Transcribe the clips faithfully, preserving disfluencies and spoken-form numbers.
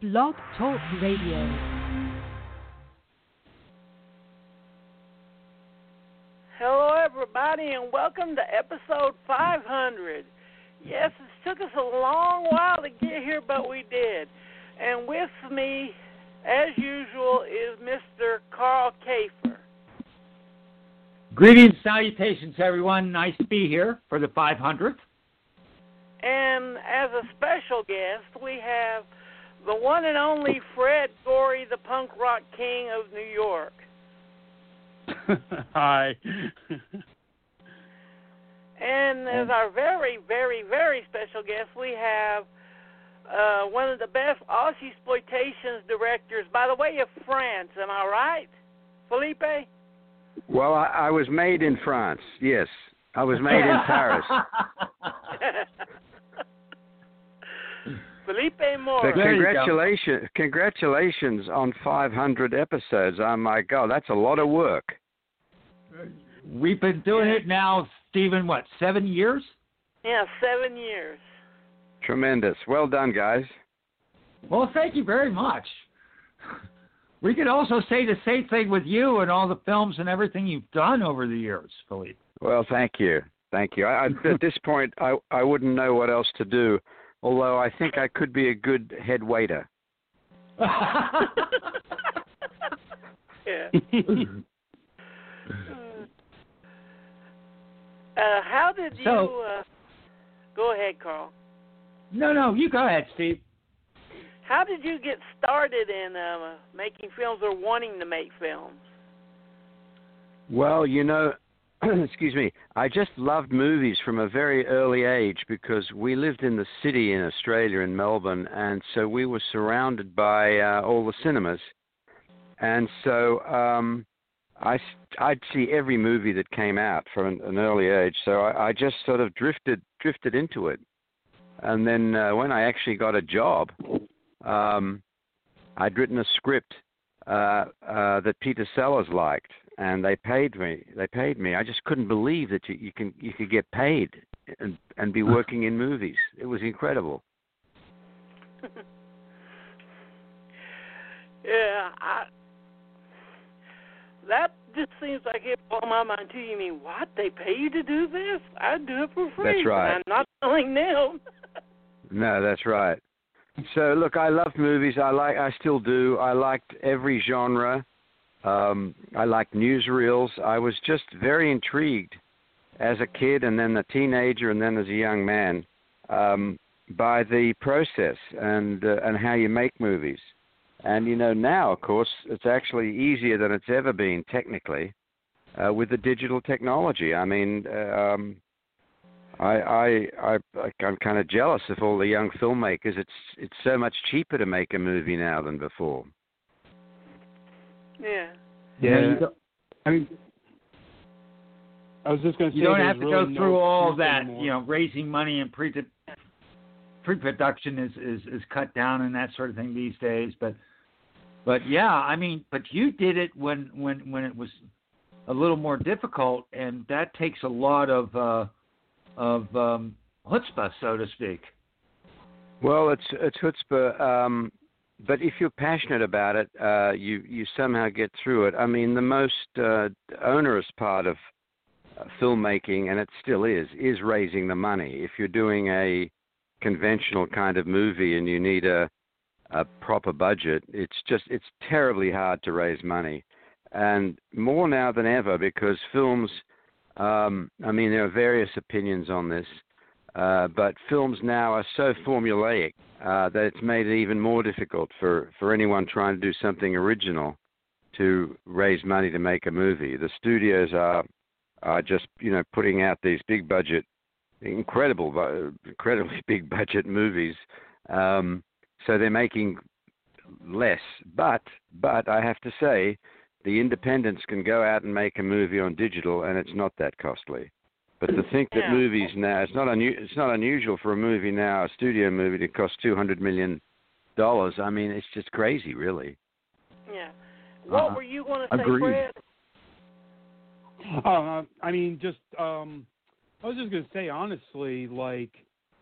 Blog Talk Radio. Hello, everybody, and welcome to episode five hundred. Yes, it took us a long while to get here, but we did. And with me, as usual, is Mister Carl Kafer. Greetings, salutations, everyone. Nice to be here for the five hundredth. And as a special guest, we have the one and only Fred Gorey, the punk rock king of New York. Hi. And as our very, very, very special guest, we have uh, one of the best Aussieexploitation directors, by the way, of France. Am I right, Felipe? Well, I, I was made in France, yes. I was made in Paris. Philippe Mora. Congratulations, congratulations on five hundred episodes. Oh, my God, that's a lot of work. We've been doing it now, Stephen, what, seven years? Yeah, seven years. Tremendous. Well done, guys. Well, thank you very much. We could also say the same thing with you and all the films and everything you've done over the years, Philippe. Well, thank you. Thank you. I, at this point, I, I wouldn't know what else to do. Although I think I could be a good head waiter. Yeah. Uh, how did you... So, uh, go ahead, Carl. No, no, you go ahead, Steve. How did you get started in uh, making films or wanting to make films? Well, you know... Excuse me, I just loved movies from a very early age because we lived in the city in Australia, in Melbourne, and so we were surrounded by uh, all the cinemas. And so um, I, I'd see every movie that came out from an, an early age, so I, I just sort of drifted drifted into it. And then uh, when I actually got a job, um, I'd written a script uh, uh, that Peter Sellers liked. And they paid me. They paid me. I just couldn't believe that you, you can you could get paid and and be working in movies. It was incredible. Yeah, I, that just seems like it blew my mind too. You mean what? They pay you to do this? I do it for free. That's right. And I'm not telling them. No, that's right. So look, I love movies. I like. I still do. I liked every genre. Um, I liked newsreels. I was just very intrigued as a kid and then a teenager and then as a young man um, by the process and uh, and how you make movies. And, you know, now, of course, it's actually easier than it's ever been technically uh, with the digital technology. I mean, um, I, I, I, I'm kind of jealous of all the young filmmakers. It's, it's so much cheaper to make a movie now than before. Yeah. Yeah. yeah. I mean, I was just going to say you don't have to really go through no all that. More. You know, raising money and pre pre-production is, is, is cut down and that sort of thing these days. But but yeah, I mean, but you did it when when, when it was a little more difficult, and that takes a lot of uh, of um, chutzpah, so to speak. Well, it's it's chutzpah. Um, But if you're passionate about it, uh, you you somehow get through it. I mean, the most uh, onerous part of uh, filmmaking, and it still is, is raising the money. If you're doing a conventional kind of movie and you need a a proper budget, it's just it's terribly hard to raise money, and more now than ever because films. Um, I mean, there are various opinions on this. Uh, but films now are so formulaic uh, that it's made it even more difficult for, for anyone trying to do something original to raise money to make a movie. The studios are are just you know putting out these big budget, incredible, incredibly big budget movies. Um, so they're making less. But but I have to say, the independents can go out and make a movie on digital, and it's not that costly. But to think that yeah. movies now—it's not unu—it's not unusual for a movie now, a studio movie, to cost two hundred million dollars. I mean, it's just crazy, really. Yeah. What uh, were you going to say, Fred? Uh, I mean, just—I um, was just going to say, honestly, like,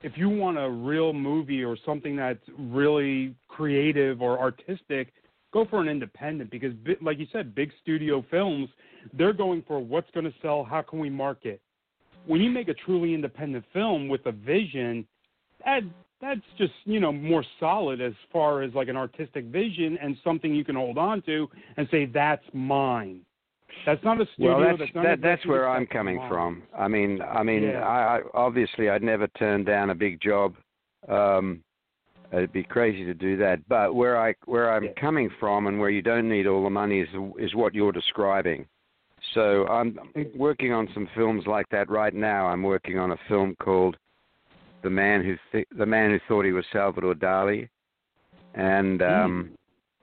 if you want a real movie or something that's really creative or artistic, go for an independent, because, like you said, big studio films, they're going for what's going to sell, how can we market. When you make a truly independent film with a vision, that that's just, you know, more solid as far as like an artistic vision and something you can hold on to and say, that's mine. That's not a studio. Well, that's, that's, not that, a that's where I'm coming mine. from. I mean, I mean, yeah. I, I, obviously I'd never turn down a big job. Um, It'd be crazy to do that, but where I where I'm yeah. coming from and where you don't need all the money is is what you're describing. So I'm working on some films like that right now. I'm working on a film called The Man Who Th- The Man Who Thought He Was Salvador Dali, and um,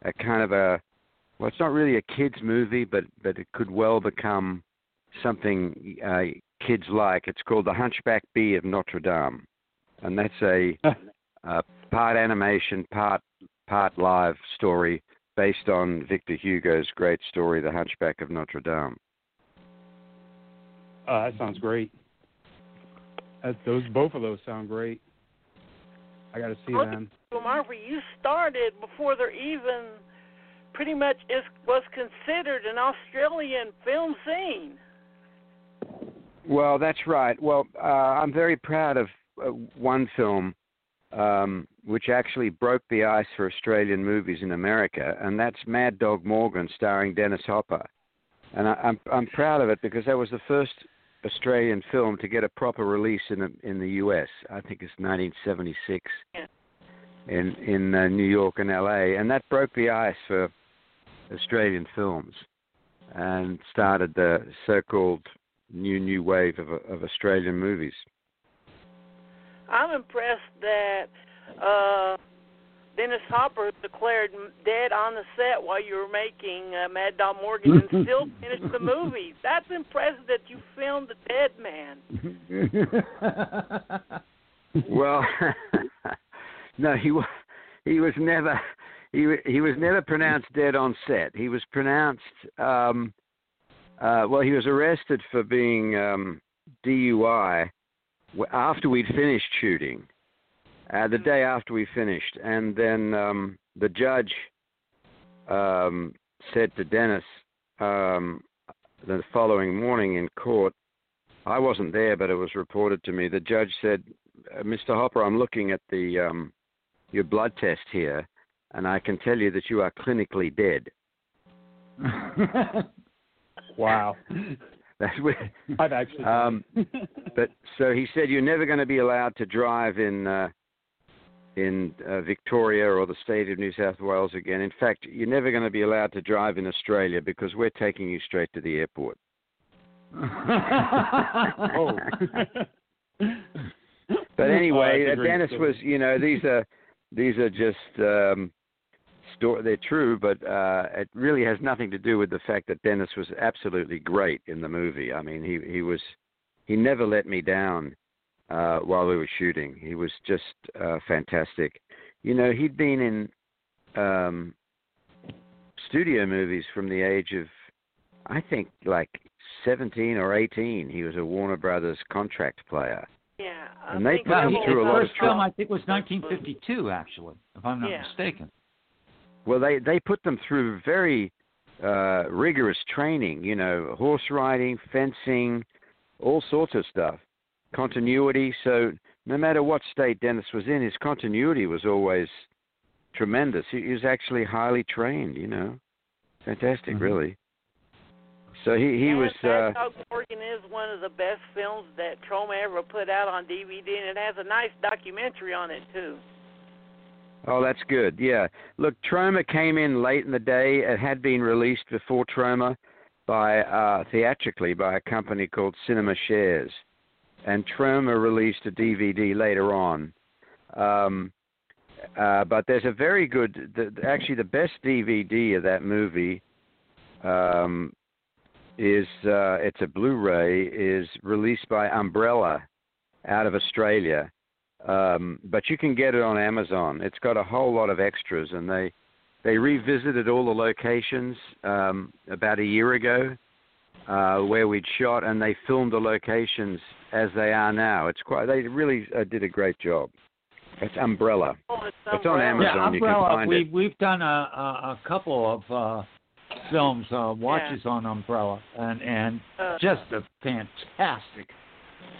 mm. a kind of a well, it's not really a kids movie, but but it could well become something uh, kids like. It's called The Hunchback Bee of Notre Dame, and that's a Uh, part animation, part part live story based on Victor Hugo's great story, The Hunchback of Notre Dame. Oh, that sounds great. That, those both of those sound great. I got to see them. You started before there even pretty much is, was considered an Australian film scene. Well, that's right. Well, uh, I'm very proud of uh, one film. Um, which actually broke the ice for Australian movies in America, and that's Mad Dog Morgan, starring Dennis Hopper. And I, I'm I'm proud of it because that was the first Australian film to get a proper release in the, in the U S. I think it's nineteen seventy-six in in uh, New York and L A, and that broke the ice for Australian films and started the so-called new new wave of of Australian movies. I'm impressed that uh, Dennis Hopper declared dead on the set while you were making uh, Mad Dog Morgan and still finished the movie. That's impressive that you filmed the dead man. Well, no, he was he was never he he was never pronounced dead on set. He was pronounced um, uh, well, he was arrested for being um, D U I. After we'd finished shooting, uh, the day after we finished, and then um, the judge um, said to Dennis um, the following morning in court, I wasn't there, but it was reported to me. The judge said, Mister Hopper, I'm looking at the um, your blood test here, and I can tell you that you are clinically dead. Wow. That's weird. I've actually. Um, but so he said, you're never going to be allowed to drive in uh, in uh, Victoria or the state of New South Wales again. In fact, you're never going to be allowed to drive in Australia because we're taking you straight to the airport. Oh. But anyway, oh, Dennis story. was, you know, these are these are just. Um, They're true, but uh, it really has nothing to do with the fact that Dennis was absolutely great in the movie. I mean, he, he was he never let me down uh, while we were shooting. He was just uh, fantastic. You know, he'd been in um, studio movies from the age of, I think, like seventeen or eighteen. He was a Warner Brothers contract player. Yeah, I and they put him through a lot of trouble. His first film, I think, was nineteen fifty-two, actually, if I'm not yeah. mistaken. Well, they, they put them through very uh, rigorous training, you know, horse riding, fencing, all sorts of stuff, continuity. So no matter what state Dennis was in, his continuity was always tremendous. He, he was actually highly trained, you know. Fantastic, mm-hmm. really. So he, he was... Mad Dog Morgan is one of the best films that Troma ever put out on D V D, and it has a nice documentary on it, too. Oh, that's good, yeah. Look, Troma came in late in the day. It had been released before Troma by uh, theatrically by a company called Cinema Shares. And Troma released a D V D later on. Um, uh, but there's a very good, the, actually the best D V D of that movie um, is, uh, it's a Blu-ray, is released by Umbrella out of Australia. Um, but you can get it on Amazon. It's got a whole lot of extras, and they they revisited all the locations um, about a year ago uh, where we'd shot, and they filmed the locations as they are now. It's quite they really uh, did a great job. It's Umbrella. Oh, it's, Umbrella. It's on Amazon. Yeah, Umbrella, you can find we've, it. We've done a, a, a couple of uh, films, uh, watches yeah. on Umbrella, and, and uh, just a fantastic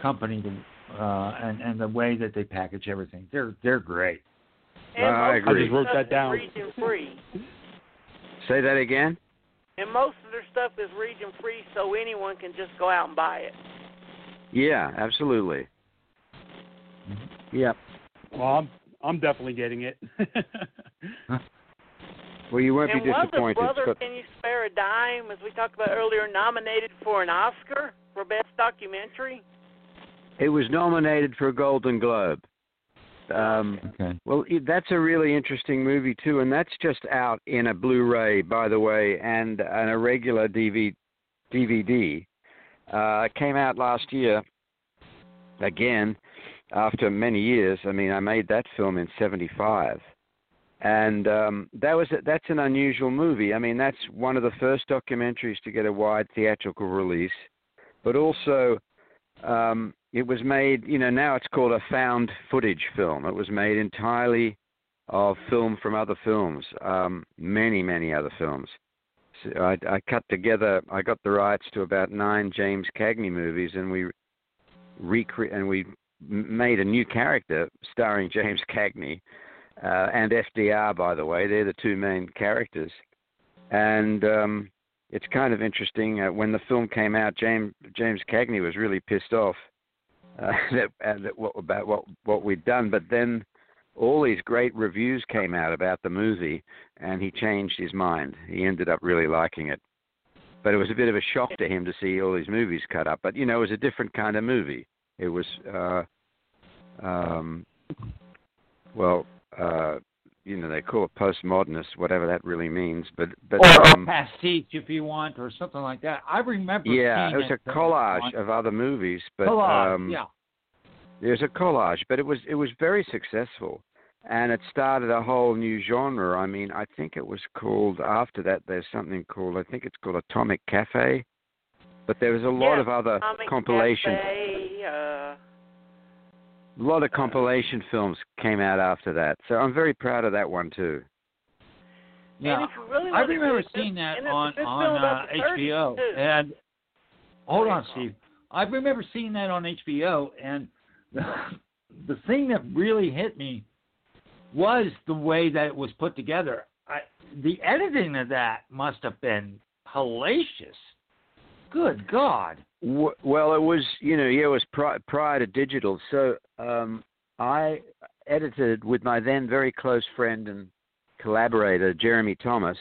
company to, uh, and, and the way that they package everything. They're they're great. And uh, I agree. I just wrote that down. Region free. Say that again? And most of their stuff is region free, so anyone can just go out and buy it. Yeah, absolutely. Mm-hmm. Yep. Well, I'm, I'm definitely getting it. Well, you won't and be disappointed. And was Brother Can You Spare a Dime, as we talked about earlier, nominated for an Oscar for Best Documentary? It was nominated for a Golden Globe. Um, okay. Well, that's a really interesting movie, too, and that's just out in a Blu-ray, by the way, and, and a regular D V D. Uh, came out last year, again, after many years. I mean, I made that film in seventy-five, and um, that was a, that's an unusual movie. I mean, that's one of the first documentaries to get a wide theatrical release, but also... Um, It was made, you know, now it's called a found footage film. It was made entirely of film from other films, um, many, many other films. So I, I cut together, I got the rights to about nine James Cagney movies, and we recre- and we made a new character starring James Cagney uh, and F D R, by the way. They're the two main characters. And... Um, it's kind of interesting. Uh, when the film came out, James James Cagney was really pissed off uh, that, uh, that what, about what what we'd done. But then all these great reviews came out about the movie, and he changed his mind. He ended up really liking it. But it was a bit of a shock to him to see all these movies cut up. But, you know, it was a different kind of movie. It was, uh, um, well... Uh, you know, they call it postmodernist, whatever that really means. But, but or um, pastiche, if you want, or something like that. I remember Yeah, it was a collage of other movies. But, collage, um, yeah. It was a collage, but it was it was very successful. And it started a whole new genre. I mean, I think it was called, after that, there's something called, I think it's called Atomic Cafe. But there was a lot yeah, of other Atomic compilations. Cafe, uh... A lot of compilation films came out after that, so I'm very proud of that one too. Yeah, really I remember seeing that on on uh, H B O. And hold on, Steve, I remember seeing that on H B O, and the, the thing that really hit me was the way that it was put together. I, the editing of that must have been hellacious. Good God. Well, it was, you know, yeah, it was pri- prior to digital. So um, I edited with my then very close friend and collaborator, Jeremy Thomas.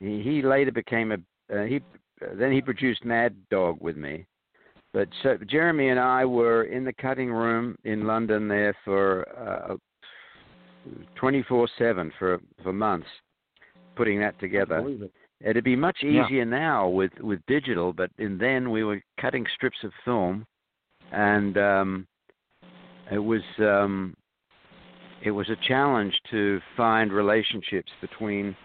He, he later became a, uh, he uh, then he produced Mad Dog with me. But so Jeremy and I were in the cutting room in London there for twenty-four seven for, for months, putting that together. It'd be much easier yeah. now with, with digital, but in then we were cutting strips of film, and um, it was um, it was a challenge to find relationships between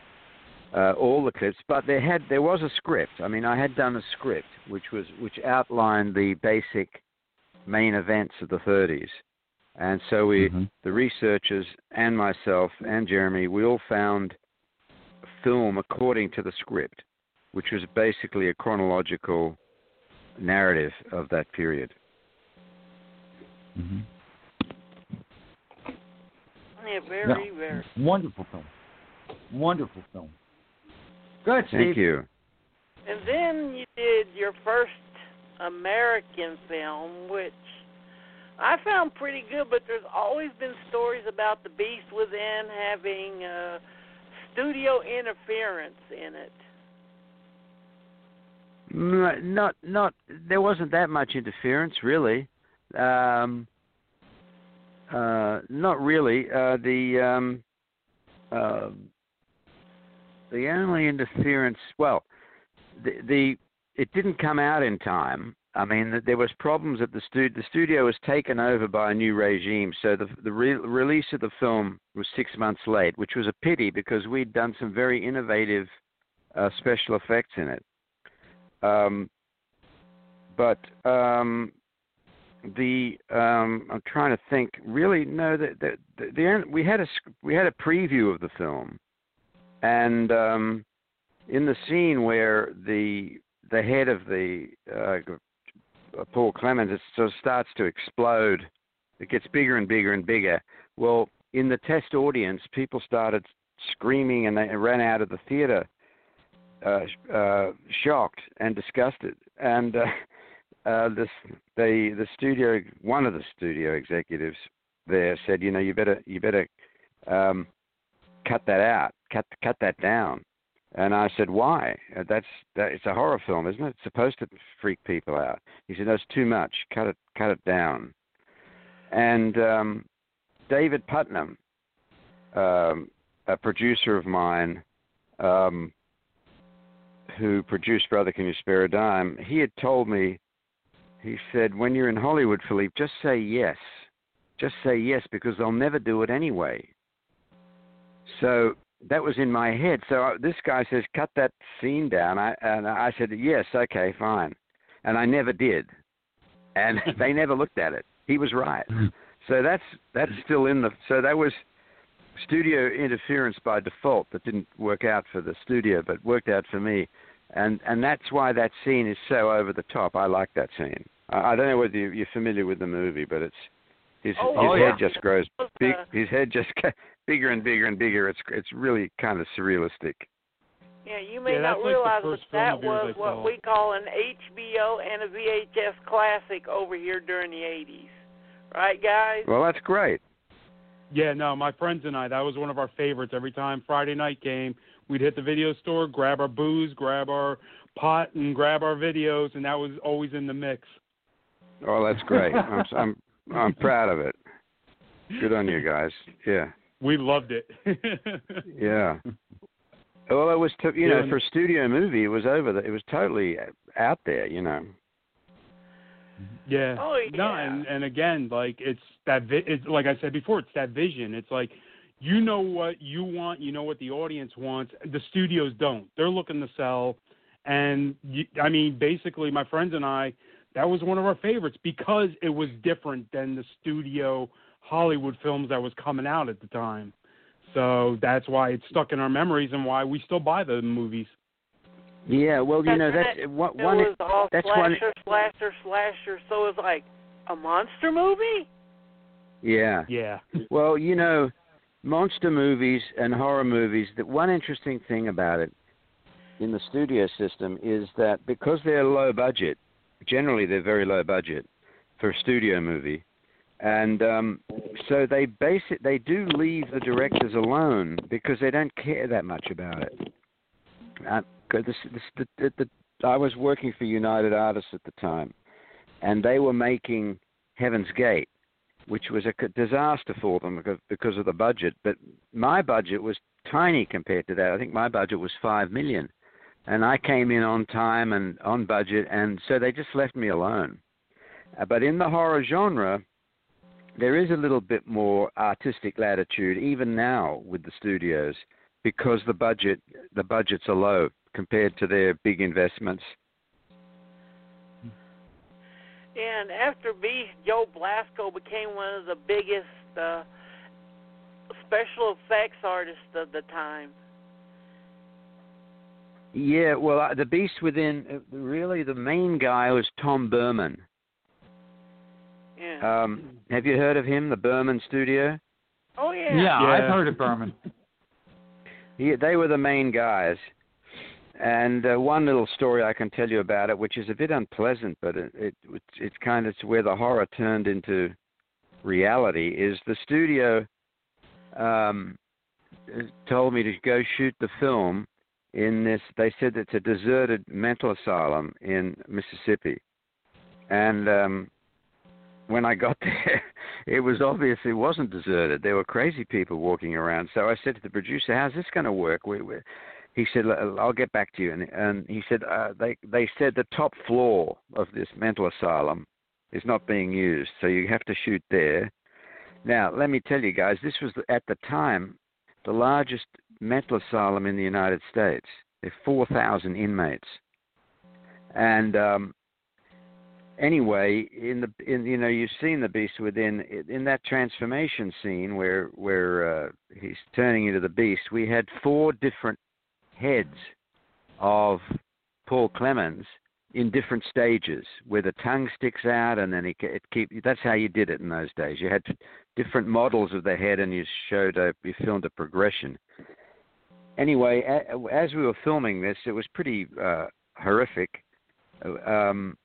uh, all the clips. But there had there was a script. I mean, I had done a script which was which outlined the basic main events of the thirties, and so we mm-hmm. the researchers and myself and Jeremy we all found. Film according to the script, which was basically a chronological narrative of that period. Mm-hmm. Yeah, very, yeah. very wonderful film. Wonderful film. Good, Steve. Thank you. And then you did your first American film, which I found pretty good. But there's always been stories about The Beast Within having. Uh, Studio interference in it. Not, not. There wasn't that much interference, really. Um, uh, not really. Uh, the um, uh, the only interference. Well, the, the it didn't come out in time. I mean, there was problems at the studio. The studio was taken over by a new regime, so the the re- release of the film was six months late, which was a pity because we'd done some very innovative uh, special effects in it. Um, but um, the um, I'm trying to think. Really, no, the the, the the we had a we had a preview of the film, and um, in the scene where the the head of the uh, Paul Clemens it sort of starts to explode, it gets bigger and bigger and bigger. Well, in the test audience, people started screaming and they ran out of the theater, uh, uh, shocked and disgusted. And uh, uh, this, the the studio, one of the studio executives there said, you know, you better you better um, cut that out, cut cut that down. And I said, why? That's that, it's a horror film, isn't it? It's supposed to freak people out. He said, no, it's too much. Cut it, cut it down. And um, David Putnam, um, a producer of mine, um, who produced Brother Can You Spare a Dime, he had told me, he said, when you're in Hollywood, Philippe, just say yes. Just say yes, because they'll never do it anyway. So that was in my head. So I, this guy says, cut that scene down. I, and I said, yes, okay, fine. And I never did. And they never looked at it. He was right. So that's that's still in the... So that was studio interference by default that didn't work out for the studio, but worked out for me. And and that's why that scene is so over the top. I like that scene. I, I don't know whether you, you're familiar with the movie, but it's... His, oh, his oh, head yeah. just grows... Big, his head just gets bigger and bigger and bigger. It's it's really kind of surrealistic. Yeah, you may yeah, not realize like that that was what call. we call an H B O and a V H S classic over here during the eighties. Right, guys? Well, that's great. Yeah, no, my friends and I, that was one of our favorites. Every time Friday night came, we'd hit the video store, grab our booze, grab our pot, and grab our videos, and that was always in the mix. Oh, that's great. I'm, I'm I'm proud of it. Good on you guys. Yeah. We loved it. Yeah. Well, it was, t- you yeah, know, for a studio movie, it was over. The, it was totally out there, you know. Yeah. Oh, yeah. No, and, and again, like it's that. Vi- it's like I said before, it's that vision. It's like you know what you want, you know what the audience wants. The studios don't. They're looking to sell, and you, I mean, basically, my friends and I, that was one of our favorites because it was different than the studio Hollywood films that was coming out at the time. So that's why it's stuck in our memories and why we still buy the movies. Yeah, well, you know, that's one. It was all slasher, slasher, slasher. So it's like a monster movie? Yeah. Yeah. Well, you know, monster movies and horror movies, the one interesting thing about it in the studio system is that because they're low budget, generally they're very low budget for a studio movie. And um, so they base it, they do leave the directors alone because they don't care that much about it. Uh, this, this, the, the, the, I was working for United Artists at the time, and they were making Heaven's Gate, which was a disaster for them because, because of the budget. But my budget was tiny compared to that. I think my budget was five million dollars. And I came in on time and on budget, and so they just left me alone. Uh, but in the horror genre... there is a little bit more artistic latitude even now with the studios because the budget the budgets are low compared to their big investments. And after Beast, Joe Blasco became one of the biggest uh, special effects artists of the time. Yeah, well, uh, The Beast Within, really the main guy was Tom Berman. Yeah. Um, have you heard of him, the Berman Studio? Oh, yeah. Yeah, yeah. I've heard of Berman. Yeah, they were the main guys. And uh, one little story I can tell you about it, which is a bit unpleasant, but it, it, it, it's kind of where the horror turned into reality, is the studio um, told me to go shoot the film in this, they said it's a deserted mental asylum in Mississippi. And... Um, when I got there, it was obvious it wasn't deserted. There were crazy people walking around. So I said to the producer, how's this going to work? We, we, he said, I'll get back to you. And, and he said, uh, they, they said the top floor of this mental asylum is not being used, so you have to shoot there. Now, let me tell you guys, this was, at the time, the largest mental asylum in the United States. There are four thousand inmates. And... Um, anyway, in the in you know you've seen The Beast Within, in that transformation scene where where uh, he's turning into the beast, we had four different heads of Paul Clemens in different stages, where the tongue sticks out, and then he it keep. That's how you did it in those days. You had different models of the head, and you showed a, you filmed a progression. Anyway, as we were filming this, it was pretty uh, horrific. Um,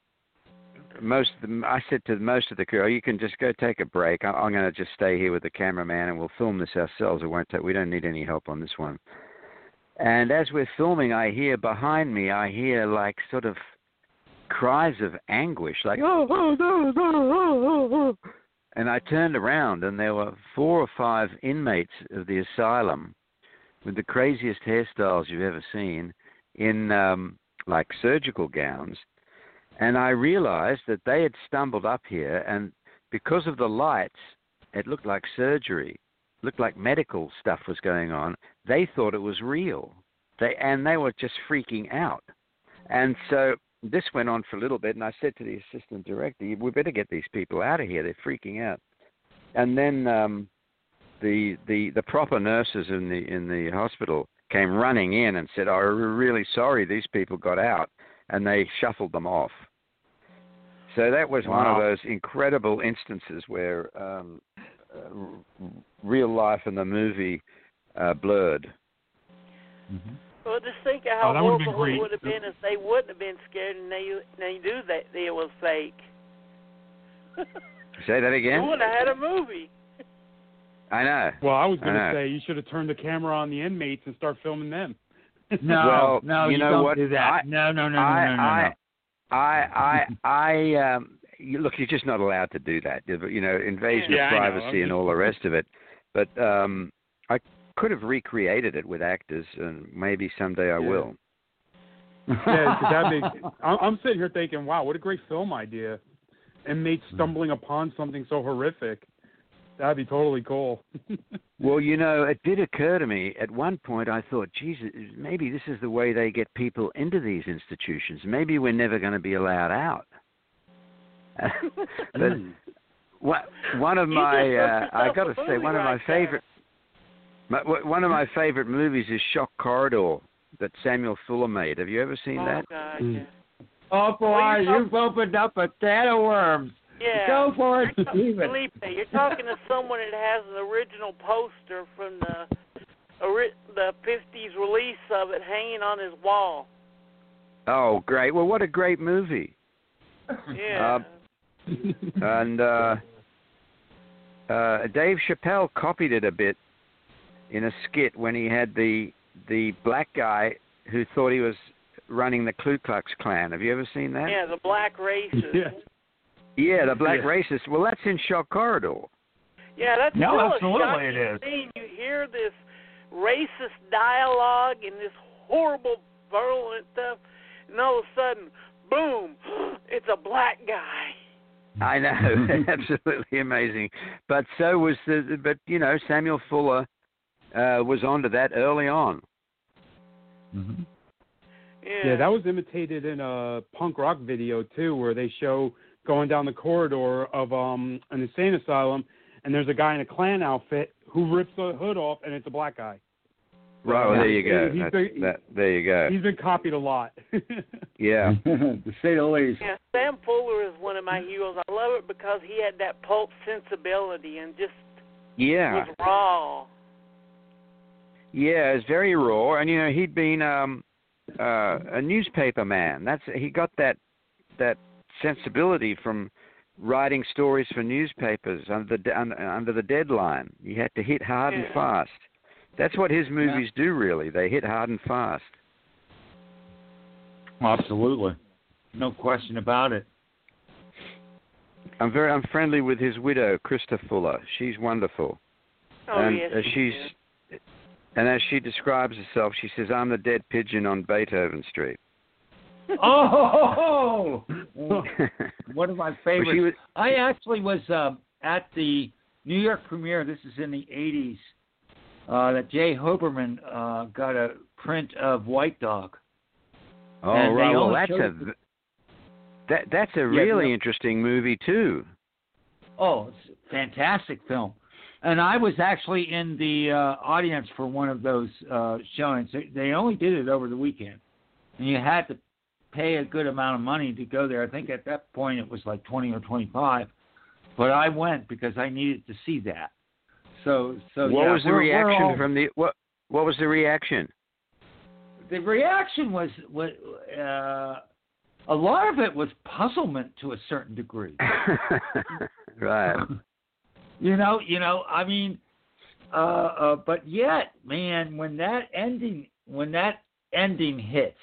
most of the, I said to most of the crew, oh, "You can just go take a break. I'm, I'm going to just stay here with the cameraman, and we'll film this ourselves. It won't take, we don't need any help on this one." And as we're filming, I hear behind me, I hear like sort of cries of anguish, like "oh, oh, no, no, oh, oh, oh!" And I turned around, and there were four or five inmates of the asylum with the craziest hairstyles you've ever seen, in um, like surgical gowns. And I realized that they had stumbled up here, and because of the lights, it looked like surgery, it looked like medical stuff was going on. They thought it was real, they and they were just freaking out. And so this went on for a little bit, and I said to the assistant director, "We better get these people out of here. They're freaking out." And then um, the the the proper nurses in the in the hospital came running in and said, "Oh, we're really sorry. These people got out," and they shuffled them off. So that was wow. one of those incredible instances where um, uh, real life and the movie uh, blurred. Mm-hmm. Well, just think of how oh, horrible it would have been if they wouldn't have been scared and they, they knew that it was fake. Say that again? You would have had a movie. I know. Well, I was going to say you should have turned the camera on the inmates and start filming them. No, well, no, you, you know don't what? do that. I, no, no, no, I, no, no, no, I, no. I, I, I um, you, look, you're just not allowed to do that. You know, invasion yeah, of yeah, privacy I know. and all the rest of it. But um, I... could have recreated it with actors, and maybe someday I yeah. will. Yeah, that makes, I'm sitting here thinking, wow, what a great film idea. Inmates stumbling upon something so horrific. That'd be totally cool. Well, you know, it did occur to me at one point, I thought, Jesus, maybe this is the way they get people into these institutions. Maybe we're never going to be allowed out. But what, one of my, uh, I got to say, one of my favorite... My, one of my favorite movies is Shock Corridor that Samuel Fuller made. Have you ever seen oh, that? God, yeah. Oh, boy, well, talk- you've opened up a can of worms. Yeah. Go for it. Felipe, you're talking to someone that has an original poster from the the fifties release of it hanging on his wall. Oh, great. Well, what a great movie. Yeah. Uh, and uh, uh, Dave Chappelle copied it a bit in a skit when he had the the black guy who thought he was running the Ku Klux Klan. Have you ever seen that? Yeah, the black racist. Yeah, yeah the black yeah. racist. Well, that's in Shock Corridor. Yeah, that's no, still absolutely a it is. Scene. You hear this racist dialogue and this horrible, virulent stuff, and all of a sudden, boom, it's a black guy. I know, absolutely amazing. But so was the, but you know, Samuel Fuller Uh, was onto that early on. Mm-hmm. Yeah. yeah, that was imitated in a punk rock video too, where they show going down the corridor of um, an insane asylum, and there's a guy in a Klan outfit who rips the hood off, and it's a black guy. Right, well, there you go. He's been, that, there you go. He's been copied a lot. Yeah, to say the least. Yeah, Sam Fuller is one of my heroes. I love it because he had that pulp sensibility and just yeah. was raw. Yeah, it's very raw, and you know he'd been um, uh, a newspaper man. That's he got that that sensibility from writing stories for newspapers under the under the deadline. He had to hit hard yeah. and fast. That's what his movies yeah. do, really. They hit hard and fast. Absolutely, no question about it. I'm very I'm friendly with his widow, Christopher Fuller. She's wonderful, oh, and yes, uh, she's. Yes. And as she describes herself, she says, "I'm the dead pigeon on Beethoven Street." Oh, one of my favorites. Well, was, I actually was uh, at the New York premiere. This is in the eighties. Uh, that Jay Hoberman uh, got a print of White Dog. Oh, right. Well, that's a That that's a really yeah, no. interesting movie too. Oh, it's a fantastic film. And I was actually in the uh, audience for one of those uh, showings. They only did it over the weekend. And you had to pay a good amount of money to go there. I think at that point it was like twenty or twenty-five. But I went because I needed to see that. So, so what yeah, was the reaction all... from the what? What was the reaction? The reaction was was uh, a lot of it was puzzlement to a certain degree. Right. You know, you know. I mean, uh, uh, but yet, man, when that ending when that ending hits,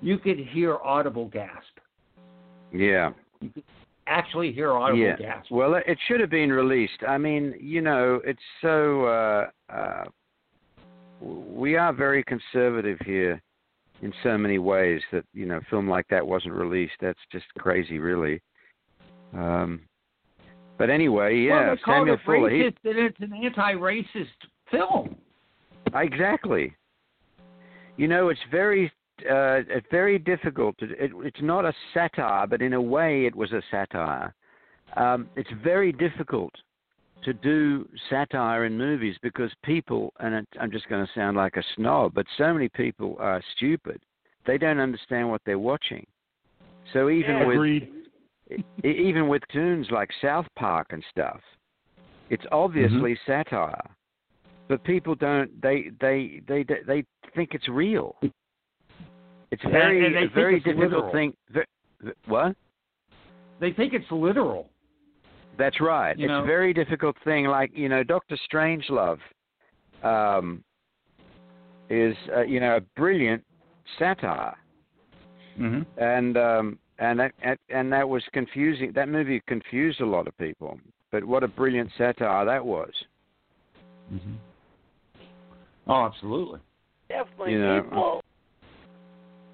you could hear audible gasp. Yeah. You could actually hear audible yeah. gasp. Well, it should have been released. I mean, you know, it's so. Uh, uh, we are very conservative here, in so many ways that you know, a film like that wasn't released. That's just crazy, really. Um. But anyway, yeah, well, Samuel Fuller. Racist, he, and it's an anti-racist film. Exactly. You know, it's very, uh, it's very difficult. To, it, it's not a satire, but in a way, it was a satire. Um, it's very difficult to do satire in movies because people, and it, I'm just going to sound like a snob, but so many people are stupid. They don't understand what they're watching. So even yeah, with. Agreed. Even with tunes like South Park and stuff, it's obviously mm-hmm. satire, but people don't. They they they they think it's real. It's very and, and a very difficult thing. What? They think it's literal. That's right. You it's know? a very difficult thing. Like you know, Doctor Strangelove um, is uh, you know a brilliant satire, mm-hmm. and. Um, And that and that was confusing. That movie confused a lot of people. But what a brilliant satire that was! Mm-hmm. Oh, absolutely. Definitely, you know, people.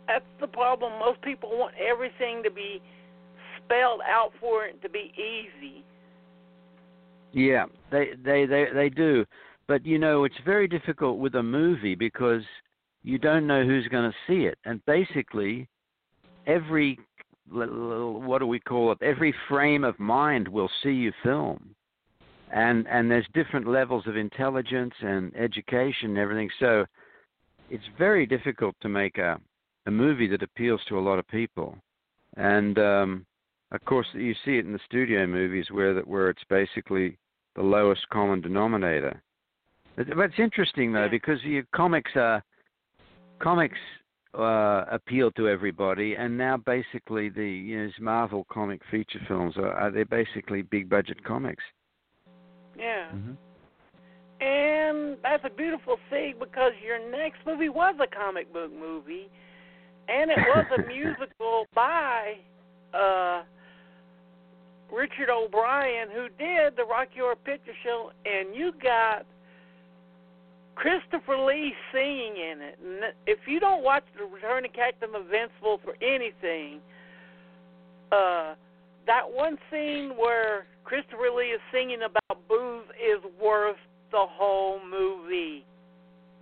That's the problem. Most people want everything to be spelled out for it to be easy. Yeah, they they they, they do. But you know, it's very difficult with a movie because you don't know who's going to see it, and basically, every what do we call it? Every frame of mind will see you film, and and there's different levels of intelligence and education and everything. So it's very difficult to make a a movie that appeals to a lot of people. And um, of course, you see it in the studio movies where that where it's basically the lowest common denominator. But it's interesting though because your comics are comics. Uh, appeal to everybody, and now basically the you know, these Marvel comic feature films are, are they're basically big budget comics. Yeah, mm-hmm. And that's a beautiful thing because your next movie was a comic book movie, and it was a musical by uh, Richard O'Brien, who did the Rocky Horror Picture Show, and you got Christopher Lee singing in it. And if you don't watch The Return of Captain Invincible for anything, uh, that one scene where Christopher Lee is singing about booze is worth the whole movie.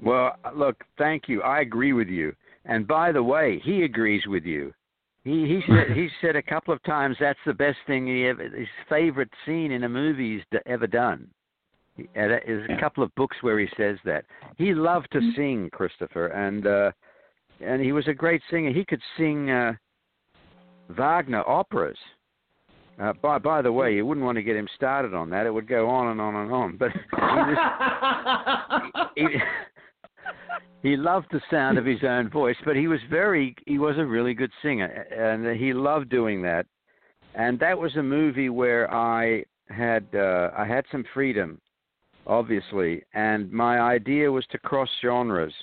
Well, look, thank you. I agree with you. And by the way, he agrees with you. He he said, he said a couple of times that's the best thing he ever, his favorite scene in a movie he's ever done. There's a couple of books where he says that. He loved to sing, Christopher, and uh, and he was a great singer. He could sing uh, Wagner operas. Uh, by by the way, you wouldn't want to get him started on that. It would go on and on and on. But he, just, he, he loved the sound of his own voice. But he was very he was a really good singer, and he loved doing that. And that was a movie where I had uh, I had some freedom. Obviously, and my idea was to cross genres.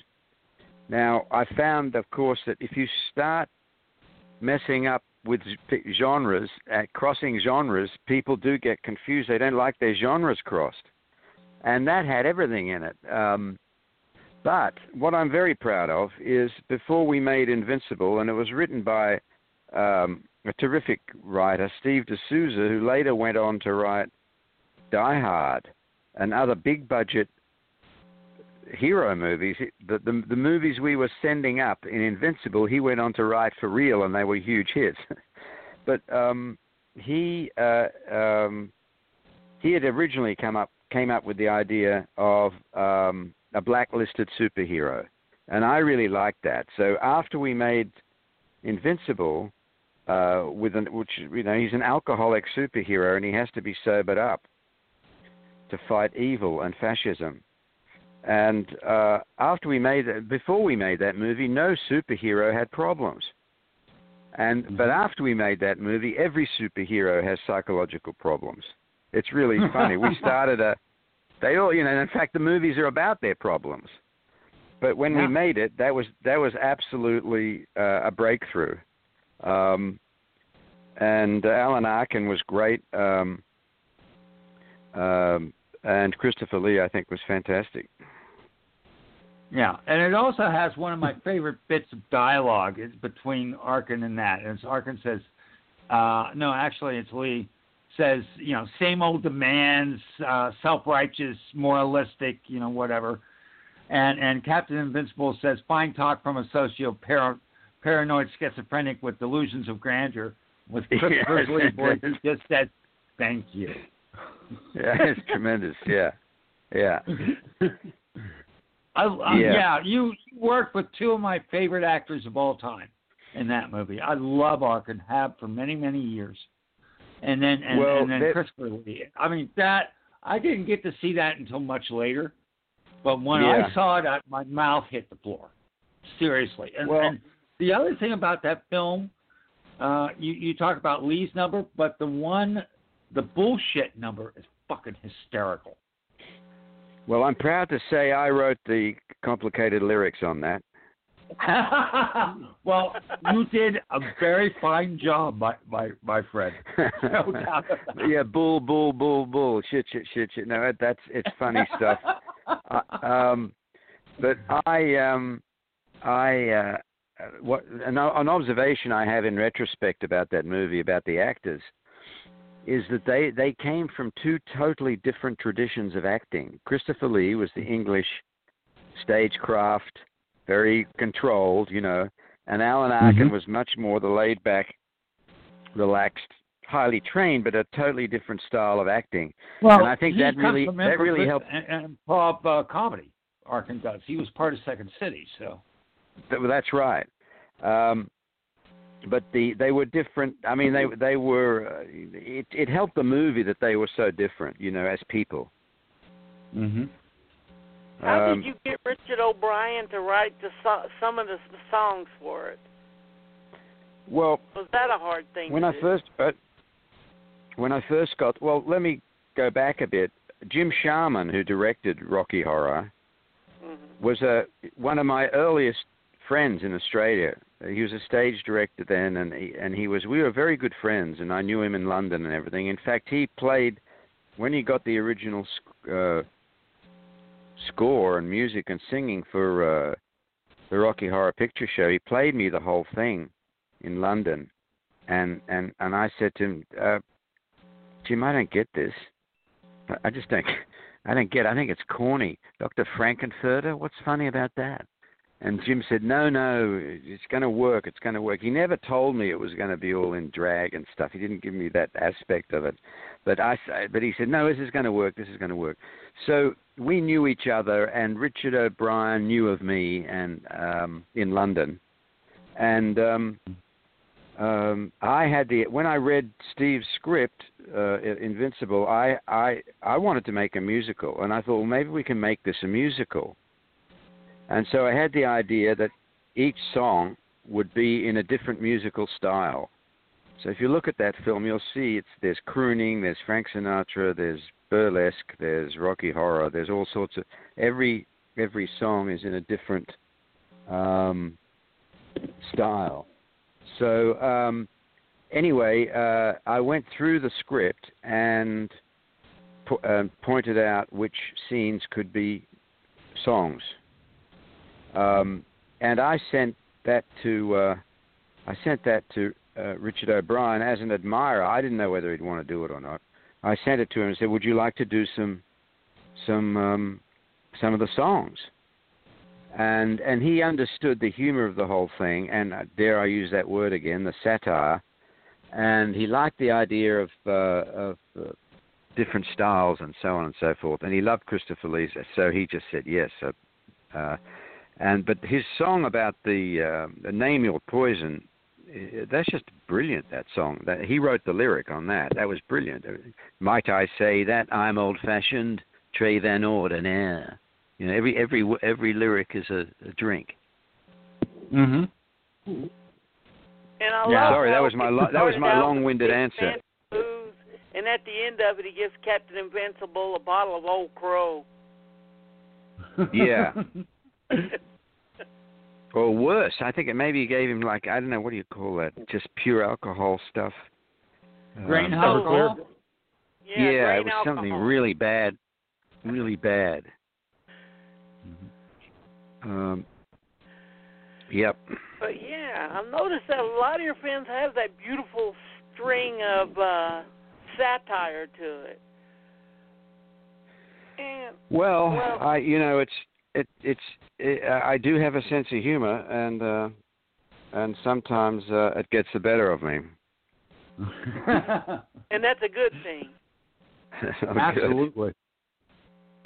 Now, I found, of course, that if you start messing up with genres, uh, crossing genres, people do get confused. They don't like their genres crossed. And that had everything in it. Um, but what I'm very proud of is before we made Invincible, and it was written by um, a terrific writer, Steve D'Souza, who later went on to write Die Hard and other big-budget hero movies. The, the the movies we were sending up in Invincible, he went on to write for real, and they were huge hits. But um, he uh, um, he had originally come up came up with the idea of um, a blacklisted superhero, and I really liked that. So after we made Invincible, uh, with an, which you know he's an alcoholic superhero and he has to be sobered up to fight evil and fascism. And uh, after we made that, before we made that movie, no superhero had problems. And mm-hmm. But after we made that movie, every superhero has psychological problems. It's really funny. We started a, they all, you know, and in fact, the movies are about their problems. But when yeah. we made it, that was that was absolutely uh, a breakthrough. Um, and uh, Alan Arkin was great. Um, um, and Christopher Lee, I think, was fantastic. Yeah, and it also has one of my favorite bits of dialogue is between Arkin and that. And Arkin says, uh, no, actually, it's Lee, says, you know, same old demands, uh, self-righteous, moralistic, you know, whatever. And and Captain Invincible says, fine talk from a socio-paranoid schizophrenic with delusions of grandeur. With Christopher Lee voice, he just said, thank you. Yeah, it's tremendous, yeah. Yeah. I, um, yeah. yeah, you worked with two of my favorite actors of all time in that movie. I love Arkin, have for many, many years. And then and, well, and then that, Christopher Lee. I mean, that I didn't get to see that until much later. But when yeah. I saw it, my mouth hit the floor. Seriously. And, well, and the other thing about that film, uh, you, you talk about Lee's number, but the one, the bullshit number is fucking hysterical. Well, I'm proud to say I wrote the complicated lyrics on that. Well, you did a very fine job, my my, my friend. No doubt about that. Yeah, bull, bull, bull, bull, shit, shit, shit, shit. No, that's it's funny stuff. uh, um, but I um, I uh, what an, an observation I have in retrospect about that movie, about the actors, is that they, they came from two totally different traditions of acting. Christopher Lee was the English stagecraft, very controlled, you know, and Alan Arkin mm-hmm. was much more the laid-back, relaxed, highly trained, but a totally different style of acting. Well, and I think that really that really helped. And, and pop uh, comedy, Arkin does. He was part of Second City, so. That, well, that's right. Um But the they were different. I mean, they they were. Uh, it it helped the movie that they were so different, you know, as people. Mm-hmm. How um, did you get Richard O'Brien to write the so- some of the songs for it? Well, was that a hard thing? When to I do? first, uh, when I first got, well, let me go back a bit. Jim Sharman, who directed Rocky Horror, mm-hmm. was a one of my earliest friends in Australia. He was a stage director then, and he, and he was. We were very good friends, and I knew him in London and everything. In fact, he played when he got the original sc- uh, score and music and singing for uh, the Rocky Horror Picture Show. He played me the whole thing in London, and and, and I said to him, uh, "Jim, I don't get this. I just don't. I don't get. I think it's corny. Doctor Frankenfurter. What's funny about that?" And Jim said, no, no, it's going to work. It's going to work. He never told me it was going to be all in drag and stuff. He didn't give me that aspect of it. But I, but he said, no, this is going to work. This is going to work. So we knew each other, and Richard O'Brien knew of me and um, in London. And um, um, I had the when I read Steve's script, uh, Invincible, I, I, I wanted to make a musical. And I thought, well, maybe we can make this a musical. And so I had the idea that each song would be in a different musical style. So if you look at that film, you'll see it's there's crooning, there's Frank Sinatra, there's burlesque, there's Rocky Horror, there's all sorts of every every song is in a different um, style. So um, anyway, uh, I went through the script and po- uh, pointed out which scenes could be songs. Um, and I sent that to uh, I sent that to uh, Richard O'Brien as an admirer. I didn't know whether he'd want to do it or not. I sent it to him and said, "Would you like to do some some um, some of the songs?" And and he understood the humor of the whole thing, and uh, dare I use that word again, the satire. And he liked the idea of uh, of uh, different styles and so on and so forth. And he loved Christopher Lee, so he just said yes. So, uh, and but his song about the uh, Name Your Poison, that's just brilliant. That song, that he wrote the lyric on that. That was brilliant. Might I say that I'm old-fashioned, très van ordinaire. You know, every every every lyric is a, a drink. Mm-hmm. And I yeah, love sorry, that was my lo- that was my long-winded answer. Blues, and at the end of it, he gives Captain Invincible a bottle of Old Crow. Yeah. Or worse, I think it maybe gave him like I don't know what do you call that? Just pure alcohol stuff. Grain um, alcohol. Yeah, yeah grain it was alcohol. Something really bad, really bad. Mm-hmm. Um. Yep. But yeah, I've noticed that a lot of your films have that beautiful string of uh, satire to it. And, well, well, I you know it's it it's it, I do have a sense of humor, and uh, and sometimes uh, it gets the better of me. And that's a good thing. Absolutely.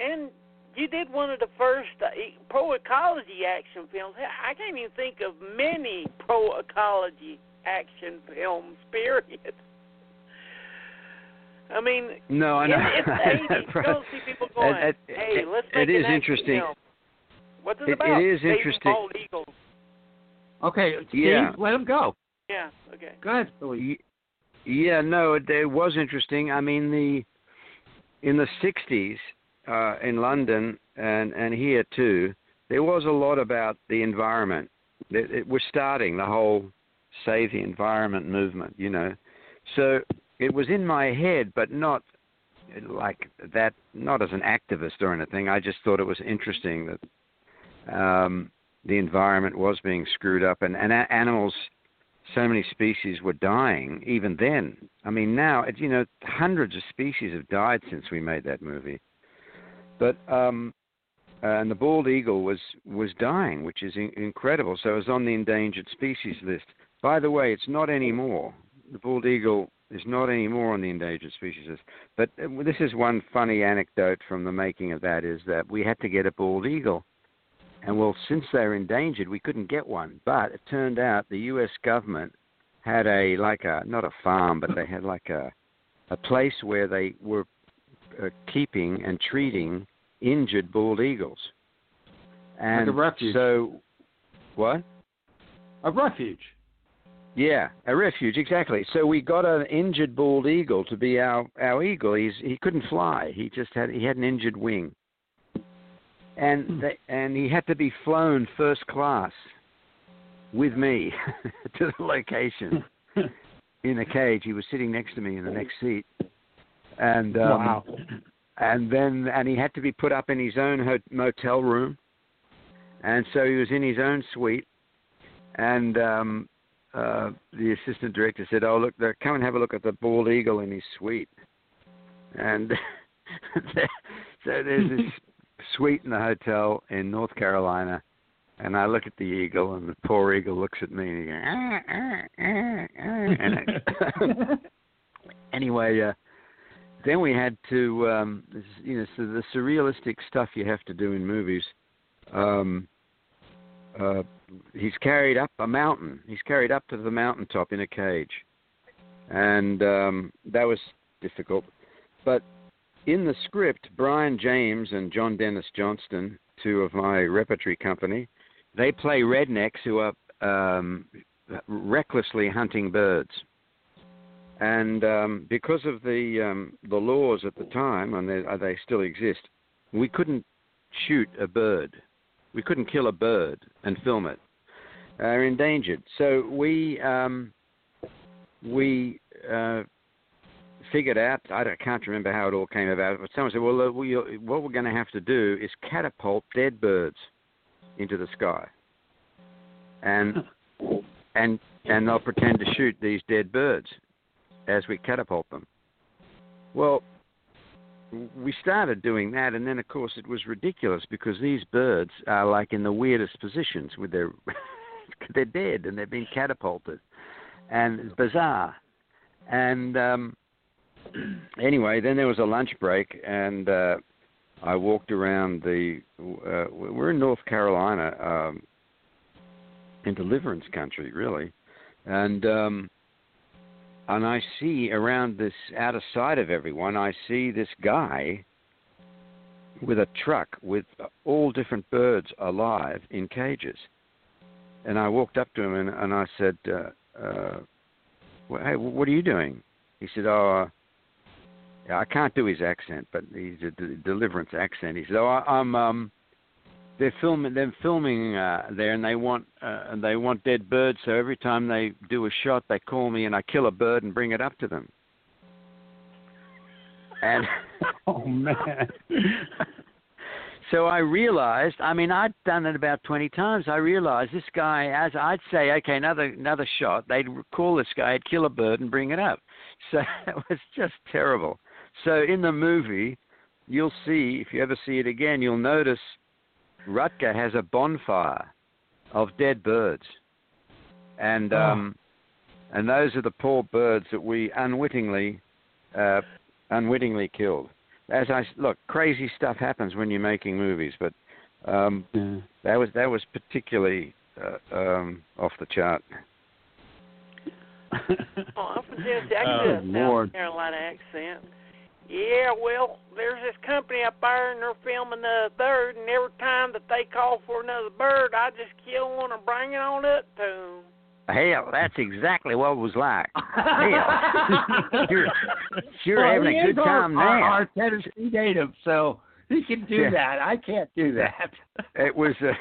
Good. And. You did one of the first uh, pro-ecology action films. I can't even think of many pro-ecology action films, period. I mean, no, I know. It's eighties. You don't see people going, it, it, hey, let's make it is an interesting. Film. What's it, it about? It is interesting. Bald eagles. Okay, Steve, yeah. Let him go. Yeah, okay. Go ahead, Philly. Yeah, no, it, it was interesting. I mean, the in the sixties, Uh, in London and, and here too, there was a lot about the environment. It, it, we're starting the whole save the environment movement, you know. So it was in my head, but not like that, not as an activist or anything. I just thought it was interesting that um, the environment was being screwed up and, and animals, so many species were dying even then. I mean, now, you know, hundreds of species have died since we made that movie. But um, and the bald eagle was, was dying, which is in- incredible. So it was on the endangered species list. By the way, it's not anymore. The bald eagle is not anymore on the endangered species list. But uh, this is one funny anecdote from the making of that is that we had to get a bald eagle. And, well, since they're endangered, we couldn't get one. But it turned out the U S government had a, like a, not a farm, but they had like a, a place where they were Uh, keeping and treating injured bald eagles, and like a refuge. So what? A refuge. Yeah, a refuge exactly. So we got an injured bald eagle to be our, our eagle. He's he couldn't fly. He just had he had an injured wing, and hmm. they, and he had to be flown first class with me to the location in a cage. He was sitting next to me in the next seat. And um, wow. and then and he had to be put up in his own ho- motel room, and so he was in his own suite. And um, uh, the assistant director said, "Oh look, there, come and have a look at the bald eagle in his suite." And so there's this suite in the hotel in North Carolina, and I look at the eagle, and the poor eagle looks at me, and he goes, ah, ah, ah, ah. And I, anyway. Uh, Then we had to, um, you know, so the surrealistic stuff you have to do in movies. Um, uh, he's carried up a mountain. He's carried up to the mountaintop in a cage. And um, that was difficult. But in the script, Brian James and John Dennis Johnston, two of my repertory company, they play rednecks who are um, recklessly hunting birds. And um, because of the um, the laws at the time, and they, they still exist, we couldn't shoot a bird. We couldn't kill a bird and film it. They're endangered. So we um, we uh, figured out, I, don't, I can't remember how it all came about, but someone said, well, we, what we're going to have to do is catapult dead birds into the sky. And and and they'll pretend to shoot these dead birds as we catapult them. Well, we started doing that, and then, of course, it was ridiculous because these birds are, like, in the weirdest positions with their... they're dead, and they've been catapulted. And it's bizarre. And um, anyway, then there was a lunch break, and uh, I walked around the uh, – we're in North Carolina, um, in deliverance country, really. And um, and I see around this – out of sight of everyone, I see this guy with a truck with all different birds alive in cages. And I walked up to him, and, and I said, uh, uh, hey, what are you doing? He said, oh, uh, I can't do his accent, but he's a de- deliverance accent. He said, oh, I, I'm, um, they're filming, they're filming uh, there, and they want, uh, and they want dead birds. So every time they do a shot, they call me, and I kill a bird and bring it up to them. And oh man. So I realized, I mean, I'd done it about twenty times. I realized this guy, as I'd say, okay, another another shot, they'd call this guy, I'd kill a bird and bring it up. So it was just terrible. So in the movie, you'll see, if you ever see it again, you'll notice Rutger has a bonfire of dead birds. And, oh. um, and those are the poor birds that we unwittingly, uh, unwittingly killed. As I look, crazy stuff happens when you're making movies, but um, yeah. that was that was particularly uh, um, off the chart. Well, I'm from Tennessee. I can oh, do a Lord. South Carolina accent. Yeah, well, there's this company up there, and they're filming the third, and every time that they call for another bird, I just kill one and bring it on up to them. Hell, that's exactly what it was like. Hell, you're, you're well, having a good time now. Our Tennessee native, so he can do yeah. that. I can't do that. It was, uh,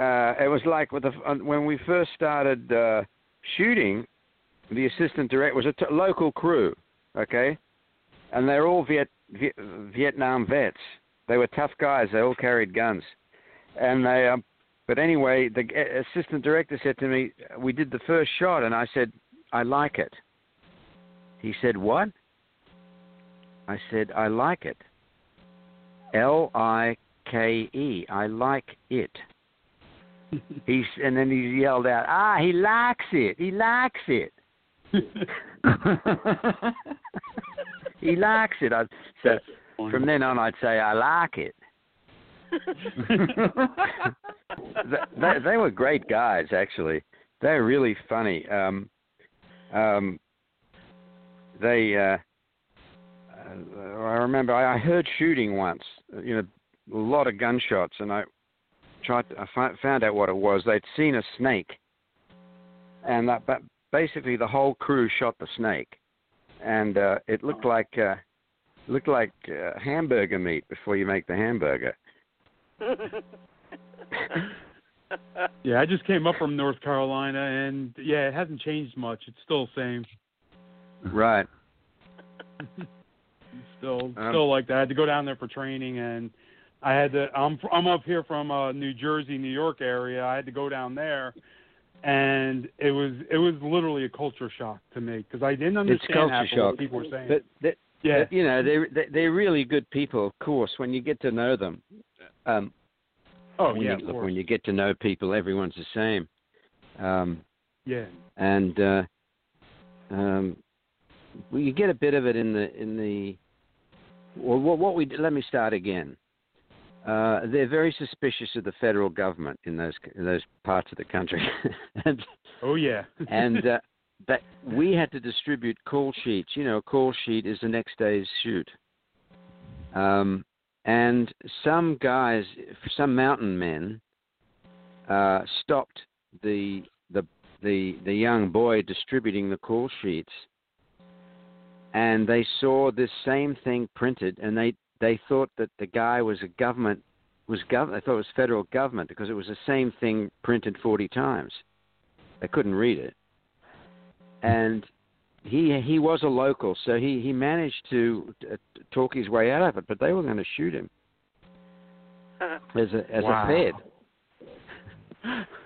uh, it was like with the, when we first started uh, shooting. The assistant director was a t- local crew, okay, and they're all Viet, Viet Vietnam vets. They were tough guys. They all carried guns, and they. Um, But anyway, the assistant director said to me, we did the first shot, and I said, I like it. He said, what? I said, I like it. L I K E, I like it. He and then he yelled out, ah, he likes it, he likes it. He likes it. I, so from then on, I'd say, I like it. they, they were great guys, actually. They're really funny. Um, um, they, uh, I remember I, I heard shooting once. You know, a lot of gunshots, and I tried. To, I f- found out what it was. They'd seen a snake, and that, but basically the whole crew shot the snake, and uh, it looked like uh, looked like uh, hamburger meat before you make the hamburger. Yeah, I just came up from North Carolina, and yeah, it hasn't changed much. It's still the same. Right. still, um, still like that. I had to go down there for training, and I had to. I'm, I'm up here from uh, New Jersey, New York area. I had to go down there, and it was, it was literally a culture shock to me because I didn't understand half of what people were saying. But, that, yeah, but, you know, they they're really good people, of course, when you get to know them. Um, oh when yeah! You, look, when you get to know people, everyone's the same. Um, yeah. And uh, um, well, you get a bit of it in the in the. Well, what we let me start again. Uh, they're very suspicious of the federal government in those in those parts of the country. and, oh yeah. and uh, but we had to distribute call sheets. You know, a call sheet is the next day's shoot. Um. And some guys, some mountain men, uh, stopped the, the the the young boy distributing the call sheets, and they saw this same thing printed, and they, they thought that the guy was a government was gov- they thought it was federal government because it was the same thing printed forty times. They couldn't read it, and. He he was a local, so he, he managed to uh, talk his way out of it. But they were going to shoot him as a as wow. a Fed.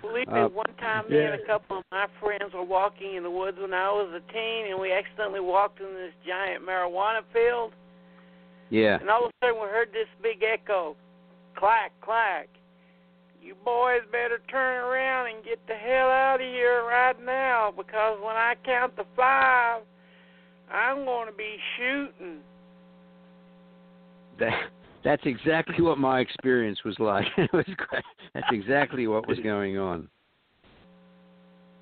Believe me, uh, one time yeah. me and a couple of my friends were walking in the woods when I was a teen, and we accidentally walked in this giant marijuana field. Yeah. And all of a sudden, we heard this big echo, clack clack. You boys better turn around and get the hell out of here right now, because when I count to five, I'm going to be shooting. That, that's exactly what my experience was like. It was great. That's exactly what was going on.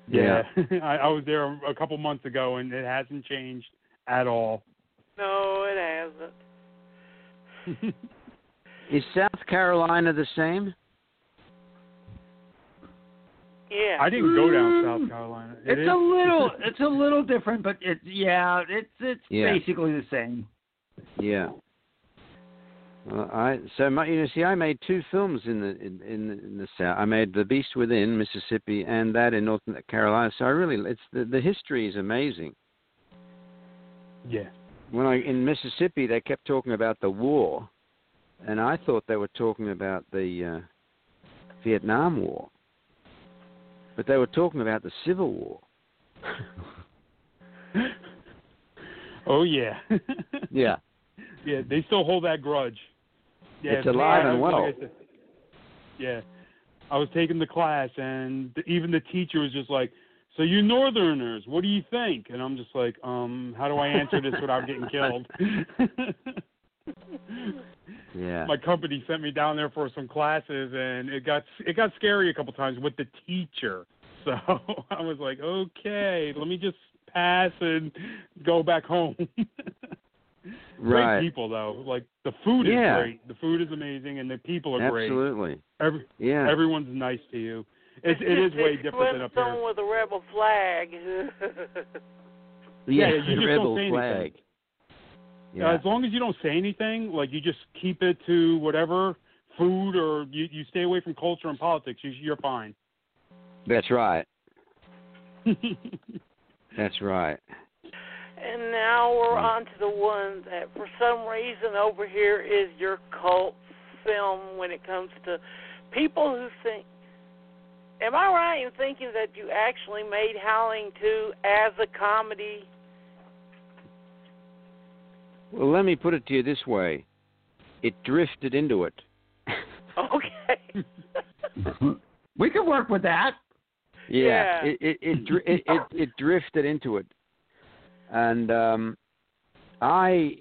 Yeah, yeah. I, I was there a couple months ago, and it hasn't changed at all. No, it hasn't. Is South Carolina the same? Yeah, I didn't go down South Carolina. It it's is? a little, it's a little different, but it, yeah, it's it's yeah. basically the same. Yeah. Well, I so my, you know, see, I made two films in the in, in, the, in the South. I made The Beast Within, Mississippi, and that in North Carolina. So I really, it's the, the history is amazing. Yeah. When I in Mississippi, they kept talking about the war, and I thought they were talking about the uh, Vietnam War. But they were talking about the Civil War. Oh, yeah. Yeah. Yeah, they still hold that grudge. Yeah, it's alive and well. Like I said, yeah. I was taking the class, and even the teacher was just like, so you Northerners, what do you think? And I'm just like, um, how do I answer this without getting killed? Yeah. My company sent me down there for some classes, and it got it got scary a couple times with the teacher. So I was like, okay, let me just pass and go back home. Right. Great people, though. Like the food is yeah. great. The food is amazing, and the people are Absolutely. great. Absolutely. Every, yeah. Everyone's nice to you. It, it is way different than up here. Someone with a rebel flag. yeah, yeah, you the rebel flag. Anything. Yeah. Uh, as long as you don't say anything, like you just keep it to whatever food, or you, you stay away from culture and politics, you, you're fine. That's right. That's right. And now we're on to the one that, for some reason, over here is your cult film when it comes to people who think. Am I right in thinking that you actually made Howling two as a comedy? Well, let me put it to you this way. It drifted into it. Okay. We could work with that. Yeah. yeah. It, it, it, it, it, it drifted into it. And um, I,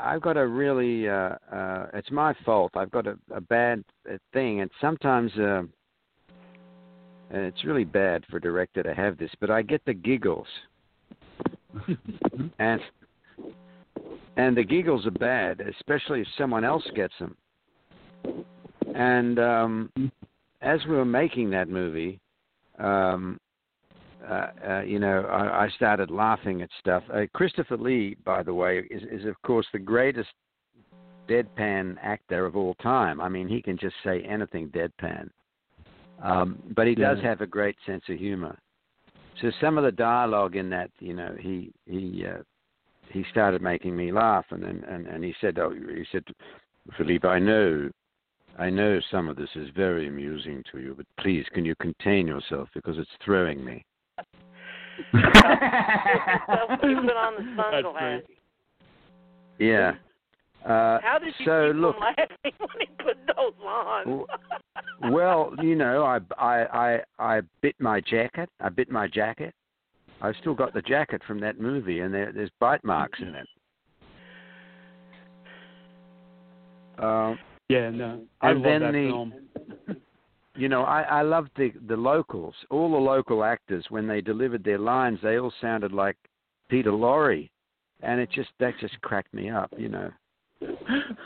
I've got a really, uh, uh, it's my fault. I've got a, a bad thing. And sometimes uh, it's really bad for a director to have this, but I get the giggles. and... And the giggles are bad, especially if someone else gets them. And um, as we were making that movie, um, uh, uh, you know, I, I started laughing at stuff. Uh, Christopher Lee, by the way, is, is, of course, the greatest deadpan actor of all time. I mean, he can just say anything deadpan. Um, but he does have a great sense of humor. So some of the dialogue in that, you know, he... he uh, He started making me laugh, and then and, and he said, "Oh, he said, Philippe, I know, I know some of this is very amusing to you, but please, can you contain yourself because it's throwing me." Keep it on the sun, lad. Yeah. Uh, How did you so, keep look, him laughing when he put those on? Well, you know, I, I I I bit my jacket. I bit my jacket. I've still got the jacket from that movie, and there, there's bite marks in it. Um, yeah, no, I love that the, film. You know, I, I loved the, the locals. All the local actors, when they delivered their lines, they all sounded like Peter Lorre, and it just that just cracked me up. You know,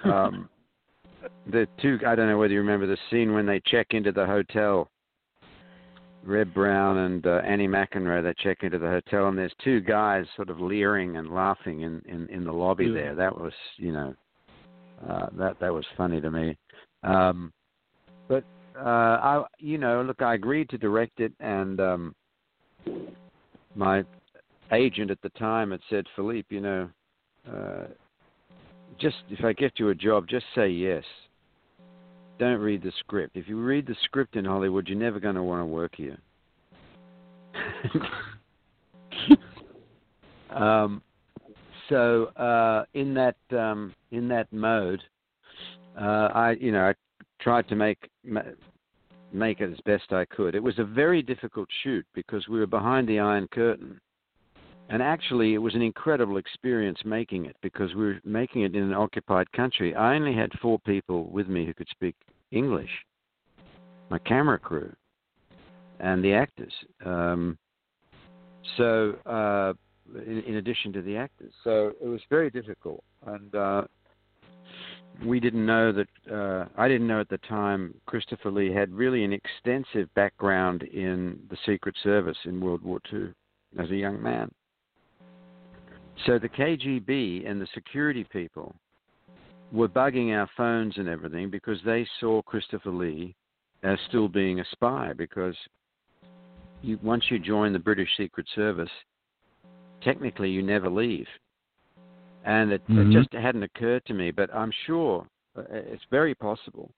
um, the two. I don't know whether you remember the scene when they check into the hotel. Red Brown and uh, Annie McEnroe, they check into the hotel, and there's two guys sort of leering and laughing in, in, in the lobby yeah. there. That was, you know, uh, that that was funny to me. Um, but, uh, I, you know, look, I agreed to direct it, and um, my agent at the time had said, Philippe, you know, uh, just if I get you a job, just say yes. Don't read the script. If you read the script in Hollywood, you're never going to want to work here. um, so uh, in that um, in that mode, uh, I you know I tried to make make it as best I could. It was a very difficult shoot because we were behind the Iron Curtain, And actually, it was an incredible experience making it, because we were making it in an occupied country. I only had four people with me who could speak English, my camera crew and the actors. Um, so, uh, in, in addition to the actors. So it was very difficult. And uh, we didn't know that, uh, I didn't know at the time, Christopher Lee had really an extensive background in the Secret Service in World War Two as a young man. So the K G B and the security people were bugging our phones and everything because they saw Christopher Lee as still being a spy, because you, once you join the British Secret Service, technically you never leave. And it, mm-hmm. it just hadn't occurred to me, but I'm sure uh, it's very possible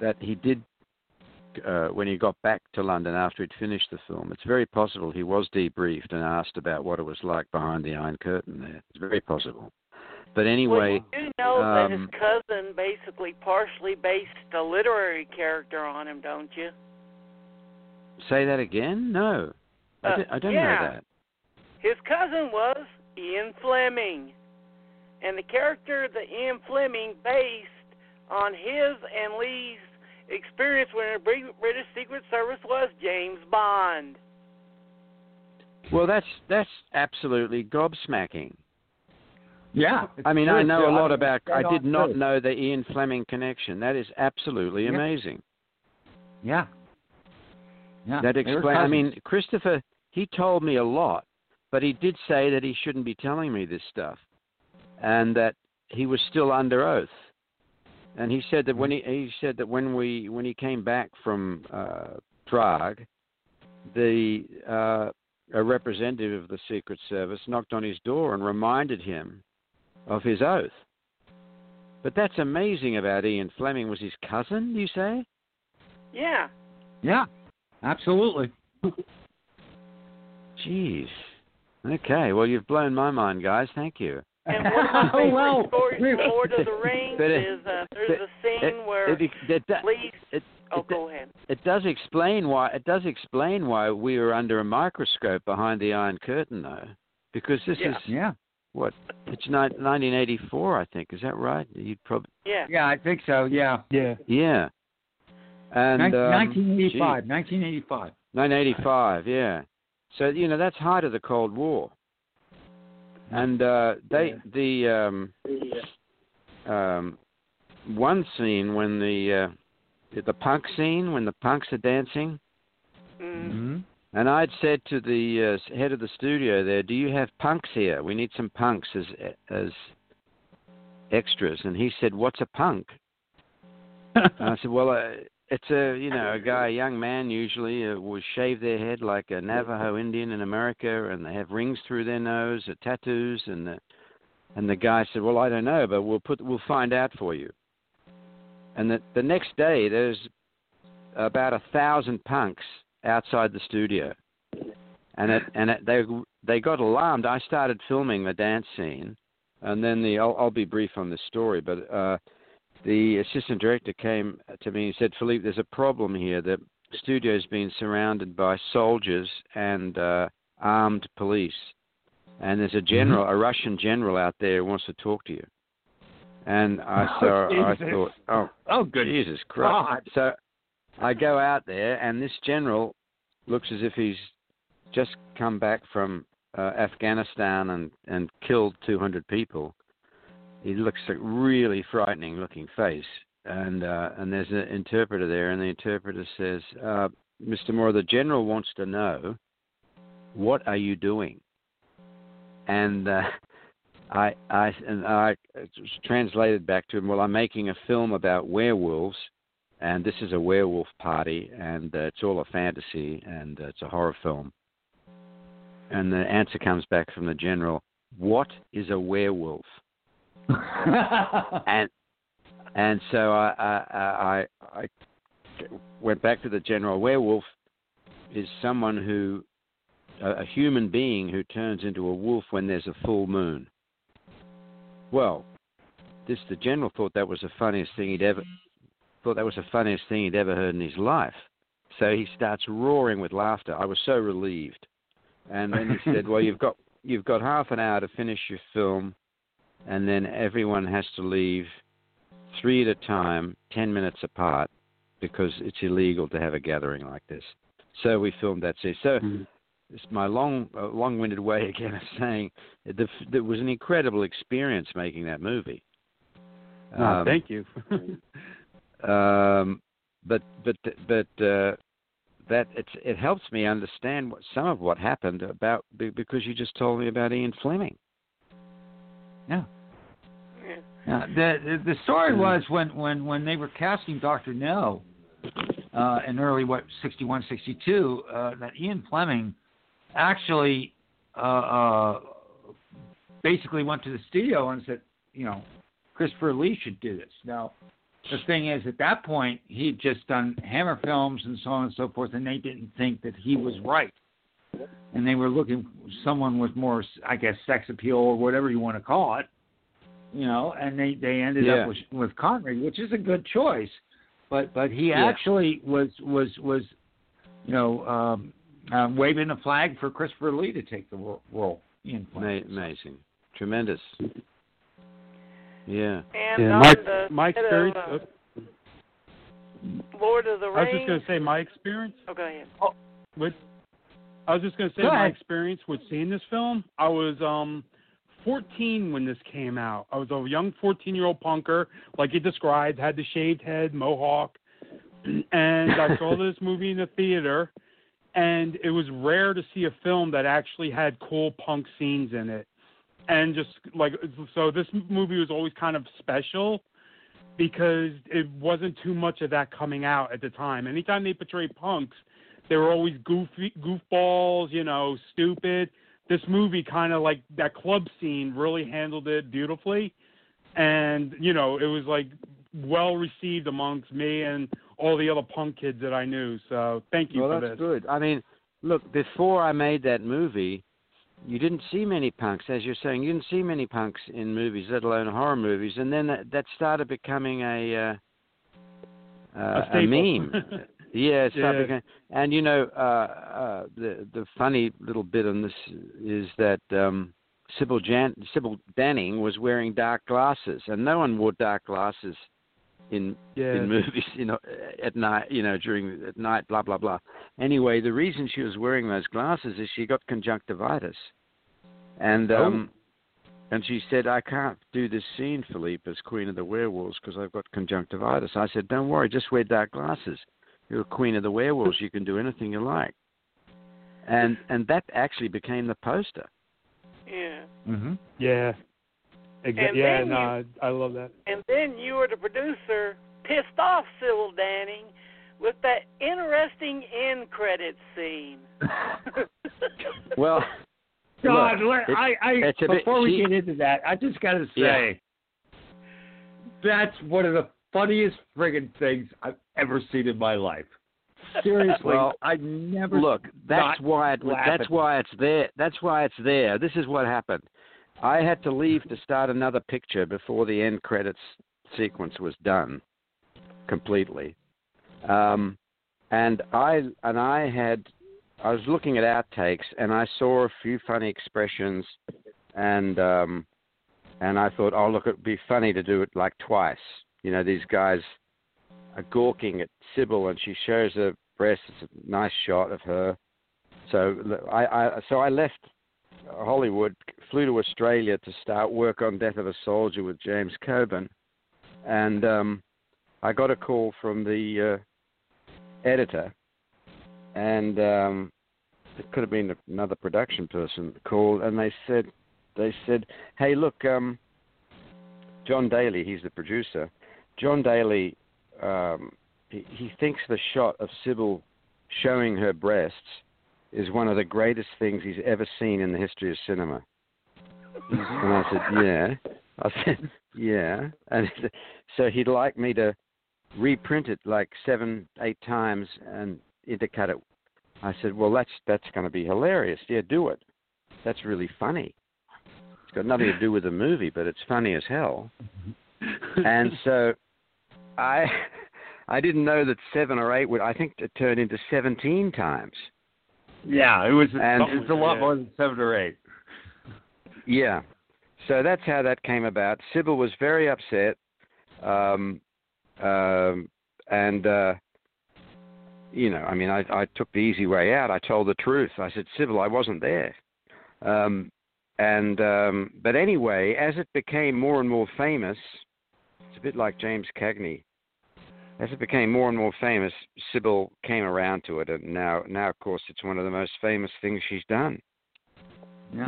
that he did, uh, when he got back to London after he'd finished the film, it's very possible he was debriefed and asked about what it was like behind the Iron Curtain there. It's very possible. But anyway... Well, you do know um, that his cousin basically partially based a literary character on him, don't you? Say that again? No. Uh, I, d- I don't yeah. know that. His cousin was Ian Fleming. And the character that Ian Fleming based on his and Lee's experience when the British Secret Service was James Bond. Well, that's that's absolutely gobsmacking. Yeah. I mean, true. I know a lot about, I did not know the Ian Fleming connection. That is absolutely yeah. amazing. Yeah. Yeah. That explains, I mean, Christopher, he told me a lot, but he did say that he shouldn't be telling me this stuff and that he was still under oath. And he said that when he, he said that when we, when he came back from uh, Prague, the, uh, a representative of the Secret Service knocked on his door and reminded him of his oath. But that's amazing about Ian Fleming. Was his cousin, you say? Yeah. Yeah, absolutely. Jeez. Okay, well, you've blown my mind, guys. Thank you. And one of my favorite well, stories from Lord of the Rings it, is uh, there's it, a scene it, where it, it, it, Lee's... It, oh, it, go ahead. It does explain why it does explain why we were under a microscope behind the Iron Curtain, though, because this yeah. is yeah. what it's ni- nineteen eighty-four, I think. Is that right? You'd probably yeah, yeah, I think so. Yeah, yeah, yeah. And Nin- um, nineteen eighty-five, gee. nineteen eighty-five, nineteen eighty-five. Yeah. So you know that's height of the Cold War, and uh, they yeah. the um, yeah. um, one scene when the uh, the punk scene, when the punks are dancing. Mm-hmm. And I'd said to the uh, head of the studio there, do you have punks here? We need some punks as as extras. And he said, what's a punk? And I said, well, uh, it's a, you know, a guy, a young man usually, uh, will shave their head like a Navajo Indian in America, and they have rings through their nose, or tattoos. And the, and the guy said, well, I don't know, but we'll put we'll find out for you. And the, the next day, there's about a thousand punks outside the studio, and it, and it, they they got alarmed. I started filming the dance scene, and then the I'll, I'll be brief on this story, but uh, the assistant director came to me and said, Philippe, there's a problem here. The studio's been surrounded by soldiers and uh, armed police, and there's a general, a Russian general out there who wants to talk to you. And I, oh, so I thought, oh, oh good Jesus Christ. God. So I go out there, and this general looks as if he's just come back from uh, Afghanistan and, and killed two hundred people. He looks a really frightening-looking face. And uh, and there's an interpreter there, and the interpreter says, uh, Mister Mora, the general wants to know, what are you doing? And... Uh, I I and I translated back to him, well, I'm making a film about werewolves, and this is a werewolf party, and uh, it's all a fantasy, and uh, it's a horror film. And the answer comes back from the general, what is a werewolf? and and so I I, I I went back to the general. A werewolf is someone who, a, a human being who turns into a wolf when there's a full moon. Well, this the general thought that was the funniest thing he'd ever thought that was the funniest thing he'd ever heard in his life. So he starts roaring with laughter. I was so relieved, And then he said, well, you've got you've got half an hour to finish your film, and then everyone has to leave three at a time, ten minutes apart, because it's illegal to have a gathering like this. So we filmed that scene. So mm. it's my long, uh, long-winded way again of saying it, the, it was an incredible experience making that movie. Um, oh, thank you. um, but but but uh, that it's, it helps me understand what, some of what happened about because you just told me about Ian Fleming. Yeah. Yeah, the the story was when, when, when they were casting Doctor No uh, in early, what, sixty-one, sixty-two, uh, that Ian Fleming actually uh, uh, basically went to the studio and said, you know, Christopher Lee should do this. Now, the thing is, at that point, he'd just done Hammer films and so on and so forth, and they didn't think that he was right. And they were looking for someone with more, I guess, sex appeal or whatever you want to call it. You know, and they, they ended yeah. up with, with Connery, which is a good choice, but but he yeah. actually was was was, you know, um, uh, waving a flag for Christopher Lee to take the role. In amazing, tremendous. Yeah. And yeah. My, the my experience. Of, uh, Lord of the Rings. I was just going to say my experience. Oh, go ahead. Oh, with, I was just going to say go my ahead. experience with seeing this film. I was um. fourteen when this came out. I was a young fourteen-year-old punker, like you described, had the shaved head, mohawk, and I saw this movie in the theater, and it was rare to see a film that actually had cool punk scenes in it. And just like, so this movie was always kind of special because it wasn't too much of that coming out at the time. Anytime they portrayed punks, they were always goofy, goofballs, you know, stupid. This movie kind of like that club scene really handled it beautifully. And, you know, it was like well received amongst me and all the other punk kids that I knew. So thank you well, for this. Well, that's good. I mean, look, before I made that movie, you didn't see many punks, as you're saying. You didn't see many punks in movies, let alone horror movies. And then that, that started becoming a, uh, uh, a, a meme. Yeah, yeah. And you know uh, uh, the the funny little bit on this is that um, Sybil Jan- Sybil Danning was wearing dark glasses, and no one wore dark glasses in yeah. in movies, you know, at night, you know, during at night, blah blah blah. Anyway, the reason she was wearing those glasses is she got conjunctivitis, and um, oh. and she said, "I can't do this scene, Philippe, as Queen of the Werewolves because I've got conjunctivitis." I said, "Don't worry, just wear dark glasses. You're Queen of the Werewolves. You can do anything you like," and and that actually became the poster. Yeah. Mhm. Yeah. Exactly. Yeah. And no, I love that. And then you were the producer, pissed off Sybil Danning, with that interesting end credit scene. well, God, look, it, I, I before bit, we she, get into that, I just got to say yeah. that's one of the funniest friggin' things I've ever seen in my life. Seriously, well, I never look. That's why. It, that's why it's there. That's why it's there. This is what happened. I had to leave to start another picture before the end credits sequence was done completely, um, and I and I had I was looking at outtakes and I saw a few funny expressions, and um, and I thought, oh look, it'd be funny to do it like twice. You know, these guys are gawking at Sybil, and she shows her breasts. It's a nice shot of her. So I, I so I left Hollywood, flew to Australia to start work on Death of a Soldier with James Coburn, and um, I got a call from the uh, editor, and um, it could have been another production person called, and they said, they said, "Hey, look, um, John Daly, he's the producer." John Daly, um, he, he thinks the shot of Sybil showing her breasts is one of the greatest things he's ever seen in the history of cinema. And I said, yeah. I said, yeah. And so he'd like me to reprint it like seven, eight times and intercut it. I said, well, that's that's going to be hilarious. Yeah, do it. That's really funny. It's got nothing to do with the movie, but it's funny as hell. And so I I didn't know that seven or eight would, I think it turned into seventeen times. Yeah, it was and it's a lot more than seven or eight. Yeah. So that's how that came about. Sybil was very upset. Um, um, and, uh, you know, I mean, I, I took the easy way out. I told the truth. I said, Sybil, I wasn't there. Um, and um, but anyway, as it became more and more famous, it's a bit like James Cagney. As it became more and more famous, Sybil came around to it, and now, now of course, it's one of the most famous things she's done. Yeah.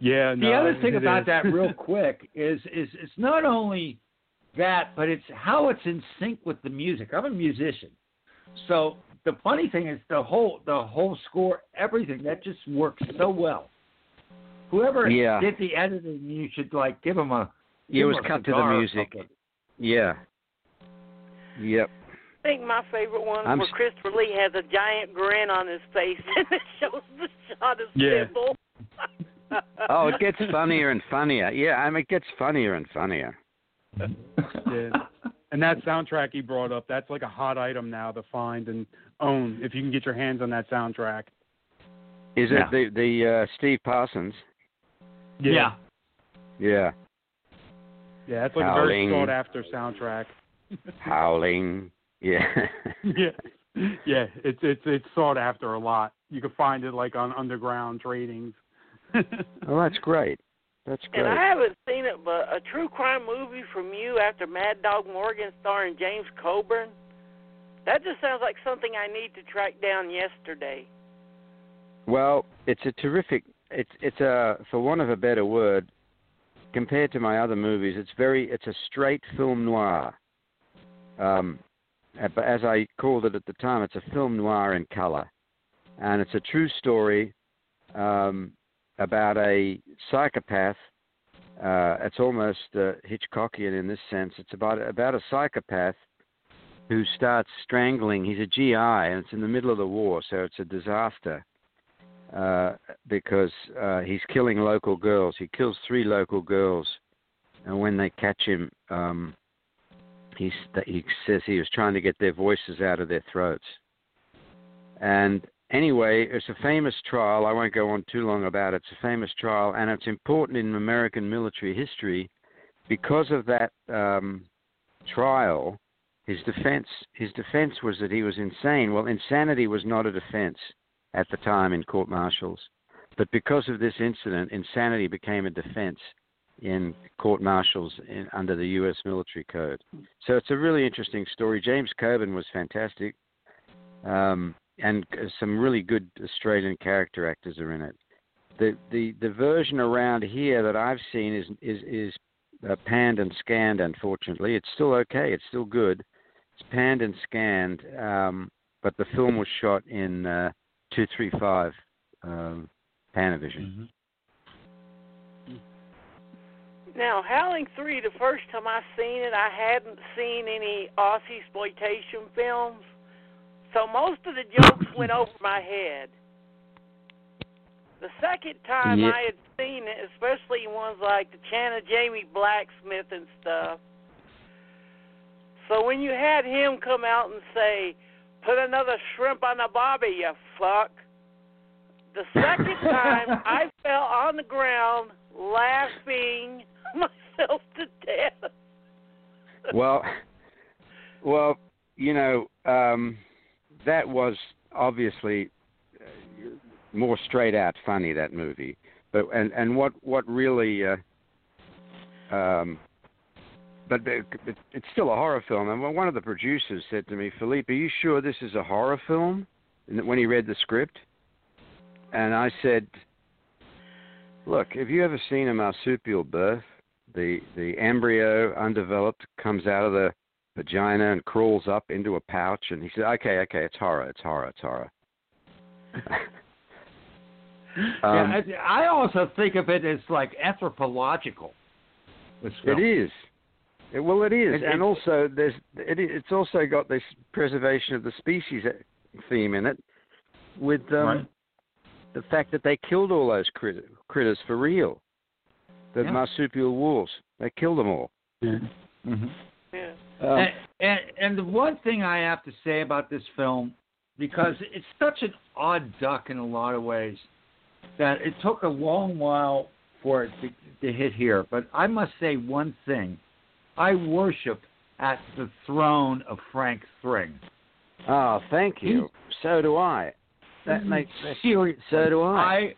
Yeah, no, the other thing about is. that, real quick, is is it's not only that, but it's how it's in sync with the music. I'm a musician, so the funny thing is the whole the whole score, everything that just works so well. Whoever yeah. did the editing, you should like give them a. Give it was cut to the music. Yeah. Yep. I think my favorite one I'm where Christopher Lee has a giant grin on his face and it shows the shot of yeah. Sybil. Oh, it gets funnier and funnier. Yeah, I mean, it gets funnier and funnier. Yeah. And that soundtrack he brought up, that's like a hot item now to find and own, if you can get your hands on that soundtrack. Is yeah. it the, the uh, Steve Parsons? Yeah. Yeah. Yeah, that's like Howling. A very sought-after soundtrack. Howling. Yeah. Yeah. Yeah, it's it's it's sought after a lot. You can find it like on underground tradings. Oh, that's great. That's great. And I haven't seen it, but a true crime movie from you after Mad Dog Morgan starring James Coburn, that just sounds like something I need to track down yesterday. Well, it's a terrific, it's it's a, for want of a better word, compared to my other movies, it's very, it's a straight film noir. Um, as I called it at the time, it's a film noir in color. And it's a true story, um, about a psychopath. Uh, it's almost uh, Hitchcockian in this sense. It's about about a psychopath who starts strangling. He's a G I, and it's in the middle of the war, so it's a disaster uh, because uh, he's killing local girls. He kills three local girls, and when they catch him, um, he he says he was trying to get their voices out of their throats. And anyway, it's a famous trial. I won't go on too long about it. It's a famous trial, and it's important in American military history because of that um, trial. His defense, his defense was that he was insane. Well, insanity was not a defense at the time in court martials, but because of this incident, insanity became a defense in court martials in, under the U S military code. So it's a really interesting story. James Coburn was fantastic. Um, And some really good Australian character actors are in it. The the, the version around here that I've seen is is is uh, panned and scanned. Unfortunately, it's still okay. It's still good. It's panned and scanned, um, but the film was shot in uh, two three five um, Panavision. Mm-hmm. Now, Howling three, the first time I seen it, I hadn't seen any Aussie exploitation films. So most of the jokes went over my head. The second time yeah. I had seen it, especially ones like the Chana Jamie Blacksmith and stuff. So when you had him come out and say, "Put another shrimp on the bobby, you fuck," the second time I fell on the ground laughing myself to death. Well, well, you know, um, that was obviously more straight out funny, that movie. But and, and what what really, uh, um, but it, it's still a horror film. And one of the producers said to me, "Philippe, are you sure this is a horror film?" And when he read the script, and I said, "Look, have you ever seen a marsupial birth? The the embryo, undeveloped, comes out of the vagina and crawls up into a pouch." And he said, okay, okay, it's horror, it's horror, it's horror. um, yeah, I, I also think of it as like anthropological. It is. It, well, it is. It, and it, also, there's it, it's also got this preservation of the species theme in it with um, right. the fact that they killed all those crit- critters for real. The yeah. marsupial wolves, they killed them all. Yeah. Mm-hmm. Um, and, and, and the one thing I have to say about this film because it's such an odd duck in a lot of ways that it took a long while for it to, to hit here. But I must say one thing. I worship at the throne of Frank Thring. Oh, thank you. So do I. That makes serious. So do I. I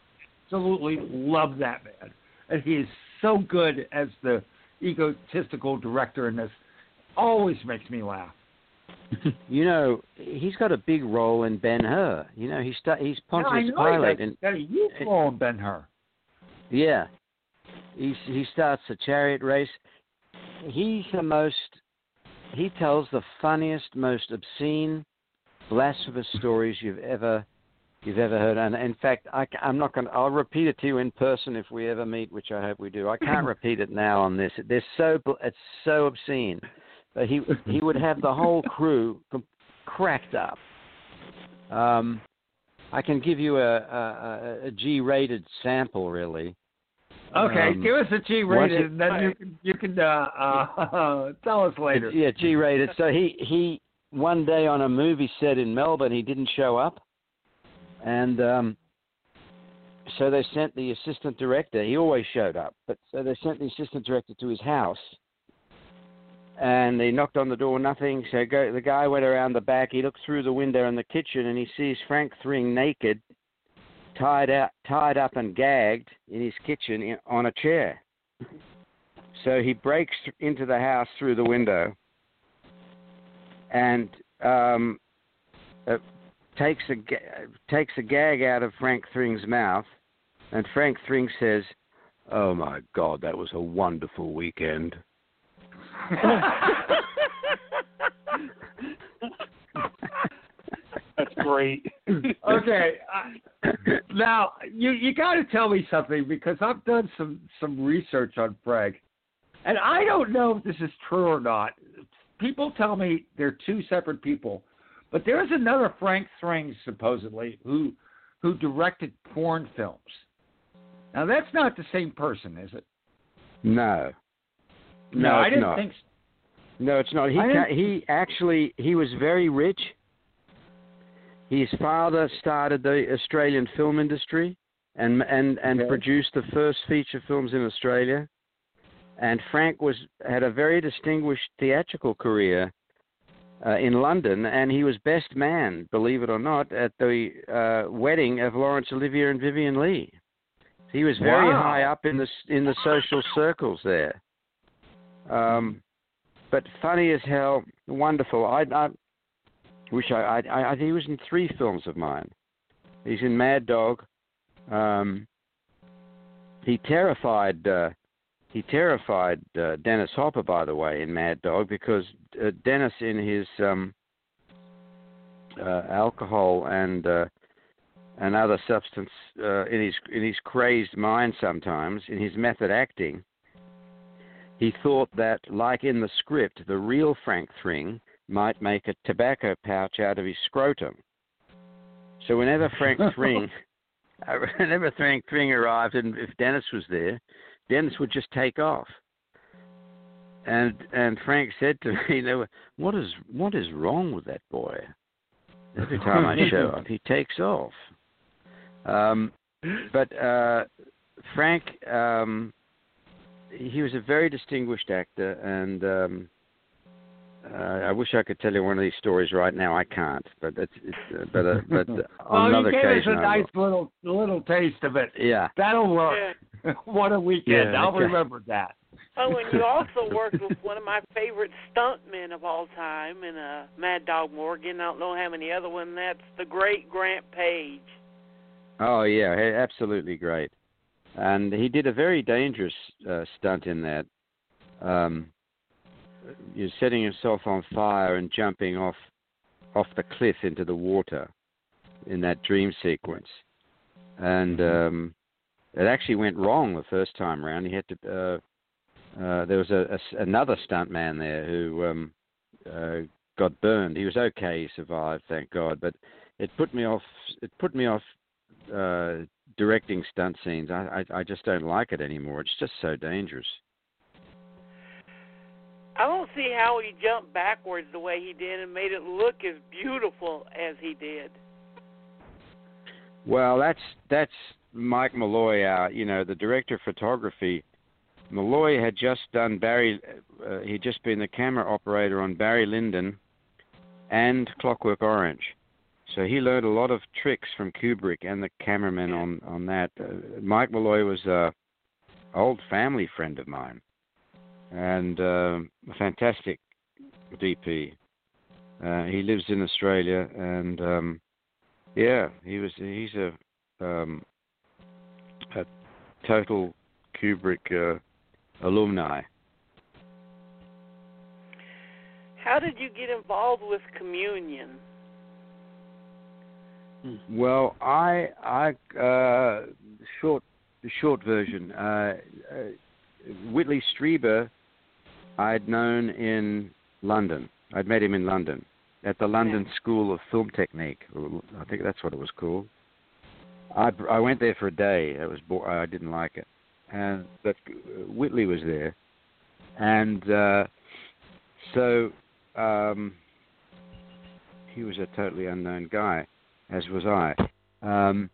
absolutely love that man. And he is so good as the egotistical director in this. Always makes me laugh. You know, he's got a big role in Ben-Hur. You know, he's st- he's Pontius yeah, Pilate. He's got a huge role in Ben-Hur. Yeah. He's, he starts a chariot race. He's the most... He tells the funniest, most obscene, blasphemous stories you've ever you've ever heard. And in fact, I, I'm not going. I'll repeat it to you in person if we ever meet, which I hope we do. I can't repeat it now on this. They're so it's so obscene. But he he would have the whole crew cracked up. Um, I can give you a, a, a G-rated sample, really. Okay, um, give us a G-rated, and then you can, you can uh, uh, tell us later. Yeah, G-rated. So he, he one day on a movie set in Melbourne, he didn't show up, and um, so they sent the assistant director. He always showed up, but so they sent the assistant director to his house, and they knocked on the door, nothing. So go, the guy went around the back. He looked through the window in the kitchen, and he sees Frank Thring naked, tied out, tied up and gagged in his kitchen in, on a chair. So he breaks th- into the house through the window and um, uh, takes a ga- takes a gag out of Frank Thring's mouth, and Frank Thring says, "Oh my God, that was a wonderful weekend." That's great. Okay. Uh, now, you you got to tell me something, because I've done some, some research on Frank, and I don't know if this is true or not. People tell me they're two separate people, but there's another Frank Thring, supposedly, who who directed porn films. Now, that's not the same person, is it? No. No, no I didn't not. think so. No, it's not. He ca- He actually, he was very rich. His father started the Australian film industry and and, and okay. produced the first feature films in Australia. And Frank was had a very distinguished theatrical career uh, in London, and he was best man, believe it or not, at the uh, wedding of Laurence Olivier and Vivian Leigh. He was very wow. high up in the in the social circles there. Um, but funny as hell, wonderful. I. I Which I, I, I, he was in three films of mine. He's in Mad Dog. Um, he terrified, uh, he terrified uh, Dennis Hopper, by the way, in Mad Dog, because uh, Dennis, in his um, uh, alcohol and uh, and other substance, uh, in his in his crazed mind, sometimes in his method acting, he thought that, like in the script, the real Frank Thring might make a tobacco pouch out of his scrotum. So whenever Frank Thring, whenever Frank Thring arrived, and if Dennis was there, Dennis would just take off. And and Frank said to me, you know, what is what is wrong with that boy? Every time I show up, he takes off. Um, but uh, Frank, um, he was a very distinguished actor, and. Um, Uh, I wish I could tell you one of these stories right now. I can't, but it's, it's uh, but uh, but uh, on well, another occasion. Well, you gave us a nice little little taste of it. Yeah, that'll work. Yeah. What a weekend! Yeah, I'll okay. remember that. Oh, and you also worked with one of my favorite stuntmen of all time in uh, Mad Dog Morgan. I don't know how many other one. That's the great Grant Page. Oh yeah, absolutely great. And he did a very dangerous uh, stunt in that. Um, You're setting himself on fire and jumping off off the cliff into the water in that dream sequence. And um, it actually went wrong the first time round. He had to. Uh, uh, there was a, a, another stuntman there who um, uh, got burned. He was okay. He survived, thank God. But it put me off. It put me off uh, directing stunt scenes. I, I I just don't like it anymore. It's just so dangerous. I don't see how he jumped backwards the way he did and made it look as beautiful as he did. Well, that's that's Mike Malloy, uh, you know, the director of photography. Malloy had just done Barry, uh, he'd just been the camera operator on Barry Lyndon and Clockwork Orange. So he learned a lot of tricks from Kubrick and the cameraman on, on that. Uh, Mike Malloy was an old family friend of mine and uh, a fantastic D P. Uh, he lives in Australia and, um, yeah, he was. he's a, um, a total Kubrick uh, alumni. How did you get involved with Communion? Well, I, I uh, short, short version. Uh, uh, Whitley Strieber, I'd known in London. I'd met him in London at the London yeah. School of Film Technique. I think that's what it was called. I, I went there for a day. It was bo- I didn't like it, and but Whitley was there, and uh, so um, he was a totally unknown guy. As was I. Um,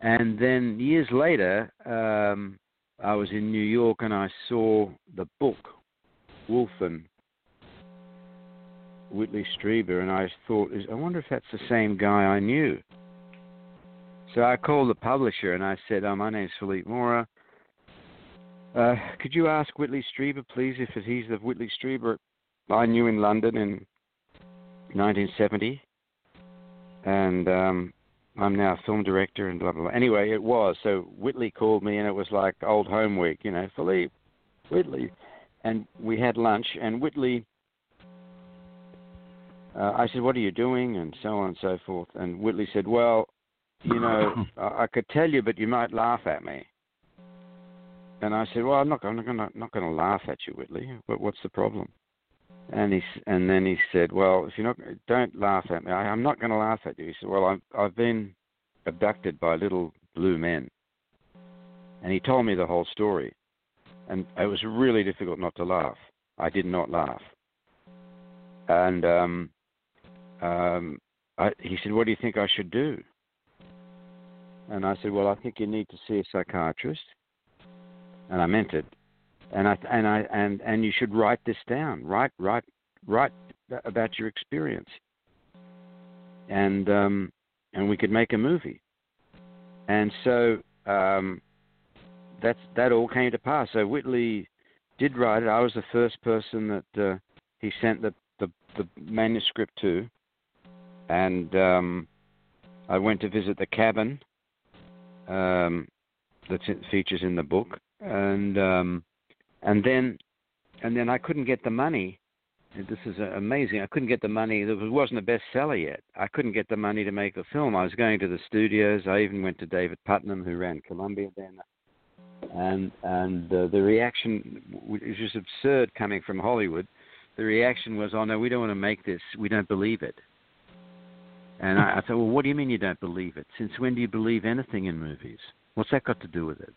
and then years later, um, I was in New York and I saw the book, Wolfen, Whitley Strieber, and I thought, I wonder if that's the same guy I knew. So I called the publisher and I said, oh, my name's Philippe Mora. Uh, could you ask Whitley Strieber, please, if he's the Whitley Strieber I knew in London in nineteen seventy? And um, I'm now a film director and blah, blah, blah. Anyway, it was. So Whitley called me, and it was like old home week, you know, Philippe, Whitley. And we had lunch, and Whitley, uh, I said, what are you doing, and so on and so forth. And Whitley said, well, you know, I-, I could tell you, but you might laugh at me. And I said, well, I'm not, I'm not gonna, not gonna laugh at you, Whitley. But what's the problem? And he and then he said, "Well, if you're not, don't laugh at me. I, I'm not going to laugh at you." He said, "Well, I've I've been abducted by little blue men," and he told me the whole story, and it was really difficult not to laugh. I did not laugh, and um, um, I, he said, "What do you think I should do?" And I said, "Well, I think you need to see a psychiatrist," and I meant it. And I and I and, and you should write this down. Write write write about your experience. And um, and we could make a movie. And so um, that's that all came to pass. So Whitley did write it. I was the first person that uh, he sent the, the the manuscript to. And um, I went to visit the cabin um, that features in the book. And um, And then, and then I couldn't get the money. This is amazing. I couldn't get the money. It wasn't a bestseller yet. I couldn't get the money to make the film. I was going to the studios. I even went to David Putnam, who ran Columbia then. And and uh, the reaction, which is just absurd coming from Hollywood, the reaction was, oh, no, we don't want to make this. We don't believe it. And I, I thought, well, what do you mean you don't believe it? Since when do you believe anything in movies? What's that got to do with it?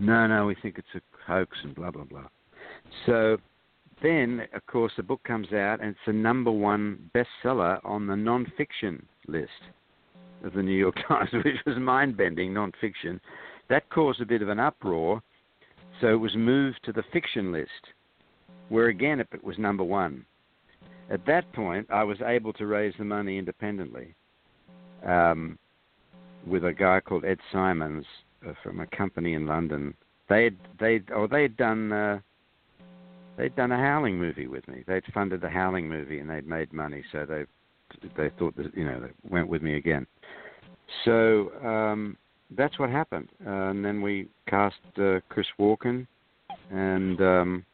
No, no, we think it's a hoax and blah, blah, blah. So then, of course, the book comes out and it's the number one bestseller on the nonfiction list of the New York Times, which was mind-bending nonfiction. That caused a bit of an uproar, so it was moved to the fiction list, where, again, it was number one. At that point, I was able to raise the money independently um, with a guy called Ed Simons, from a company in London. They'd they'd or they'd done uh, they'd done a Howling movie with me. They'd funded the Howling movie and they'd made money, so they they thought that, you know, they went with me again. So um, that's what happened. Uh, and then we cast uh, Chris Walken, and um,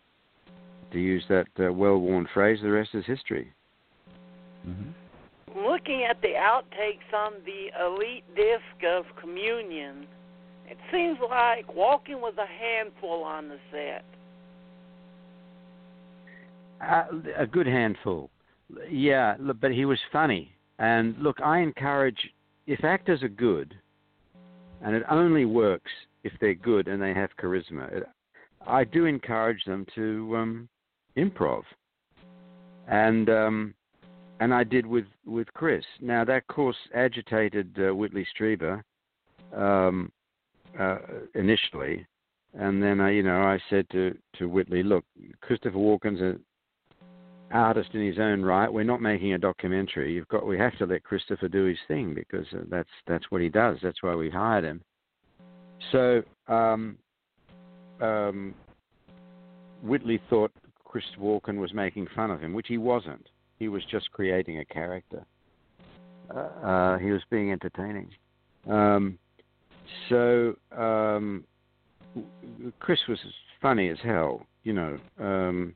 to use that uh, well-worn phrase, the rest is history. Mm-hmm. Looking at the outtakes on the Elite Disc of Communion, it seems like Walken was a handful on the set. Uh, a good handful. Yeah, but he was funny. And look, I encourage, if actors are good, and it only works if they're good and they have charisma, I do encourage them to um, improv, and um, and I did with, with Chris. Now, that course agitated uh, Whitley Strieber um, uh, initially, and then I, you know, I said to, to Whitley, look, Christopher Walken's an artist in his own right. We're not making a documentary. You've got we have to let Christopher do his thing, because that's that's what he does. That's why we hired him. So. Um, um, Whitley thought Chris Walken was making fun of him, which he wasn't. He was just creating a character. Uh, uh, he was being entertaining. Um, so um, Chris was funny as hell, you know. Um,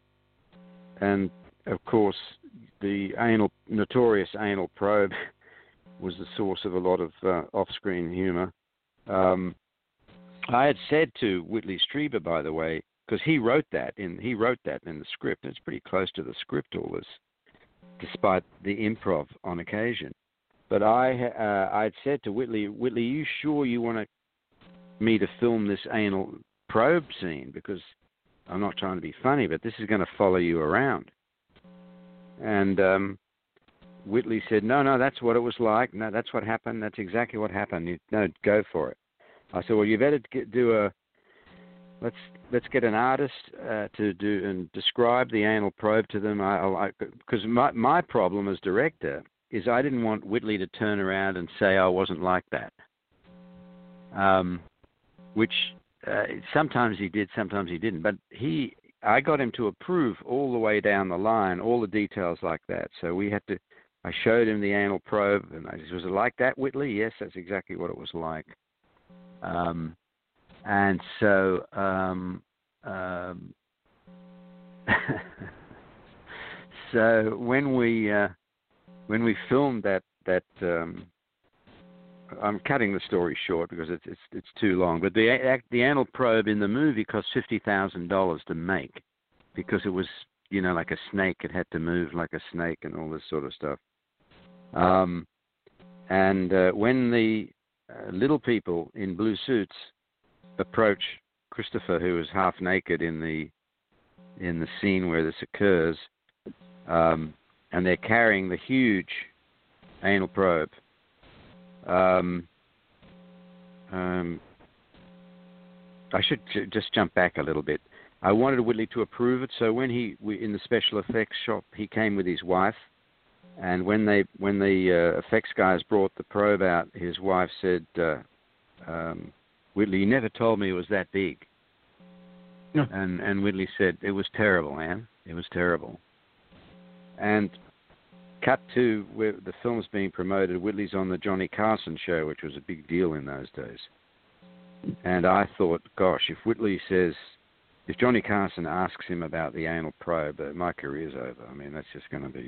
and, of course, the anal, notorious anal probe was the source of a lot of uh, off-screen humor. Um, I had said to Whitley Strieber, by the way, because he wrote that in he wrote that in the script. It's pretty close to the script, all this, despite the improv on occasion. But I uh, I had said to Whitley, Whitley, are you sure you want to, me to film this anal probe scene? Because I'm not trying to be funny, but this is going to follow you around. And um, Whitley said, no, no, that's what it was like. No, that's what happened. That's exactly what happened. You, no, go for it. I said, well, you better get, do a. Let's let's get an artist uh, to do and describe the anal probe to them. I because my my problem as director is I didn't want Whitley to turn around and say I wasn't like that, um, which uh, sometimes he did, sometimes he didn't. But he I got him to approve all the way down the line, all the details like that. So we had to. I showed him the anal probe, and I said, was it like that, Whitley? Yes, that's exactly what it was like. Um, and so, um, um, so when we uh, when we filmed that that um, I'm cutting the story short because it's it's, it's too long. But the the anal probe in the movie cost fifty thousand dollars to make, because it was, you know, like a snake. It had to move like a snake and all this sort of stuff. Um, and uh, when the Uh, little people in blue suits approach Christopher, who is half naked in the in the scene where this occurs, um, and they're carrying the huge anal probe. Um, um, I should j- just jump back a little bit. I wanted Whitley to approve it, so when he we, in the special effects shop, he came with his wife. And when they when the uh, effects guys brought the probe out, his wife said, uh, um, "Whitley, you never told me it was that big." No. And and Whitley said, "It was terrible, Anne. It was terrible." And cut to where the film's being promoted. Whitley's on the Johnny Carson show, which was a big deal in those days. And I thought, gosh, if Whitley says, if Johnny Carson asks him about the anal probe, uh, my career's over. I mean, that's just going to be.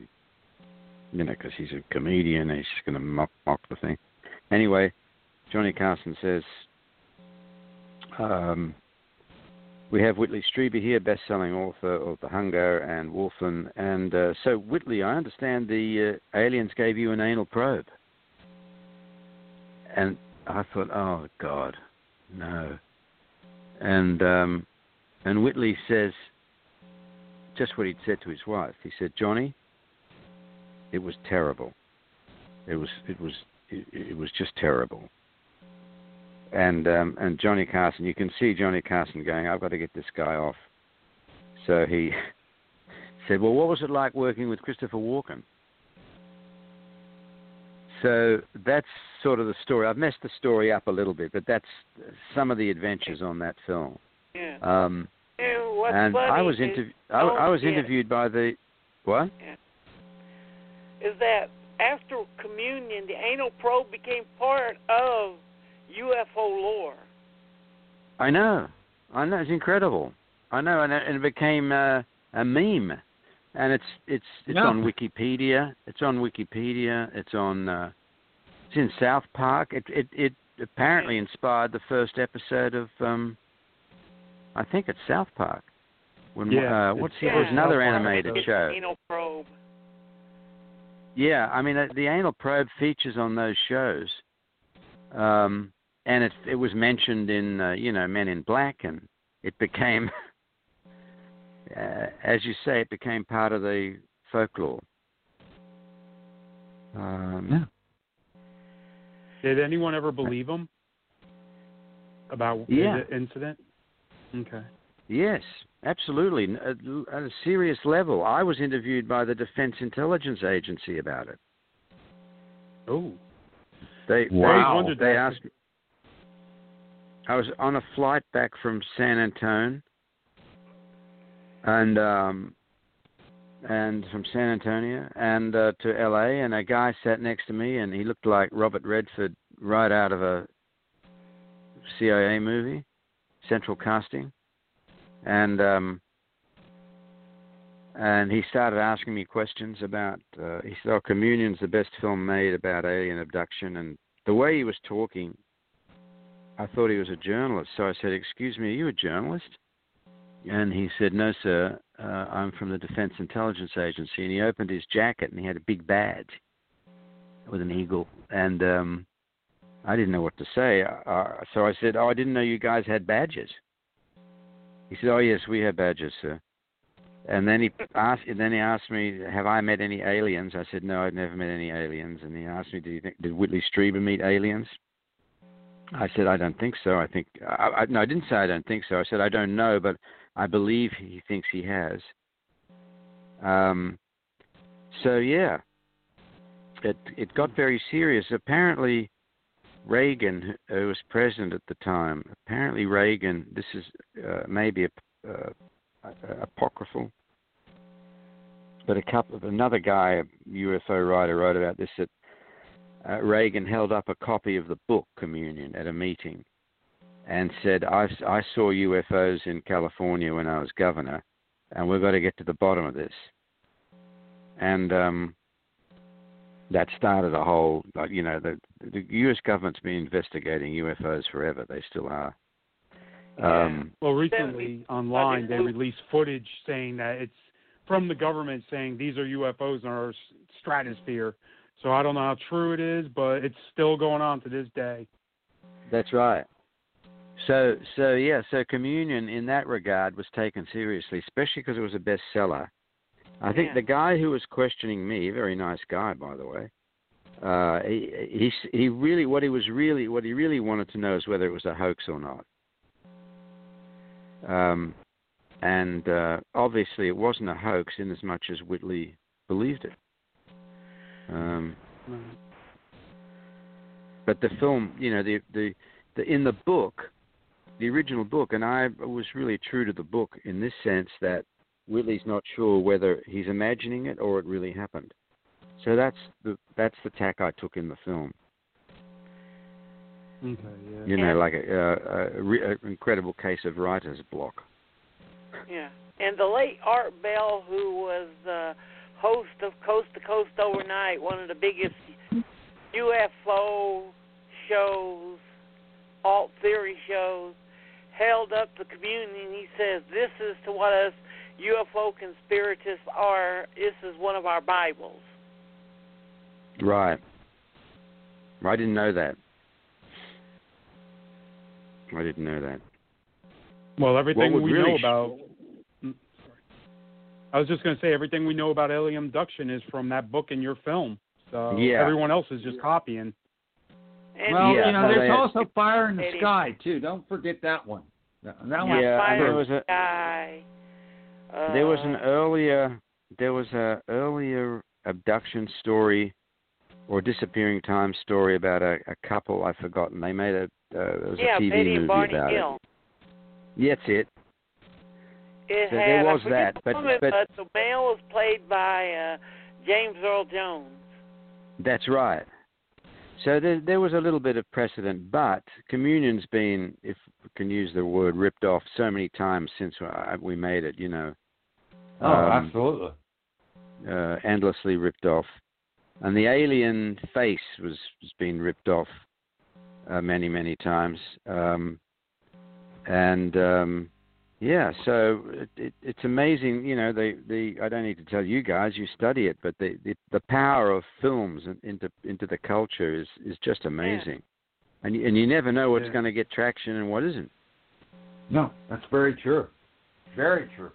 You know, because he's a comedian and he's just going to mock, mock the thing. Anyway, Johnny Carson says, um, we have Whitley Strieber here, best-selling author of The Hunger and Wolfen. And uh, so, Whitley, I understand the uh, aliens gave you an anal probe. And I thought, oh, God, no. And um, and Whitley says just what he'd said to his wife. He said, Johnny, it was terrible. It was it was it, it was just terrible. And um, and Johnny Carson, you can see Johnny Carson going, I've got to get this guy off. So he said, well, what was it like working with Christopher Walken? So that's sort of the story. I've messed the story up a little bit, but that's some of the adventures on that film. Yeah. Um, yeah, what's and funny I was interv- is, I, oh, I was yeah. interviewed by the what? Yeah. Is that after Communion, the anal probe became part of U F O lore. I know. I know. It's incredible. I know. And it became a, a meme. And it's it's it's yeah. on Wikipedia. It's on Wikipedia. It's on. Uh, it's in South Park. It it, it apparently inspired the first episode of. Um, I think it's South Park. When yeah. uh, what's yeah. there was another animated it's show. Anal probe. Yeah, I mean, the anal probe features on those shows, um, and it, it was mentioned in, uh, you know, Men in Black, and it became uh, as you say, it became part of the folklore. Um, yeah. Did anyone ever believe him about yeah. the incident? Okay. Yes, absolutely. At a serious level. I was interviewed by the Defense Intelligence Agency about it. Oh. They, wow. They, they asked me. I was on a flight back from San Antonio, and um, and from San Antonio and uh, to L A, and a guy sat next to me, and he looked like Robert Redford right out of a C I A movie, Central Casting, and um, and he started asking me questions about. Uh, he said, "Oh, Communion's the best film made about alien abduction," and the way he was talking, I thought he was a journalist, so I said, "Excuse me, are you a journalist?" And he said, "No, sir, uh, I'm from the Defense Intelligence Agency." And he opened his jacket, and he had a big badge with an eagle. And um, I didn't know what to say, uh, so I said, "Oh, I didn't know you guys had badges." He said, "Oh, yes, we have badges, sir." And then he asked, and then he asked me, "Have I met any aliens?" I said, "No, I've never met any aliens." And he asked me, "Do you think did Whitley Strieber meet aliens?" I said, I don't think so. I think, I, I, no, I didn't say I don't think so. I said, I don't know, but I believe he thinks he has. Um, so, yeah, it it got very serious. Apparently, Reagan, who was president at the time, apparently Reagan, this is uh, maybe a, uh, apocryphal, but a couple of, another guy, a U F O writer, wrote about this, that Uh, Reagan held up a copy of the book Communion at a meeting and said, I, I saw U F Os in California when I was governor, and we've got to get to the bottom of this. And um, that started a whole, like, you know, the, the U S government's been investigating U F Os forever. They still are. Um, well, recently online they released footage saying that it's from the government saying these are U F Os in our stratosphere. So I don't know how true it is, but it's still going on to this day. That's right. So, so yeah, so Communion in that regard was taken seriously, especially because it was a bestseller. I yeah. think the guy who was questioning me, very nice guy, by the way, uh, he, he he really what he was really what he really wanted to know is whether it was a hoax or not. Um, and uh, obviously it wasn't a hoax in as much as Whitley believed it. Um, but the film, you know, the, the the in the book, the original book, and I was really true to the book in this sense that Whitley's not sure whether he's imagining it or it really happened. So that's the that's the tack I took in the film. Okay, yeah. You know, and like an incredible case of writer's block. Yeah, and the late Art Bell, who was Uh, host of Coast to Coast Overnight, one of the biggest U F O shows, alt theory shows, held up the Communion. He says, this is to what us U F O conspiratists are. This is one of our Bibles. Right. I didn't know that. I didn't know that. Well, everything we really know about... I was just going to say, everything we know about alien abduction is from that book and your film. So yeah. everyone else is just copying. And well, yeah, you know, there's also had, Fire in the Eddie. Sky, too. Don't forget that one. That one. Yeah, Fire in the Sky. Uh, there was an earlier, there was a earlier abduction story or disappearing time story about a, a couple I've forgotten. They made a, uh, it was yeah, a T V Betty movie and Barney about Hill. It. Yeah, that's it. It so had, there was that, the woman, but, but, but the male was played by uh, James Earl Jones. That's right. So there, there was a little bit of precedent, but Communion's been, if we can use the word, ripped off so many times since we made it, you know. Oh, um, absolutely. Uh, endlessly ripped off. And the alien face was, was being ripped off uh, many, many times. Um, and... Um, Yeah, so it, it, it's amazing, you know, the, the, I don't need to tell you guys, you study it, but the, the, the power of films into into the culture is, is just amazing. Yeah. And, and you never know what's yeah. going to get traction and what isn't. No, that's very true. Very true.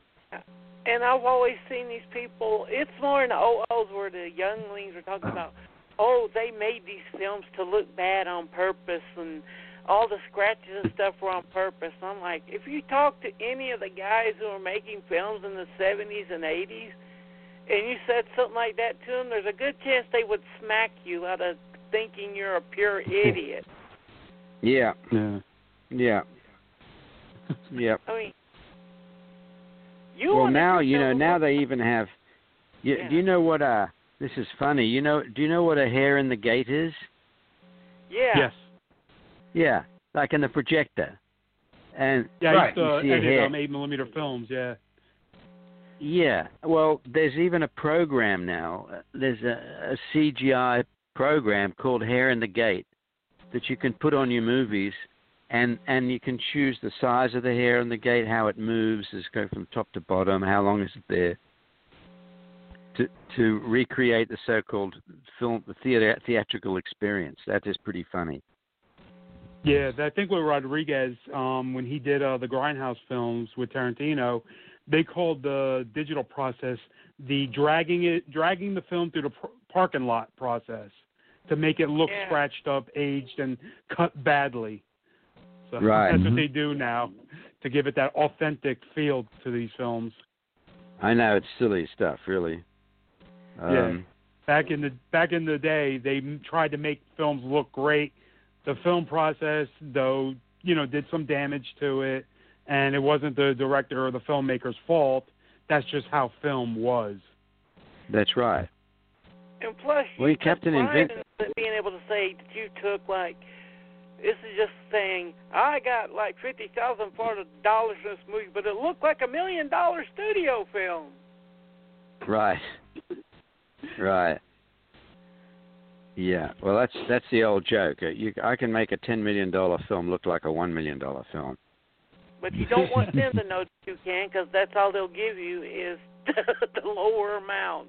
And I've always seen these people, it's more in the O Os where the younglings are talking about, oh, they made these films to look bad on purpose, and all the scratches and stuff were on purpose. And I'm like, if you talk to any of the guys who are making films in the seventies and eighties, and you said something like that to them, there's a good chance they would smack you out of thinking you're a pure idiot. Yeah. Yeah. Yeah. Yeah. I mean, you well, now, you know, now they even have, you, yeah. do you know what a, this is funny, you know, do you know what a hair in the gate is? Yeah. Yes. Yeah, like in the projector. And, yeah, right, you uh, see edit, a hair. Um, eight millimeter films, yeah. Yeah, well, there's even a program now. There's a, a C G I program called Hair in the Gate that you can put on your movies, and, and you can choose the size of the hair in the gate, how it moves, does it go from top to bottom, how long is it there, to to recreate the so-called film, the theater, theatrical experience. That is pretty funny. Yeah, I think with Rodriguez, um, when he did uh, the Grindhouse films with Tarantino, they called the digital process the dragging it, dragging the film through the pr- parking lot process to make it look yeah. scratched up, aged, and cut badly. So right. That's what they do now to give it that authentic feel to these films. I know, it's silly stuff, really. Um, yeah. Back in the back in the day, they tried to make films look great. The film process, though, you know, did some damage to it, and it wasn't the director or the filmmaker's fault. That's just how film was. That's right. And plus, well, you Captain Invincible, being able to say that you took, like, this is just saying, I got, like, fifty thousand dollars for the dollars in this movie, but it looked like a million-dollar studio film. Right. Right. Yeah, well, that's that's the old joke. You, I can make a ten million dollars film look like a one million dollars film. But you don't want them to know that you can, because that's all they'll give you is the lower amount.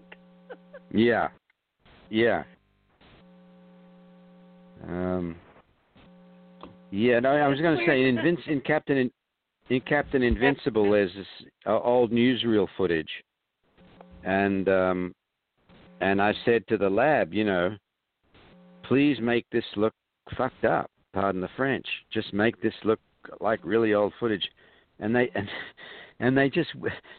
Yeah, yeah. Um. Yeah, no, I was going to say, in, Invinci- in, Captain in, in Captain Invincible, there's this uh, old newsreel footage. And um, and I said to the lab, you know, please make this look fucked up. Pardon the French. Just make this look like really old footage, and they and, and they just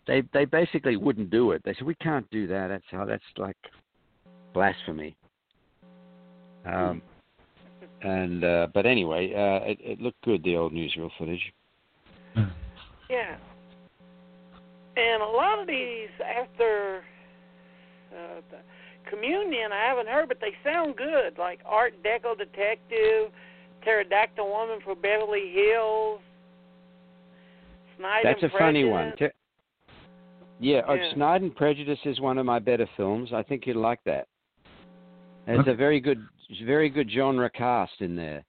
they they basically wouldn't do it. They said we can't do that. That's how that's like blasphemy. Um, and uh, but anyway, uh, it, it looked good, the old newsreel footage. Yeah, and a lot of these after. Uh, the, Communion, I haven't heard, but they sound good. Like Art Deco Detective, Pterodactyl Woman for Beverly Hills, Snide and Prejudice. That's a funny one. Te- yeah, yeah. Oh, Snide and Prejudice is one of my better films. I think you'd like that. It's a very good, very good genre cast in there.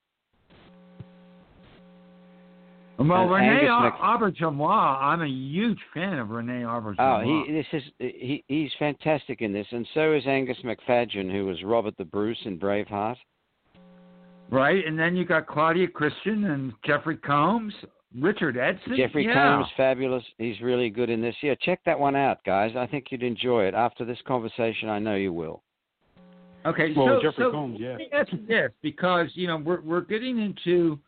Well, uh, Rene Mac- Auberjonois, I'm a huge fan of Rene Auberjonois. Oh, he, this is he, he's fantastic in this, and so is Angus McFadyen, who was Robert the Bruce in Braveheart. Right, and then you got Claudia Christian and Jeffrey Combs, Richard Edson. Jeffrey yeah. Combs, fabulous. He's really good in this. Yeah, check that one out, guys. I think you'd enjoy it. After this conversation, I know you will. Okay, well, so, Jeffrey so Combs, yeah. That's this, because, you know, we're we're getting into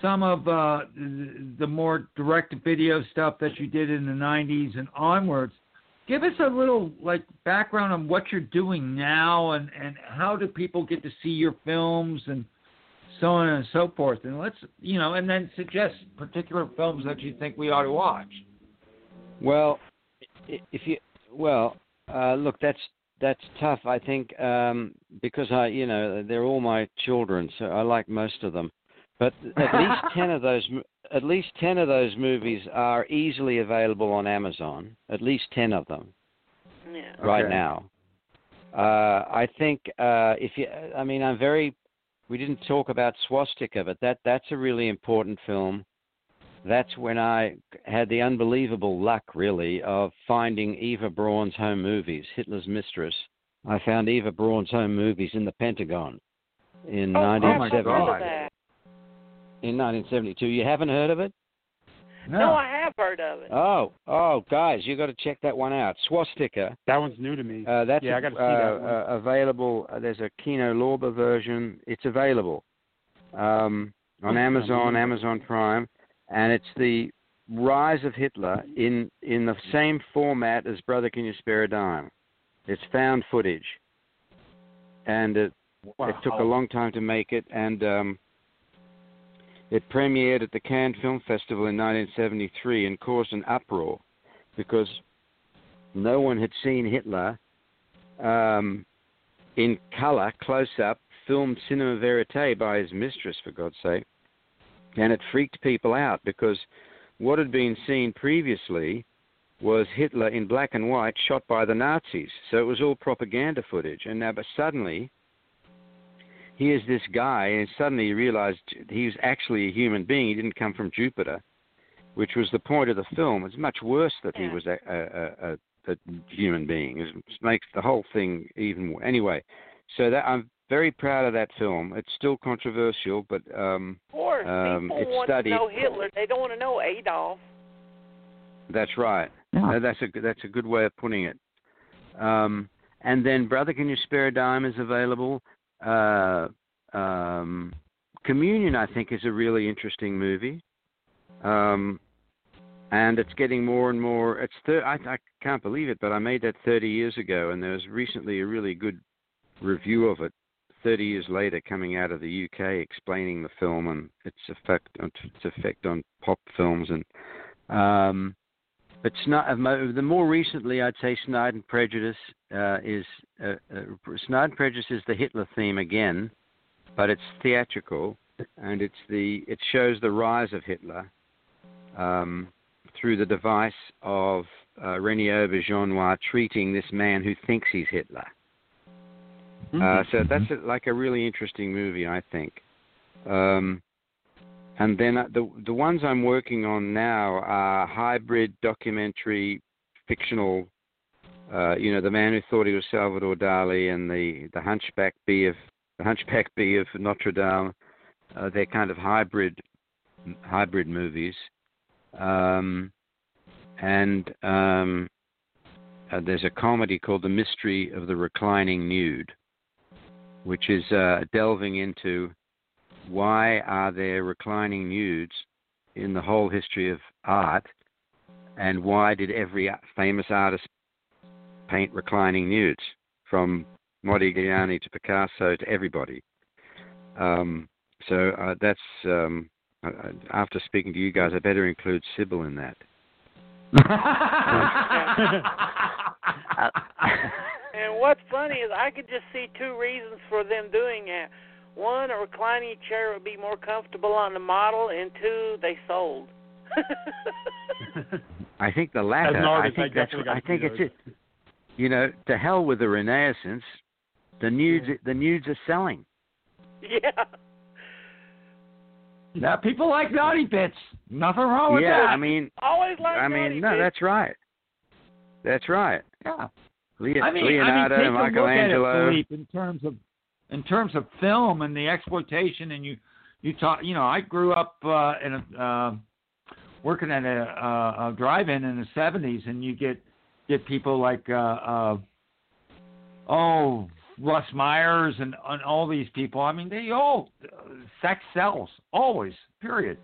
some of uh, the more direct-to-video stuff that you did in the nineties and onwards. Give us a little like background on what you're doing now, and, and how do people get to see your films, and so on and so forth. And let's you know, and then suggest particular films that you think we ought to watch. Well, if you well uh, look, that's that's tough. I think um, because I you know they're all my children, so I like most of them. But at least ten of those, at least ten of those movies are easily available on Amazon. At least ten of them, yeah. right okay. now. Uh, I think uh, if you, I mean, I'm very. We didn't talk about Swastika, but that that's a really important film. That's when I had the unbelievable luck, really, of finding Eva Braun's home movies, Hitler's Mistress. I found Eva Braun's home movies in the Pentagon in nineteen seventy-five. Oh, in nineteen seventy-two. You haven't heard of it? No. no, I have heard of it. Oh, oh, guys, you got to check that one out. Swastika. That one's new to me. Uh, that's yeah, a, I got to see uh, that one. Uh, available. Uh, there's a Kino Lorber version. It's available um, on Amazon, Amazon Prime, and it's the Rise of Hitler in in the same format as Brother Can You Spare a Dime. It's found footage, and it, wow. it took a long time to make it, and um, it premiered at the Cannes Film Festival in nineteen seventy-three and caused an uproar because no one had seen Hitler um, in color, close-up, filmed cinema verite by his mistress, for God's sake, and it freaked people out because what had been seen previously was Hitler in black and white shot by the Nazis. So it was all propaganda footage. And now, but suddenly, here's this guy, and suddenly he realized he was actually a human being. He didn't come from Jupiter, which was the point of the film. It's much worse that he was a, a, a, a human being. It makes the whole thing even worse. Anyway, so that I'm very proud of that film. It's still controversial, but um, of course, um, people it's want studied. To know Hitler. They don't want to know Adolf. That's right. Yeah. That's a that's a good way of putting it. Um, and then Brother Can You Spare a Dime is available. Uh, um, Communion, I think, is a really interesting movie. Um, and it's getting more and more. It's thir- I, I can't believe it, but I made that thirty years ago, and there was recently a really good review of it thirty years later coming out of the U K explaining the film and its effect, its effect on pop films. And um, but Sni- the more recently, I'd say Snide and Prejudice uh, is uh, uh, Snide and Prejudice is the Hitler theme again, but it's theatrical, and it's the it shows the rise of Hitler um, through the device of uh, Regnault Beaujournois treating this man who thinks he's Hitler. Mm-hmm. Uh, so that's a, like a really interesting movie, I think. Um, And then the the ones I'm working on now are hybrid, documentary, fictional, uh, you know, The Man Who Thought He Was Salvador Dali and the, the Hunchback Bee of the Hunchback Bee of Notre Dame. Uh, they're kind of hybrid hybrid movies. Um, and um, uh, there's a comedy called The Mystery of the Reclining Nude, which is uh, delving into why are there reclining nudes in the whole history of art, and why did every famous artist paint reclining nudes, from Modigliani to Picasso to everybody? Um, so uh, that's, um, uh, after speaking to you guys, I better include Sybil in that. And what's funny is I could just see two reasons for them doing it. One, a reclining chair would be more comfortable on the model, and two, they sold. I think the latter. I think that's. What, I think it's it. You know, to hell with the Renaissance. The nudes, yeah. the nudes are selling. Yeah. Now people like naughty bits. Nothing wrong with yeah, that. Yeah, I mean, always like I mean, naughty no, bits. That's right. That's right. Yeah. Le- I mean, Leonardo, I mean, take Michelangelo. A look at it, Philippe, in terms of. In terms of film and the exploitation, and you, you talk, you know, I grew up uh, in a, uh, working at a, a, a drive-in in the seventies, and you get get people like, uh, uh, oh, Russ Myers and, and all these people. I mean, they all uh, sex sells always. Period.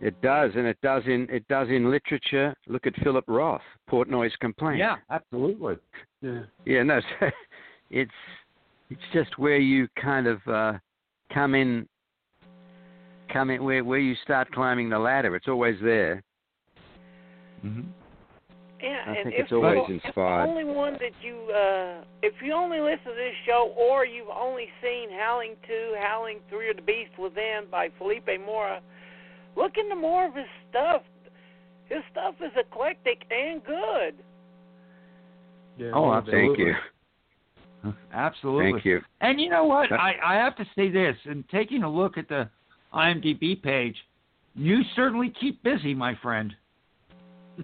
It does, and it does in it does in literature. Look at Philip Roth, Portnoy's Complaint. Yeah, absolutely. Yeah, yeah no, so it's. It's just where you kind of uh, come in, come in where where you start climbing the ladder. It's always there. Mm-hmm. Yeah, I and think it's always you, inspired. If the only one that you, uh, if you only listen to this show, or you've only seen Howling two, Howling three, or The Beast Within by Philippe Mora, look into more of his stuff. His stuff is eclectic and good. Yeah, oh, absolutely. Thank you. Absolutely. Thank you. And you know what? I, I have to say this. In taking a look at the I M D B page, you certainly keep busy, my friend.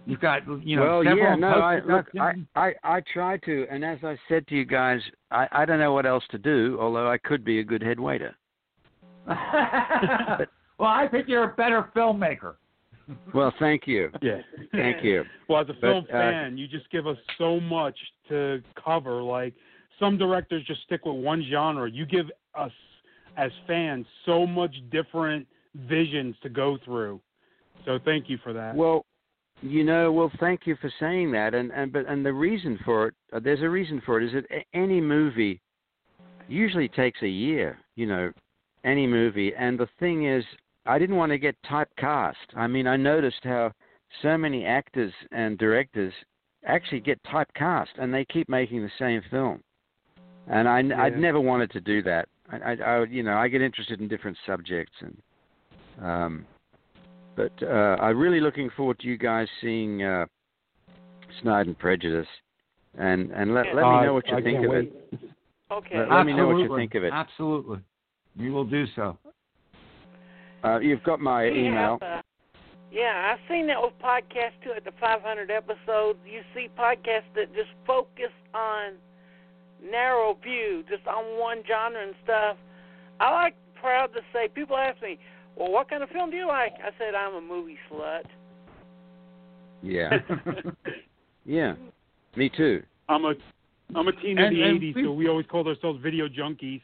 You've got, you know, well, several yeah, no, I, look, I, I, I try to. And as I said to you guys, I, I don't know what else to do, although I could be a good head waiter. Well, I think you're a better filmmaker. Well, thank you. Yeah. Thank you. Well, as a film but, uh, fan, you just give us so much to cover. Like, some directors just stick with one genre. You give us, as fans, so much different visions to go through. So thank you for that. Well, you know, well, thank you for saying that. And, and, but, and the reason for it, uh, there's a reason for it, is that any movie usually takes a year, you know, any movie. And the thing is, I didn't want to get typecast. I mean, I noticed how so many actors and directors actually get typecast, and they keep making the same film. And I, yeah. I'd never wanted to do that. I, I, I, you know, I get interested in different subjects, and um, but uh, I'm really looking forward to you guys seeing uh, Snide and Prejudice, and and let, let uh, me know what you I think of wait. it. Okay. Let, let me know what you think of it. Absolutely, we will do so. Uh, you've got my we email. Have, uh, yeah, I've seen that with podcasts too. At the five hundred episodes, you see podcasts that just focus on narrow view, just on one genre and stuff. I like proud to say, people ask me, well, what kind of film do you like? I said, I'm a movie slut. Yeah. Yeah. Me too. I'm a I'm a teen in the eighties, we, so we always called ourselves video junkies.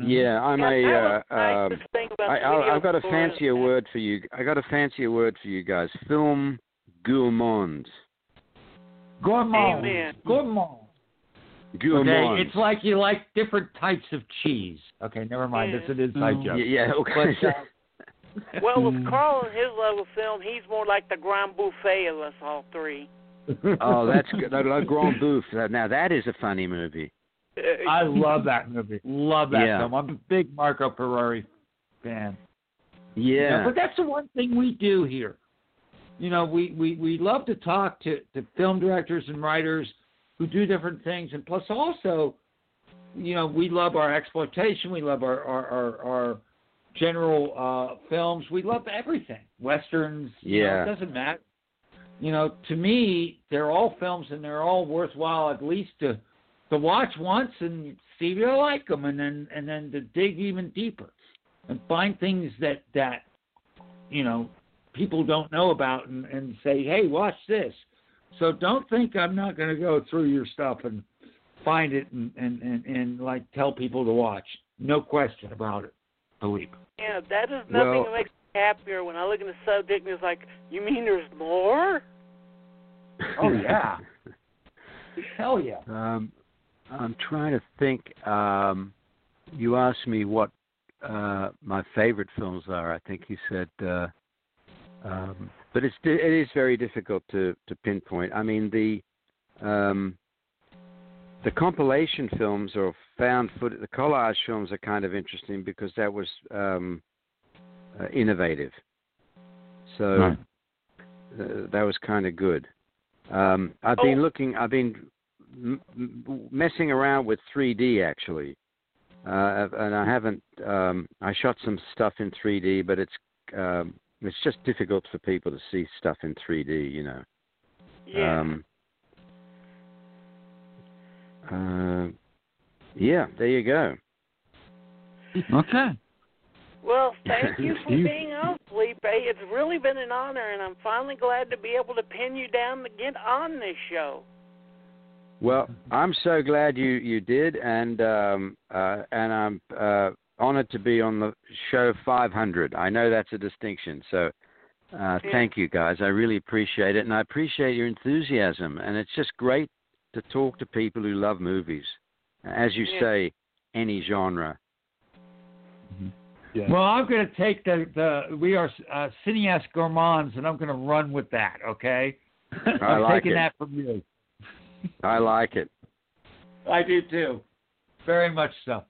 Yeah, I'm a. Uh, nice uh, I, I've got a fancier and... word for you. I got a fancier word for you guys. Film gourmand. Gourmand. Amen. Gourmand. Gourmand. Okay, it's like you like different types of cheese. Okay, never mind. Yeah. This it is my joke. Yeah. yeah okay. But, uh, well, with Carl and his love of film, he's more like the grand buffet of us all three. Oh, that's good. The grand buffet. Now that is a funny movie. I love that movie. Love that yeah. film. I'm a big Marco Ferrari fan. Yeah. You know, but that's the one thing we do here. You know, we, we, we love to talk to, to film directors and writers who do different things. And plus also, you know, we love our exploitation. We love our, our, our, our general uh, films. We love everything. Westerns. Yeah. You know, it doesn't matter. You know, to me, they're all films and they're all worthwhile at least to – to watch once and see if you like them, and then and then to dig even deeper and find things that, that you know, people don't know about, and, and say, hey, watch this. So don't think I'm not going to go through your stuff and find it and, and, and, and, like, tell people to watch. No question about it, Philippe. Yeah, that is nothing well, that makes me happier when I look at the subject and it's like, you mean there's more? Oh, yeah. Hell yeah. Um, I'm trying to think. Um, you asked me what uh, my favorite films are. I think you said, uh, um, but it's it is very difficult to, to pinpoint. I mean the um, the compilation films or found footage, the collage films are kind of interesting because that was um, uh, innovative. So no. th- that was kind of good. Um, I've oh. been looking. I've been. messing around with three D actually, uh, and I haven't. Um, I shot some stuff in three D, but it's um, it's just difficult for people to see stuff in three D, you know. Yeah. Um, uh, yeah. There you go. Okay. Well, thank you for being on, Felipe. It's really been an honor, and I'm finally glad to be able to pin you down to get on this show. Well, I'm so glad you, you did, and um, uh, and I'm uh, honored to be on the show five hundred. I know that's a distinction, so uh, yeah. Thank you, guys. I really appreciate it, and I appreciate your enthusiasm, and it's just great to talk to people who love movies, as you yeah. say, any genre. Mm-hmm. Yeah. Well, I'm going to take the, the we are uh, cineast gourmands, and I'm going to run with that, okay? I'm I like taking it. that from you. I like it. I do too, very much so.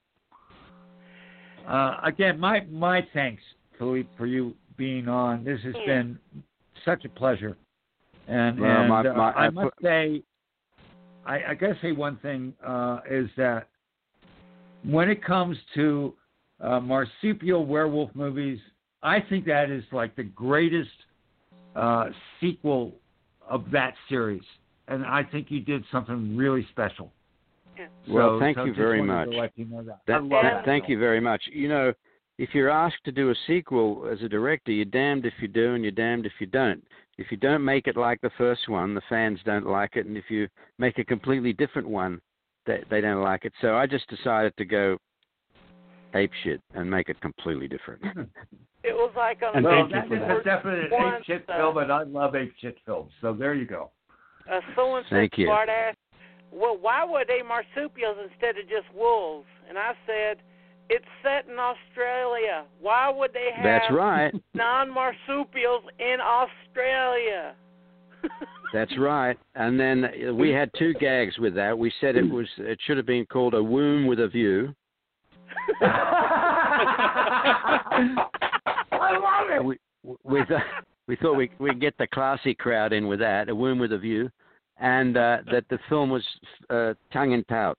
Uh, again, my my thanks, Philippe, for you being on. This has been such a pleasure, and, well, and my, my, uh, I must I, say, I, I gotta say one thing uh, is that when it comes to uh, marsupial werewolf movies, I think that is like the greatest uh, sequel of that series. And I think you did something really special. Yeah. Well, so, thank so you very much. You know that. That, that, thank you very much. You know, if you're asked to do a sequel as a director, you're damned if you do and you're damned if you don't. If you don't make it like the first one, the fans don't like it. And if you make a completely different one, they, they don't like it. So I just decided to go apeshit and make it completely different. It was like... Um, and well, that's that. definitely an apeshit film, and I love apeshit films. So there you go. Uh, so Thank you. Smart-ass, well, why were they marsupials instead of just wolves? And I said... It's set in Australia. Why would they have That's right. non-marsupials in Australia? That's right. And then we had two gags with that. We said it was it should have been called A Womb with a View. I love it. We we, th- we thought we we'd get the classy crowd in with that, A Womb with a View, and uh, that the film was uh, tongue in pouch.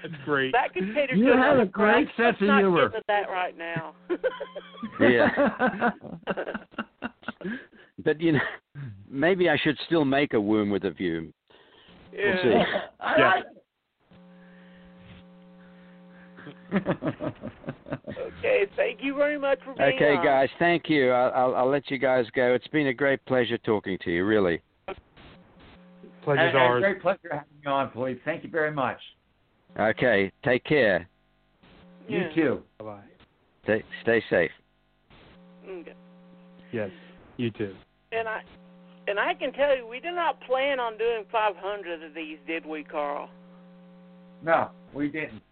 That's great. That you have a great sense of humor. Not that right now. Yeah. But you know, maybe I should still make A Womb with a View. Yeah. We'll see. Yeah. Okay. Thank you very much for being Okay, on. guys. Thank you. I'll, I'll, I'll let you guys go. It's been a great pleasure talking to you. Really. Pleasure's and, ours. Great pleasure having you on, Philippe. Thank you very much. Okay. Take care. Yeah. You too. Bye-bye. Stay, stay safe. Okay. Yes, you too. And I and I can tell you, we did not plan on doing five hundred of these, did we, Carl? No, we didn't.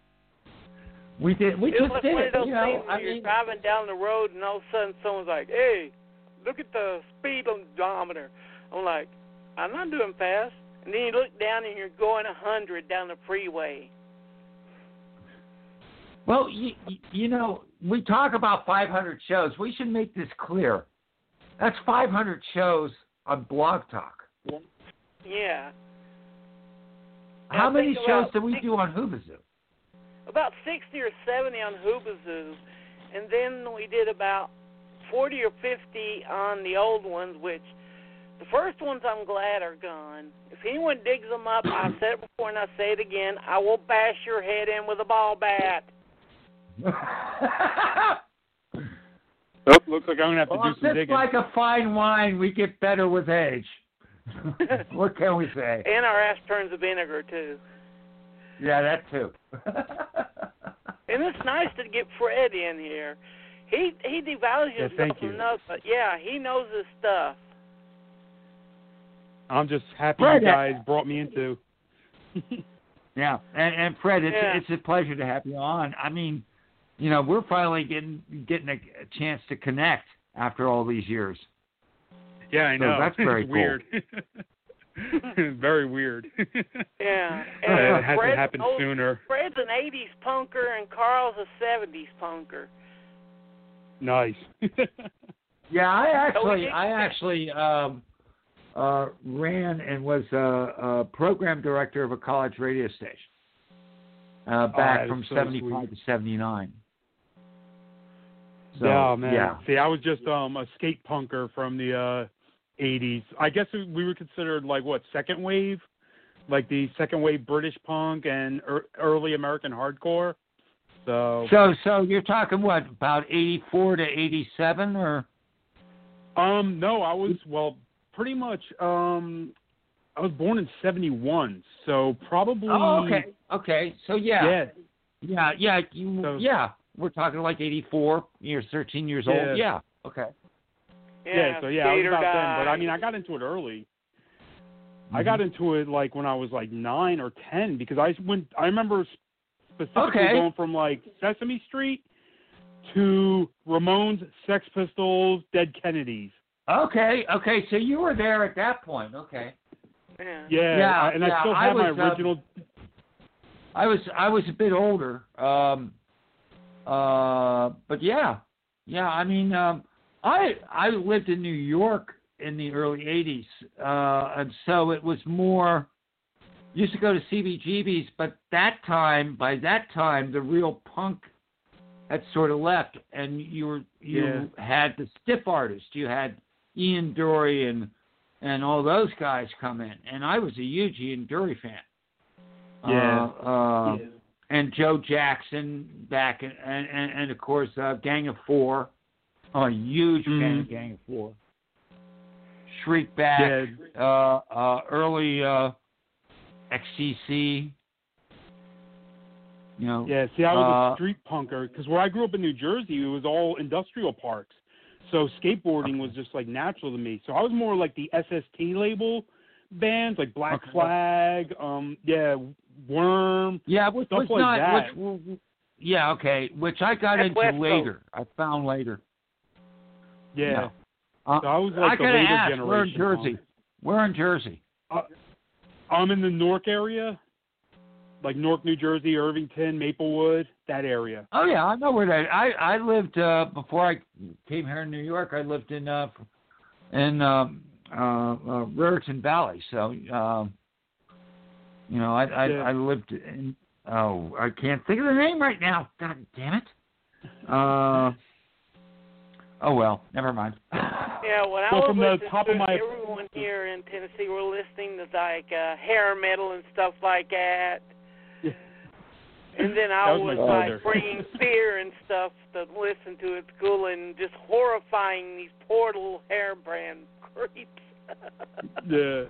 We did. We it just did it. You know, I mean, you're driving down the road, and all of a sudden, someone's like, "Hey, look at the speedometer." I'm like, "I'm not doing fast." And then you look down and you're going a hundred down the freeway. Well, you, you know, we talk about five hundred shows. We should make this clear. That's five hundred shows on Blog Talk. Yeah. How many shows do we do on Hoobazoo? About sixty or seventy on Hoobazoo. And then we did about forty or fifty on the old ones, which... The first ones I'm glad are gone. If anyone digs them up, I've said it before and I say it again, I will bash your head in with a ball bat. Oh, looks like I'm going to have to well, do some digging. Just like a fine wine, we get better with age. What can we say? And our ass turns to vinegar, too. Yeah, that, too. And it's nice to get Fred in here. He he devalues yeah, thank you. Enough, but yeah, he knows his stuff. I'm just happy Fred, you guys brought me into. Yeah, and, and Fred, it's yeah. it's a pleasure to have you on. I mean, you know, we're finally getting getting a chance to connect after all these years. Yeah, I so know. That's very it's cool. Weird. Very weird. Yeah, and uh, it has Fred's to happen old, sooner. Fred's an eighties punker, and Carl's a seventies punker. Nice. Yeah, I actually, I actually. Um, Uh, ran and was a uh, uh, program director of a college radio station uh, back oh, from so seventy-five sweet. to seventy-nine. So, yeah, man. Yeah. See, I was just um, a skate punker from the uh, eighties. I guess we were considered like what second wave, like the second wave British punk and er- early American hardcore. So, so, so you're talking what about eighty-four to eighty-seven or? Um, no, I was well. Pretty much, um, I was born in seventy-one, so probably... Oh, okay, okay, so yeah. Yeah, yeah, yeah, you, so, yeah. We're talking like eighty-four, you're thirteen years yeah. old, yeah, okay. Yeah, yeah so yeah, I was about then, but I mean, I got into it early. Mm-hmm. I got into it like when I was like nine or ten, because I went, I remember specifically okay. going from like Sesame Street to Ramones, Sex Pistols, Dead Kennedys. Okay, okay, so you were there at that point, okay. Yeah, yeah I, and yeah, I still have I was, my original... Uh, I was I was a bit older, um, uh, but yeah, yeah, I mean, um, I I lived in New York in the early eighties, uh, and so it was more, used to go to C B G B's, but that time, by that time, the real punk... That sort of left, and you were you yeah. had the stiff artists. You had Ian Dury and and all those guys come in, and I was a huge Ian Dury fan. Yeah. Uh, uh, yeah. And Joe Jackson back, and, and, and of course, uh, Gang of Four. I'm a huge mm-hmm. fan of Gang of Four. Shriekback, yeah. uh, uh, early uh, X C C. You know, yeah, see, I was uh, a street punker, because where I grew up in New Jersey, it was all industrial parks. So skateboarding okay. was just, like, natural to me. So I was more like the S S T label bands, like Black okay. Flag, um, yeah, Worm, yeah, which stuff was like not, that. Which, yeah, okay, which I got That's into West later. Coast. I found later. Yeah. No. So I was like I the later ask, generation. We're in Jersey. We're in Jersey. Uh, I'm in the Newark area. Like Newark, New Jersey, Irvington, Maplewood, that area. Oh, yeah, I know where that is. I, I lived, uh, before I came here in New York, I lived in uh, in um, uh, uh, Raritan Valley. So, uh, you know, I I, yeah. I lived in, oh, I can't think of the name right now. God damn it. Uh, oh, well, never mind. Yeah, when I well, was listening to my... everyone here in Tennessee were listening to, like, uh, hair metal and stuff like that. And then I was, was like bringing fear and stuff to listen to at school and just horrifying these poor little hairbrand creeps. yeah.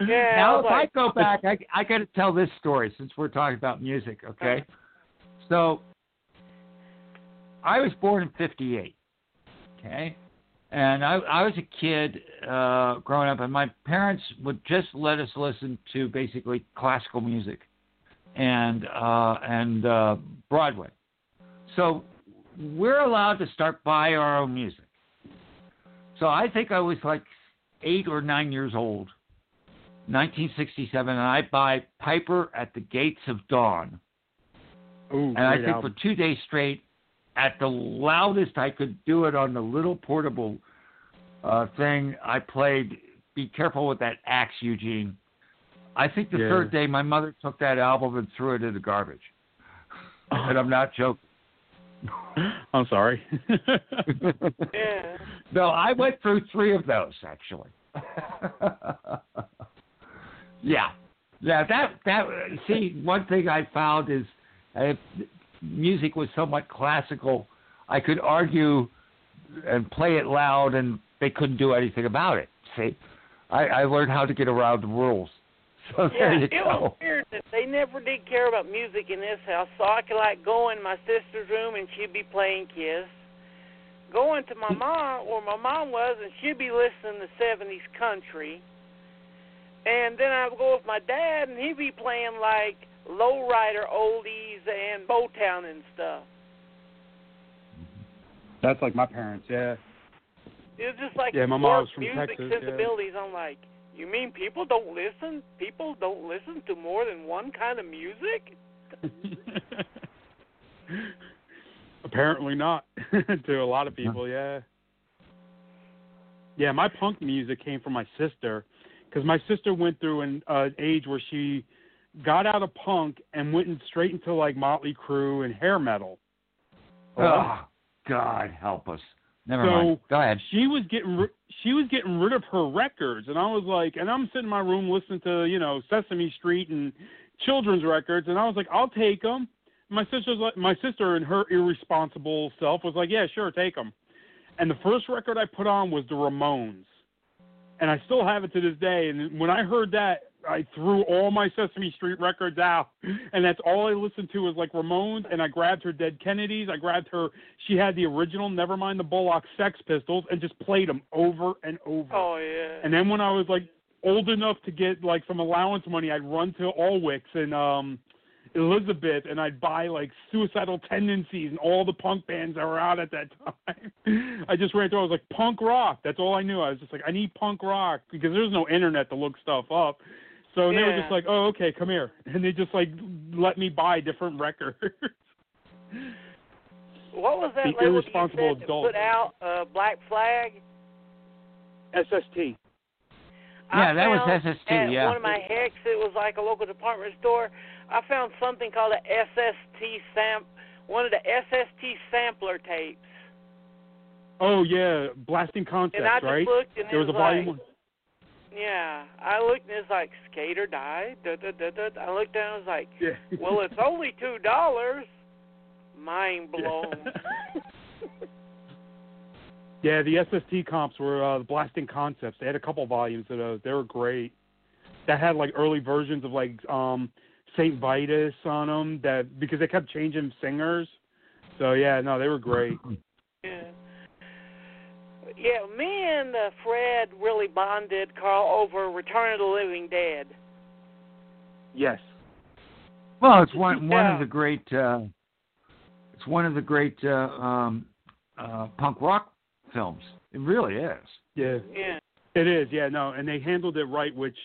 yeah. Now, I if like, I go back, I, I got to tell this story since we're talking about music, okay? So, I was born in fifty-eight, okay? And I, I was a kid uh, growing up, and my parents would just let us listen to basically classical music. And uh, and uh, Broadway, so we're allowed to start buy our own music. So I think I was like eight or nine years old, nineteen sixty-seven, and I buy Piper at the Gates of Dawn. Ooh, and I think album. For two days straight, at the loudest I could do it on the little portable uh, thing, I played. Be careful with that axe, Eugene. I think the yeah. third day, my mother took that album and threw it in the garbage. And I'm not joking. I'm sorry. yeah. No, I went through three of those, actually. yeah. Yeah, that, that, see, one thing I found is if music was somewhat classical, I could argue and play it loud, and they couldn't do anything about it. See, I, I learned how to get around the rules. So yeah, it go. was weird that they never did care about music in this house. So I could, like, go in my sister's room and she'd be playing Kiss. Go into my mom, where my mom was, and she'd be listening to seventies country. And then I would go with my dad, and he'd be playing, like, lowrider oldies and Motown and stuff. That's like my parents, yeah. It was just like yeah, my mom was from music Texas, sensibilities. Yeah. I'm like... You mean people don't listen? People don't listen to more than one kind of music? Apparently not, to a lot of people, yeah. Yeah, my punk music came from my sister, because my sister went through an uh, age where she got out of punk and went in straight into, like, Motley Crue and hair metal. Oh, oh God help us. Never so mind. Go ahead. She was getting ri- she was getting rid of her records, and I was like, and I'm sitting in my room listening to you know Sesame Street and children's records, and I was like, I'll take them. My sister's like, my sister and her irresponsible self was like, yeah, sure, take them. And the first record I put on was the Ramones, and I still have it to this day. And when I heard that, I threw all my Sesame Street records out, and that's all I listened to was, like, Ramones, and I grabbed her Dead Kennedys. I grabbed her, she had the original Nevermind the Bollocks Sex Pistols, and just played them over and over. Oh, yeah. And then when I was, like, old enough to get, like, some allowance money, I'd run to Alwick's and um, Elizabeth, and I'd buy, like, Suicidal Tendencies and all the punk bands that were out at that time. I just ran through, I was like, punk rock. That's all I knew. I was just like, I need punk rock, because there's no internet to look stuff up. So yeah. They were just like, oh, okay, come here. And they just, like, let me buy different records. What was that the label irresponsible you said adult. That put out uh, Black Flag? S S T. Yeah, I that was S S T, at yeah. one of my hecks, it was like a local department store. I found something called a S S T sam- one of the S S T sampler tapes. Oh, yeah, Blasting Concepts, right? And I just right? looked, and there it was, was a volume like... one. Yeah, I looked and it's like skate or die. Da, da, da, da. I looked down and I was like, yeah. Well, it's only two dollars. Mind blown. Yeah. Yeah, the S S T comps were uh, Blasting Concepts. They had a couple volumes of those. They were great. That had like early versions of like um, Saint Vitus on them. That because they kept changing singers. So yeah, no, they were great. Yeah. Yeah, me and uh, Fred really bonded, Carl, over Return of the Living Dead. Yes. Well, it's one one yeah. of the great. Uh, it's one of the great uh, um, uh, punk rock films. It really is. Yeah. Yeah. It is. Yeah. No, and they handled it right. Which,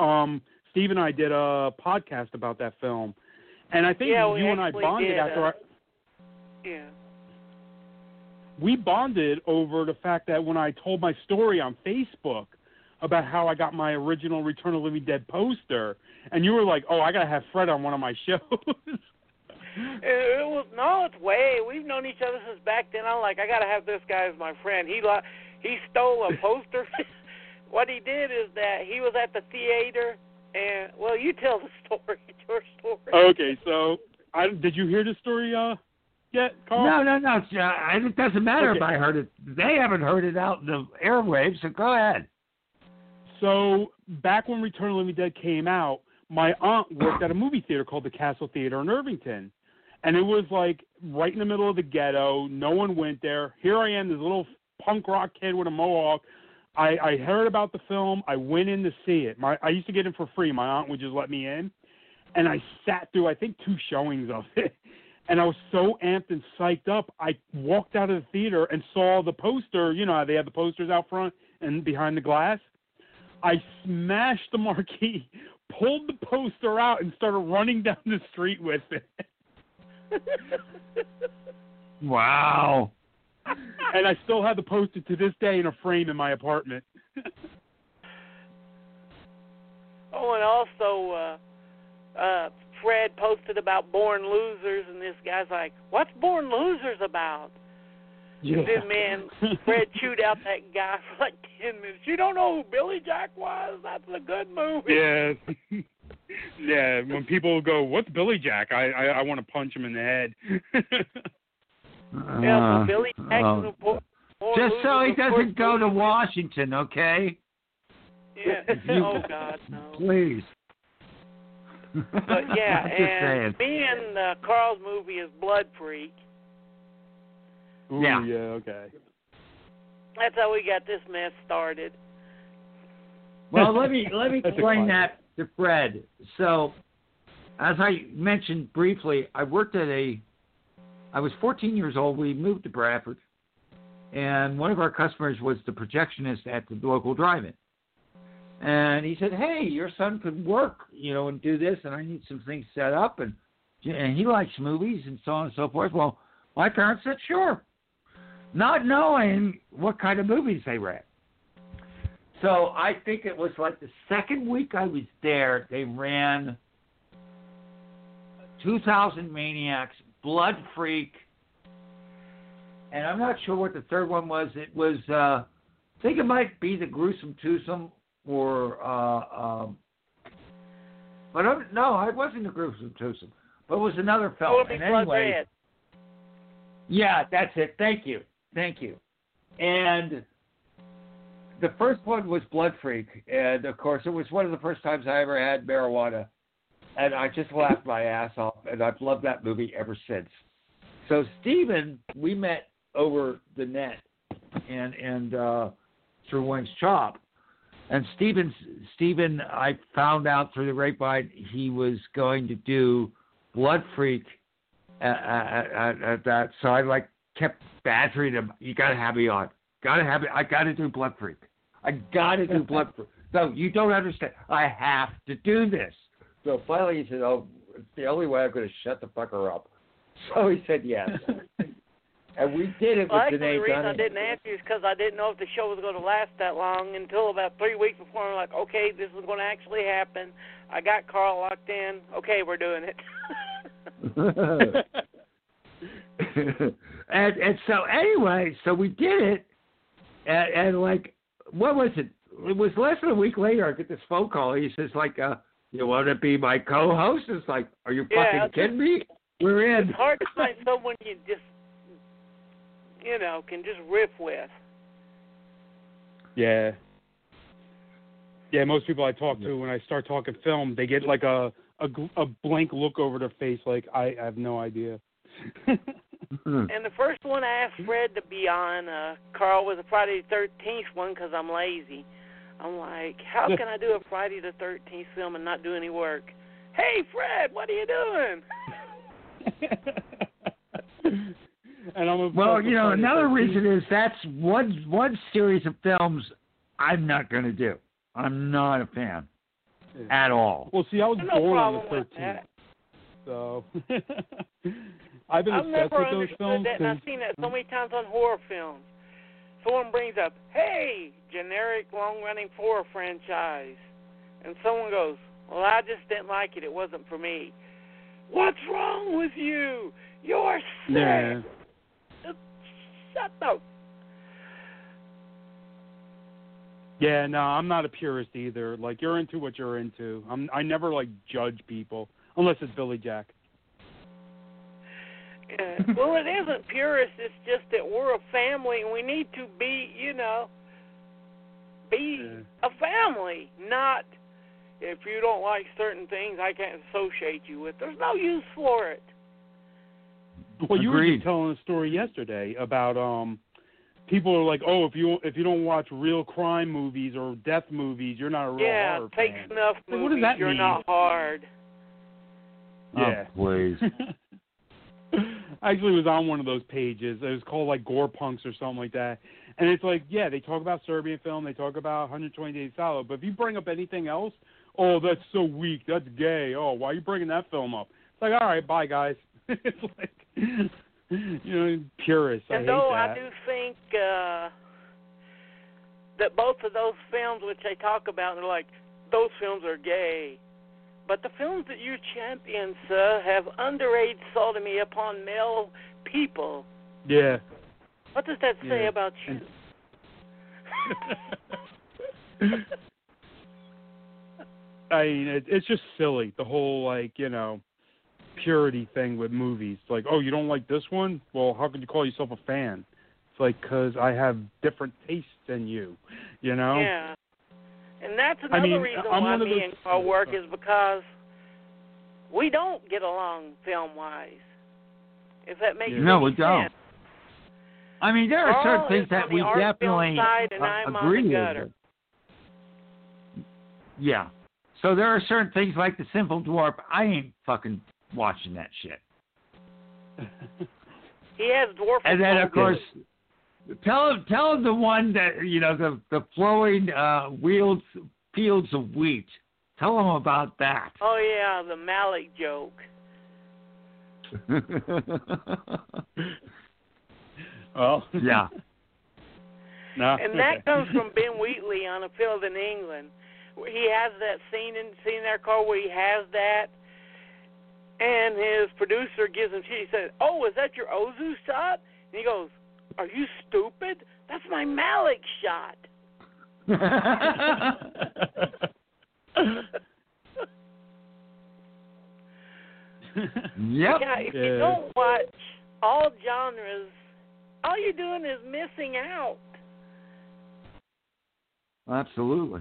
um, Steve and I did a podcast about that film, and I think yeah, you and I bonded did, after. Uh, our... Yeah. We bonded over the fact that when I told my story on Facebook about how I got my original Return of the Living Dead poster, and you were like, oh, I got to have Fred on one of my shows. it, it was, no, it's way. We've known each other since back then. I'm like, I got to have this guy as my friend. He lo- he stole a poster. What he did is that he was at the theater, and, well, you tell the story, your story. Okay, so I, did you hear the story, uh? Yet, Carl? No, no, no. Uh, it doesn't matter okay. if I heard it. They haven't heard it out in the airwaves, so go ahead. So, back when Return of the Living Dead came out, my aunt worked at a movie theater called the Castle Theater in Irvington. And it was like right in the middle of the ghetto. No one went there. Here I am, this little punk rock kid with a mohawk. I, I heard about the film. I went in to see it. My, I used to get in for free. My aunt would just let me in. And I sat through, I think, two showings of it. And I was so amped and psyched up, I walked out of the theater and saw the poster. You know how they have the posters out front and behind the glass? I smashed the marquee, pulled the poster out, and started running down the street with it. Wow. And I still have the poster to this day in a frame in my apartment. Oh, and also... Uh, uh, Fred posted about Born Losers, and this guy's like, what's Born Losers about? Yeah. And then, man, Fred chewed out that guy for like ten minutes. You don't know who Billy Jack was? That's a good movie. Yeah. Yeah, when people go, what's Billy Jack? I I, I want to punch him in the head. uh, yeah, Billy Jack uh, Born just Losers, so he doesn't go to Washington, okay? Yeah. Oh, God, no. Please. But yeah, and me and uh, Carl's movie is Blood Freak. Ooh, yeah. Yeah, okay. That's how we got this mess started. Well, let me let me explain that to Fred. So, as I mentioned briefly, I worked at a. I was fourteen years old. We moved to Bradford, and one of our customers was the projectionist at the local drive-in. And he said, hey, your son could work, you know, and do this, and I need some things set up, and and he likes movies and so on and so forth. Well, my parents said, sure, not knowing what kind of movies they ran. So I think it was like the second week I was there, they ran two thousand Maniacs, Blood Freak, and I'm not sure what the third one was. It was, uh, I think it might be The Gruesome Twosome. Or, uh, um, but I'm, no, I wasn't a gruesome twosome, but it was another film. And anyway, yeah, that's it. Thank you, thank you. And the first one was Blood Freak, and of course, it was one of the first times I ever had marijuana, and I just laughed my ass off, and I've loved that movie ever since. So, Steven, we met over the net, and and uh, through Wing's Chop. And Steven, Steven, I found out through the rape bite he was going to do Blood Freak at, at, at, at that. So I like kept badgering him. You got to have me on. Got to have me. I got to do Blood Freak. I got to do Blood Freak. No, you don't understand. I have to do this. So finally he said, "Oh, it's the only way I'm going to shut the fucker up." So he said yes. And we did it well, with Danae Dunning. The reason I didn't answer is because I didn't know if the show was going to last that long until about three weeks before I'm like, okay, this is going to actually happen. I got Carl locked in. Okay, we're doing it. and and so anyway, so we did it. And, and like, what was it? it was less than a week later, I get this phone call. He says, like, uh, you want to be my co-host? It's like, are you fucking yeah, kidding me? We're in. It's hard to find someone you just, you know, can just riff with. Yeah. Yeah, most people I talk to, when I start talking film, they get like a a, a blank look over their face, like, I, I have no idea. And the first one I asked Fred to be on, uh, Carl, was a Friday the thirteenth one because I'm lazy. I'm like, how can I do a Friday the thirteenth film and not do any work? Hey, Fred, what are you doing? And I'm a well, you know, another reason is that's one, one series of films I'm not going to do. I'm not a fan yeah. at all. Well, see, I was no born on the thirteenth. So I've been I've obsessed never with those films. That, and I've seen that so many times on horror films. Someone brings up, hey, generic long-running horror franchise. And someone goes, well, I just didn't like it. It wasn't for me. What's wrong with you? You're sick. Yeah. Just shut up. Yeah, no, I'm not a purist either. Like, you're into what you're into. I'm, I never, like, judge people. Unless it's Billy Jack. Yeah. Well, it isn't purist. It's just that we're a family, and we need to be, you know, be yeah. a family. Not, if you don't like certain things, I can't associate you with. There's no use for it. Well, you Agreed. were just telling a story yesterday about um, people are like, oh, if you if you don't watch real crime movies or death movies, you're not a real yeah, horror fan. Yeah, fake snuff movies, what does that you're mean? Not hard. Yeah, oh, please. I actually was on one of those pages. It was called like Gore Punks or something like that. And it's like, yeah, they talk about Serbian film, they talk about one hundred twenty days of Salo, but if you bring up anything else, oh, that's so weak, that's gay. Oh, why are you bringing that film up? It's like, all right, bye, guys. It's like, you know, purists. And I though hate that. I do think uh, that both of those films, which they talk about, they're like, those films are gay. But the films that you champion, sir, have underage sodomy upon male people. Yeah. What does that say yeah. about you? I mean, it, it's just silly, the whole, like, you know, purity thing with movies. Like, oh, you don't like this one? Well, how could you call yourself a fan? It's like, because I have different tastes than you, you know? Yeah. And that's another I mean, reason I'm why me those... and Carl work is because we don't get along film-wise. If that makes yeah. no, we sense. don't. I mean, there are Carl certain things that we definitely side, and uh, I'm agree on the with. Yeah. So there are certain things like The Simple Dwarf. I ain't fucking watching that shit. He has dwarf. And then, of course... Tell him, tell him the one that, you know, the, the flowing uh, wheels, fields of wheat. Tell him about that. Oh, yeah, the Malik joke. Oh. Yeah. No. And that comes from Ben Wheatley on A Field in England. He has that scene in scene there, Carl, where he has that. And his producer gives him, she says, oh, is that your Ozu shot? And he goes, are you stupid? That's my Malik shot. Yep. Yeah, if yeah. you don't watch all genres, all you're doing is missing out. Absolutely.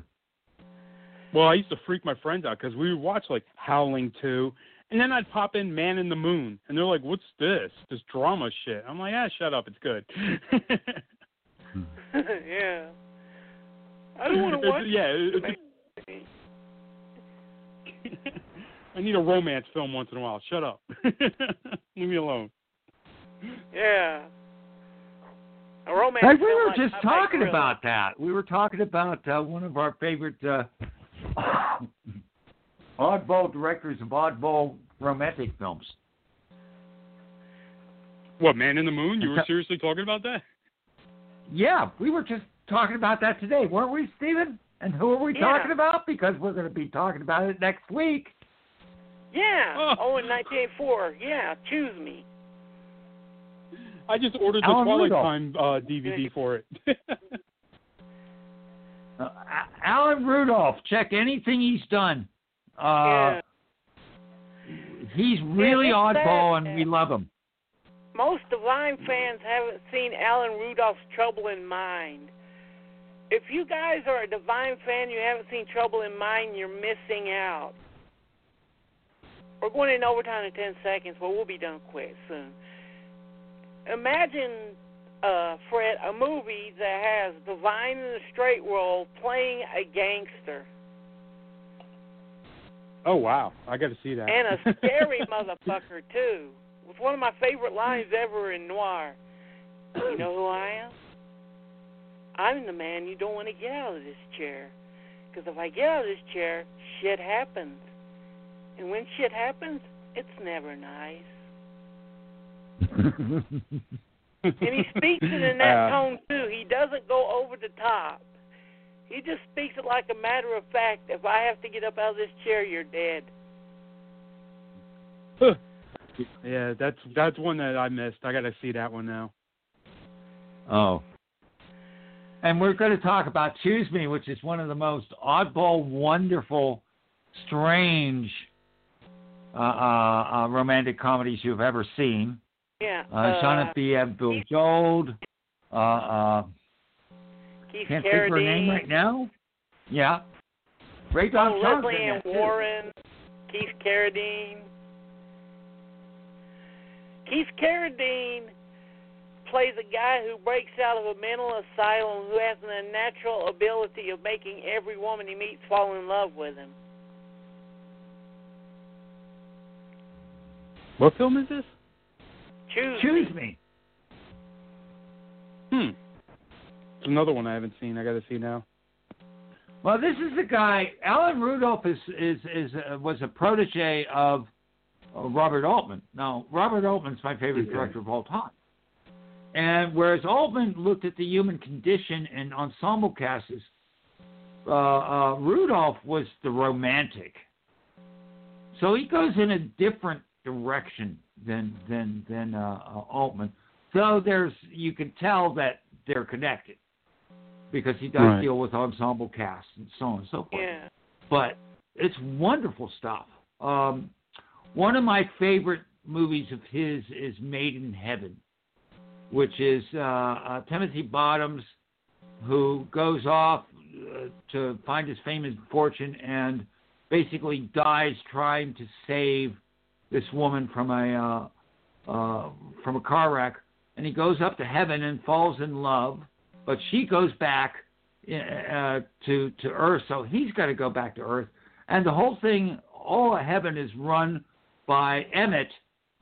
Well, I used to freak my friends out because we would watch like Howling two, and then I'd pop in Man in the Moon, and they're like, what's this? This drama shit. I'm like, ah, shut up. It's good. Yeah. I don't want to watch yeah, it. Yeah. I need a romance film once in a while. Shut up. Leave me alone. Yeah. A romance like, film. We were like, just I talking like about that. We were talking about uh, one of our favorite... Uh, oddball directors of oddball romantic films. What, Man in the Moon? You were seriously talking about that? Yeah, we were just talking about that today, weren't we, Stephen? And who are we yeah. talking about? Because we're going to be talking about it next week. Yeah. Oh, oh in nineteen eighty-four. Yeah, choose me. I just ordered Alan the Twilight Rudolph. Time uh, D V D for it. uh, Alan Rudolph, check anything he's done. Uh, yeah. He's really yeah, oddball, and we love him. Most Divine fans haven't seen Alan Rudolph's Trouble in Mind. If you guys are a Divine fan, you haven't seen Trouble in Mind, you're missing out. We're going in overtime in ten seconds, but we'll be done quick soon. Imagine, uh, Fred, a movie that has Divine in the straight role playing a gangster. Oh, wow. I got to see that. And a scary motherfucker, too. With one of my favorite lines ever in noir. You know who I am? I'm the man you don't want to get out of this chair. Because if I get out of this chair, shit happens. And when shit happens, it's never nice. And he speaks it in that uh, tone, too. He doesn't go over the top. He just speaks it like a matter of fact. If I have to get up out of this chair, you're dead. Huh. Yeah, that's that's one that I missed. I got to see that one now. Oh. And we're going to talk about Choose Me, which is one of the most oddball, wonderful, strange uh, uh, romantic comedies you've ever seen. Yeah. Uh, uh, Shana B. Abdul-Jabbar. Uh, uh, Keith can't Carradine. Think of her name right now. Yeah. Ray Don Johnson. Leslie Ann Warren. Too. Keith Carradine. Keith Carradine plays a guy who breaks out of a mental asylum who has an unnatural ability of making every woman he meets fall in love with him. What film is this? Choose, Choose Me. me. Hmm. It's another one I haven't seen. I got to see now. Well, this is the guy. Alan Rudolph is is is uh, was a protege of uh, Robert Altman. Now, Robert Altman's my favorite yeah. director of all time. And whereas Altman looked at the human condition and ensemble casts, uh, uh, Rudolph was the romantic. So he goes in a different direction than than than uh, Altman. So there's you can tell that they're connected because he does right. deal with ensemble casts and so on and so forth. Yeah. But it's wonderful stuff. Um, one of my favorite movies of his is Made in Heaven, which is uh, uh, Timothy Bottoms, who goes off uh, to find his fame and fortune and basically dies trying to save this woman from a uh, uh, from a car wreck. And he goes up to heaven and falls in love, but she goes back uh, to to Earth, so he's got to go back to Earth. And the whole thing, all of heaven, is run by Emmett,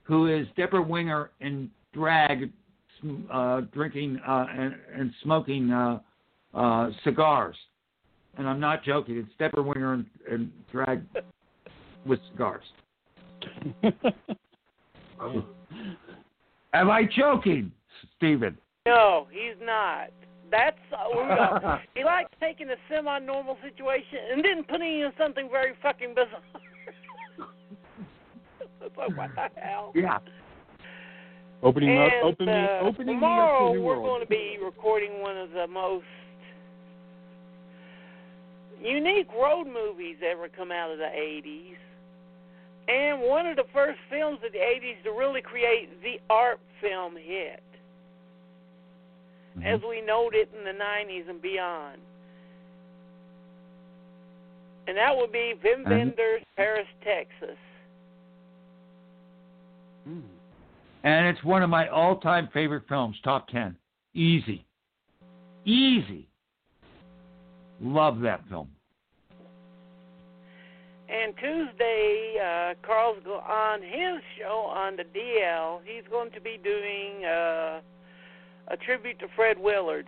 who is Deborah Winger in drag, Uh, drinking uh, and, and smoking uh, uh, cigars. And I'm not joking. It's Deborah Winger and, and drag with cigars. Oh. Am I joking, Stephen? No, he's not. That's uh, he likes taking a semi-normal situation and then putting in something very fucking bizarre. It's like, what the hell? Yeah. Opening and, up, opening, uh, opening tomorrow up to the we're world. Going to be recording one of the most unique road movies ever come out of the eighties, and one of the first films of the eighties to really create the art film hit, mm-hmm. as we knowed it in the nineties and beyond. And that would be Wim Wenders' Paris, Texas. Mm. And it's one of my all-time favorite films, top ten. Easy. Easy. Love that film. And Tuesday, uh, Carl's go on his show on the D L. He's going to be doing uh, a tribute to Fred Willard.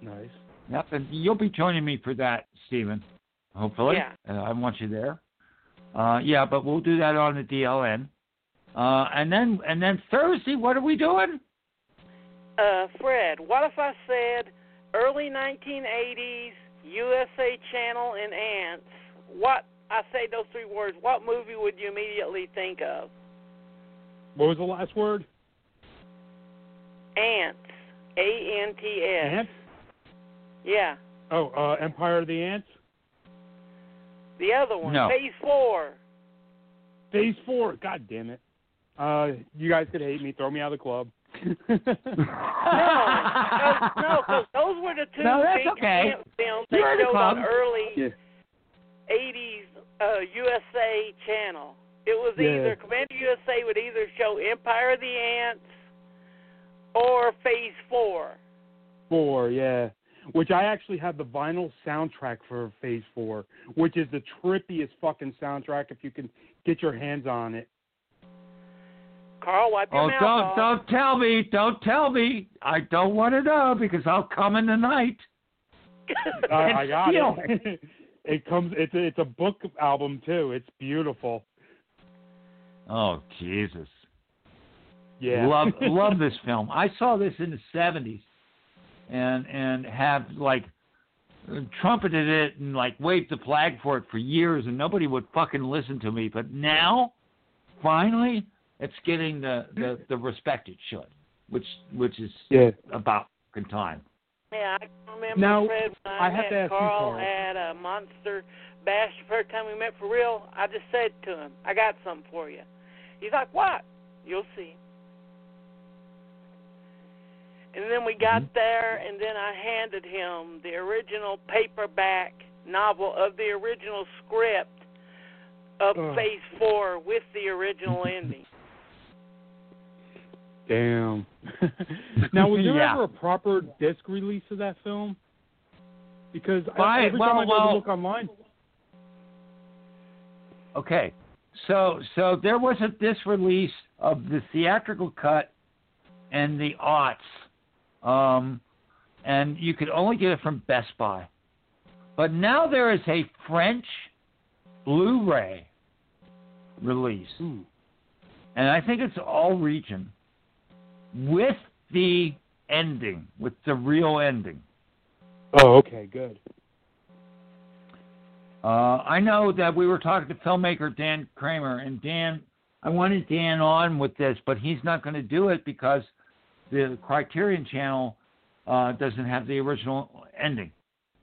Nice. Yep, and you'll be joining me for that, Stephen, hopefully. Yeah. Uh, I want you there. Uh, yeah, but we'll do that on the D L N. Uh, and then and then Thursday, what are we doing? Uh, Fred, what if I said early nineteen eighties, U S A Channel, and Ants? What, I say those three words, what movie would you immediately think of? What was the last word? Ants. A N T S. Ants? Yeah. Oh, uh, Empire of the Ants? The other one. No. Phase four. Phase four. God damn it. Uh, you guys could hate me. Throw me out of the club. no, because no, those were the two no, big okay. films they showed on early yeah. eighties uh, U S A channel. It was yeah. either Commander U S A would either show Empire of the Ants or Phase Four. Four, yeah. Which I actually have the vinyl soundtrack for Phase Four, which is the trippiest fucking soundtrack if you can get your hands on it. Carl, wipe your oh, mouth don't, off. don't tell me, don't tell me. I don't want to know because I'll come in the night. I, I got it. it comes. It's a, it's a book album too. It's beautiful. Oh Jesus! Yeah, love love this film. I saw this in the seventies, and and have like trumpeted it and like waved the flag for it for years, and nobody would fucking listen to me. But now, finally. It's getting the, the, the respect it should, which which is yeah. about fucking time. Yeah, I remember now, Fred when I, I have met to ask Carl you, Carl. At a Monster Bash the first time we met for real. I just said to him, "I got something for you." He's like, "What?" "You'll see." And then we got mm-hmm. there, and then I handed him the original paperback novel of the original script of oh. Phase Four with the original ending. Damn. Now, was there yeah. ever a proper disc release of that film? Because I, every well, time I go well, to look online. Okay, so so there was a disc release of the theatrical cut and the aughts, um, and you could only get it from Best Buy. But now there is a French Blu-ray release, Ooh. and I think it's all region. With the ending, with the real ending. Oh, okay, good. Uh, I know that we were talking to filmmaker Dan Kramer, and Dan, I wanted Dan on with this, but he's not going to do it because the Criterion Channel uh, doesn't have the original ending,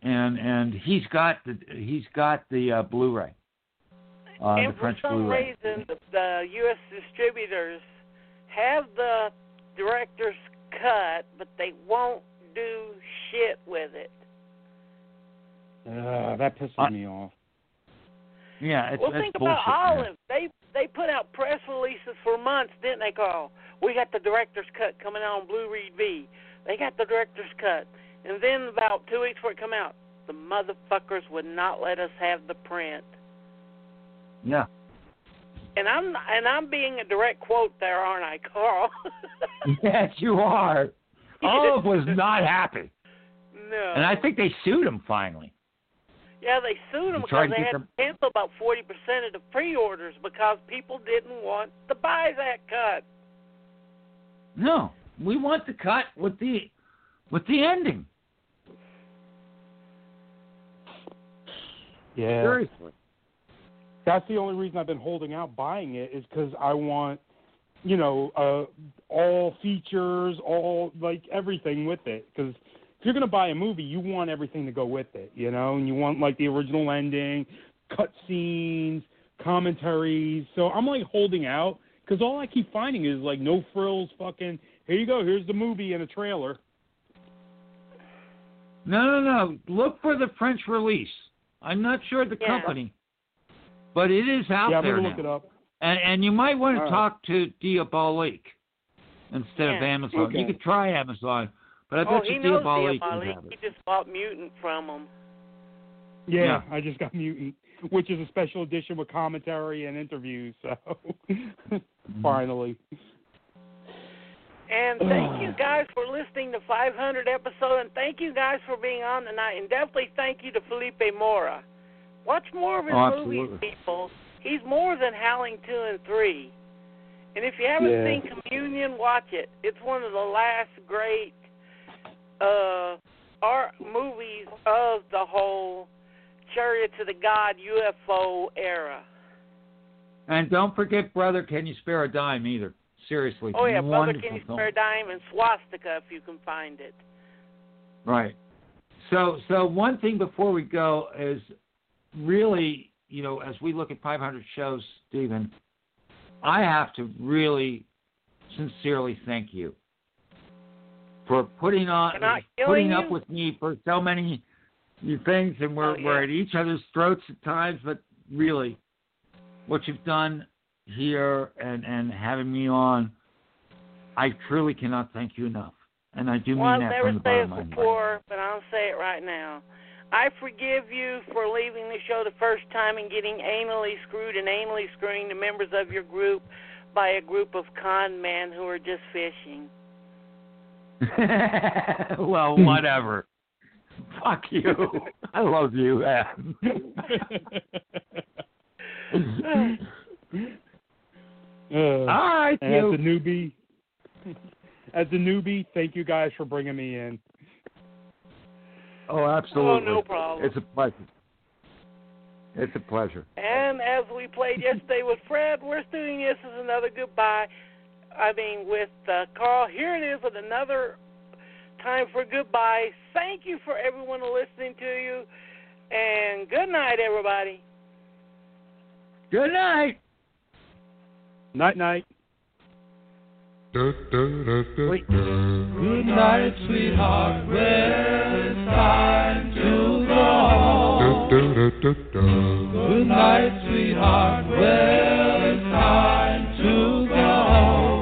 and and he's got the he's got the uh, Blu-ray, uh, and the French Blu-ray. And for some reason, the, the U S distributors have the director's cut, but they won't do shit with it. Uh, that pisses uh, me off. Yeah, it's, well, it's think bullshit, about Olive. Yeah. They they put out press releases for months, didn't they, Carl? We got the director's cut coming out on Blu-ray V. They got the director's cut, and then about two weeks before it come out, the motherfuckers would not let us have the print. Yeah. And I'm and I'm being a direct quote there, aren't I, Carl? Yes, you are. Olive was not happy. No. And I think they sued him finally. Yeah, they sued him because they had them... to cancel about forty percent of the pre-orders because people didn't want to buy that cut. No, we want the cut with the with the ending. Yeah. Seriously. That's the only reason I've been holding out buying it is because I want, you know, uh, all features, all, like, everything with it. Because if you're going to buy a movie, you want everything to go with it, you know? And you want, like, the original ending, cut scenes, commentaries. So I'm, like, holding out because all I keep finding is, like, no frills fucking, here you go, here's the movie and a trailer. No, no, no. Look for the French release. I'm not sure the yeah. company. But it is out yeah, there now. Look it up. And, and you might want to All talk right. to Diabolique instead yeah. of Amazon. Okay. You could try Amazon, but I bet oh, you Diabolique can have it. He just bought Mutant from him. Yeah, yeah, I just got Mutant, which is a special edition with commentary and interviews. So mm-hmm. finally. And thank you guys for listening to five hundred episode, and thank you guys for being on tonight, and definitely thank you to Philippe Mora. Watch more of his oh, movies, people. He's more than Howling two and three. And if you haven't yeah. seen Communion, watch it. It's one of the last great uh, art movies of the whole Chariots of the God U F O era. And don't forget Brother Can You Spare a Dime either. Seriously. Oh, yeah, Brother Can You Spare a Dime and Swastika if you can find it. Right. So, so one thing before we go is really, you know, as we look at five hundred shows, Stephen, I have to really sincerely thank you for putting on, putting up with me for so many things, and we're, oh, yeah. we're at each other's throats at times. But really, what you've done here and, and having me on, I truly cannot thank you enough. And I do mean well, that I'll from the bottom of my before, mind. But I'll say it right now. I forgive you for leaving the show the first time and getting anally screwed and anally screwing the members of your group by a group of con men who are just fishing. Well, whatever. Fuck you. I love you. uh, All right, and you. As a newbie, as a newbie, thank you guys for bringing me in. Oh, absolutely. Oh, no problem. It's a pleasure. It's a pleasure. And as we played yesterday with Fred, we're doing this as another goodbye. I mean, with uh, Carl, here it is with another time for goodbye. Thank you for everyone listening to you, and good night, everybody. Good night. Night, night. Wait. Good night, sweetheart. Well, it's time to go home. Good night, sweetheart. Well, it's time to go home.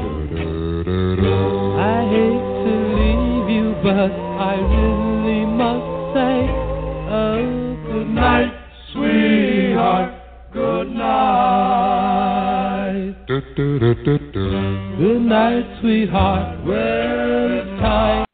I hate to leave you, but I really must say, oh, good night, sweetheart. Good night. Good night, sweetheart. Where is time?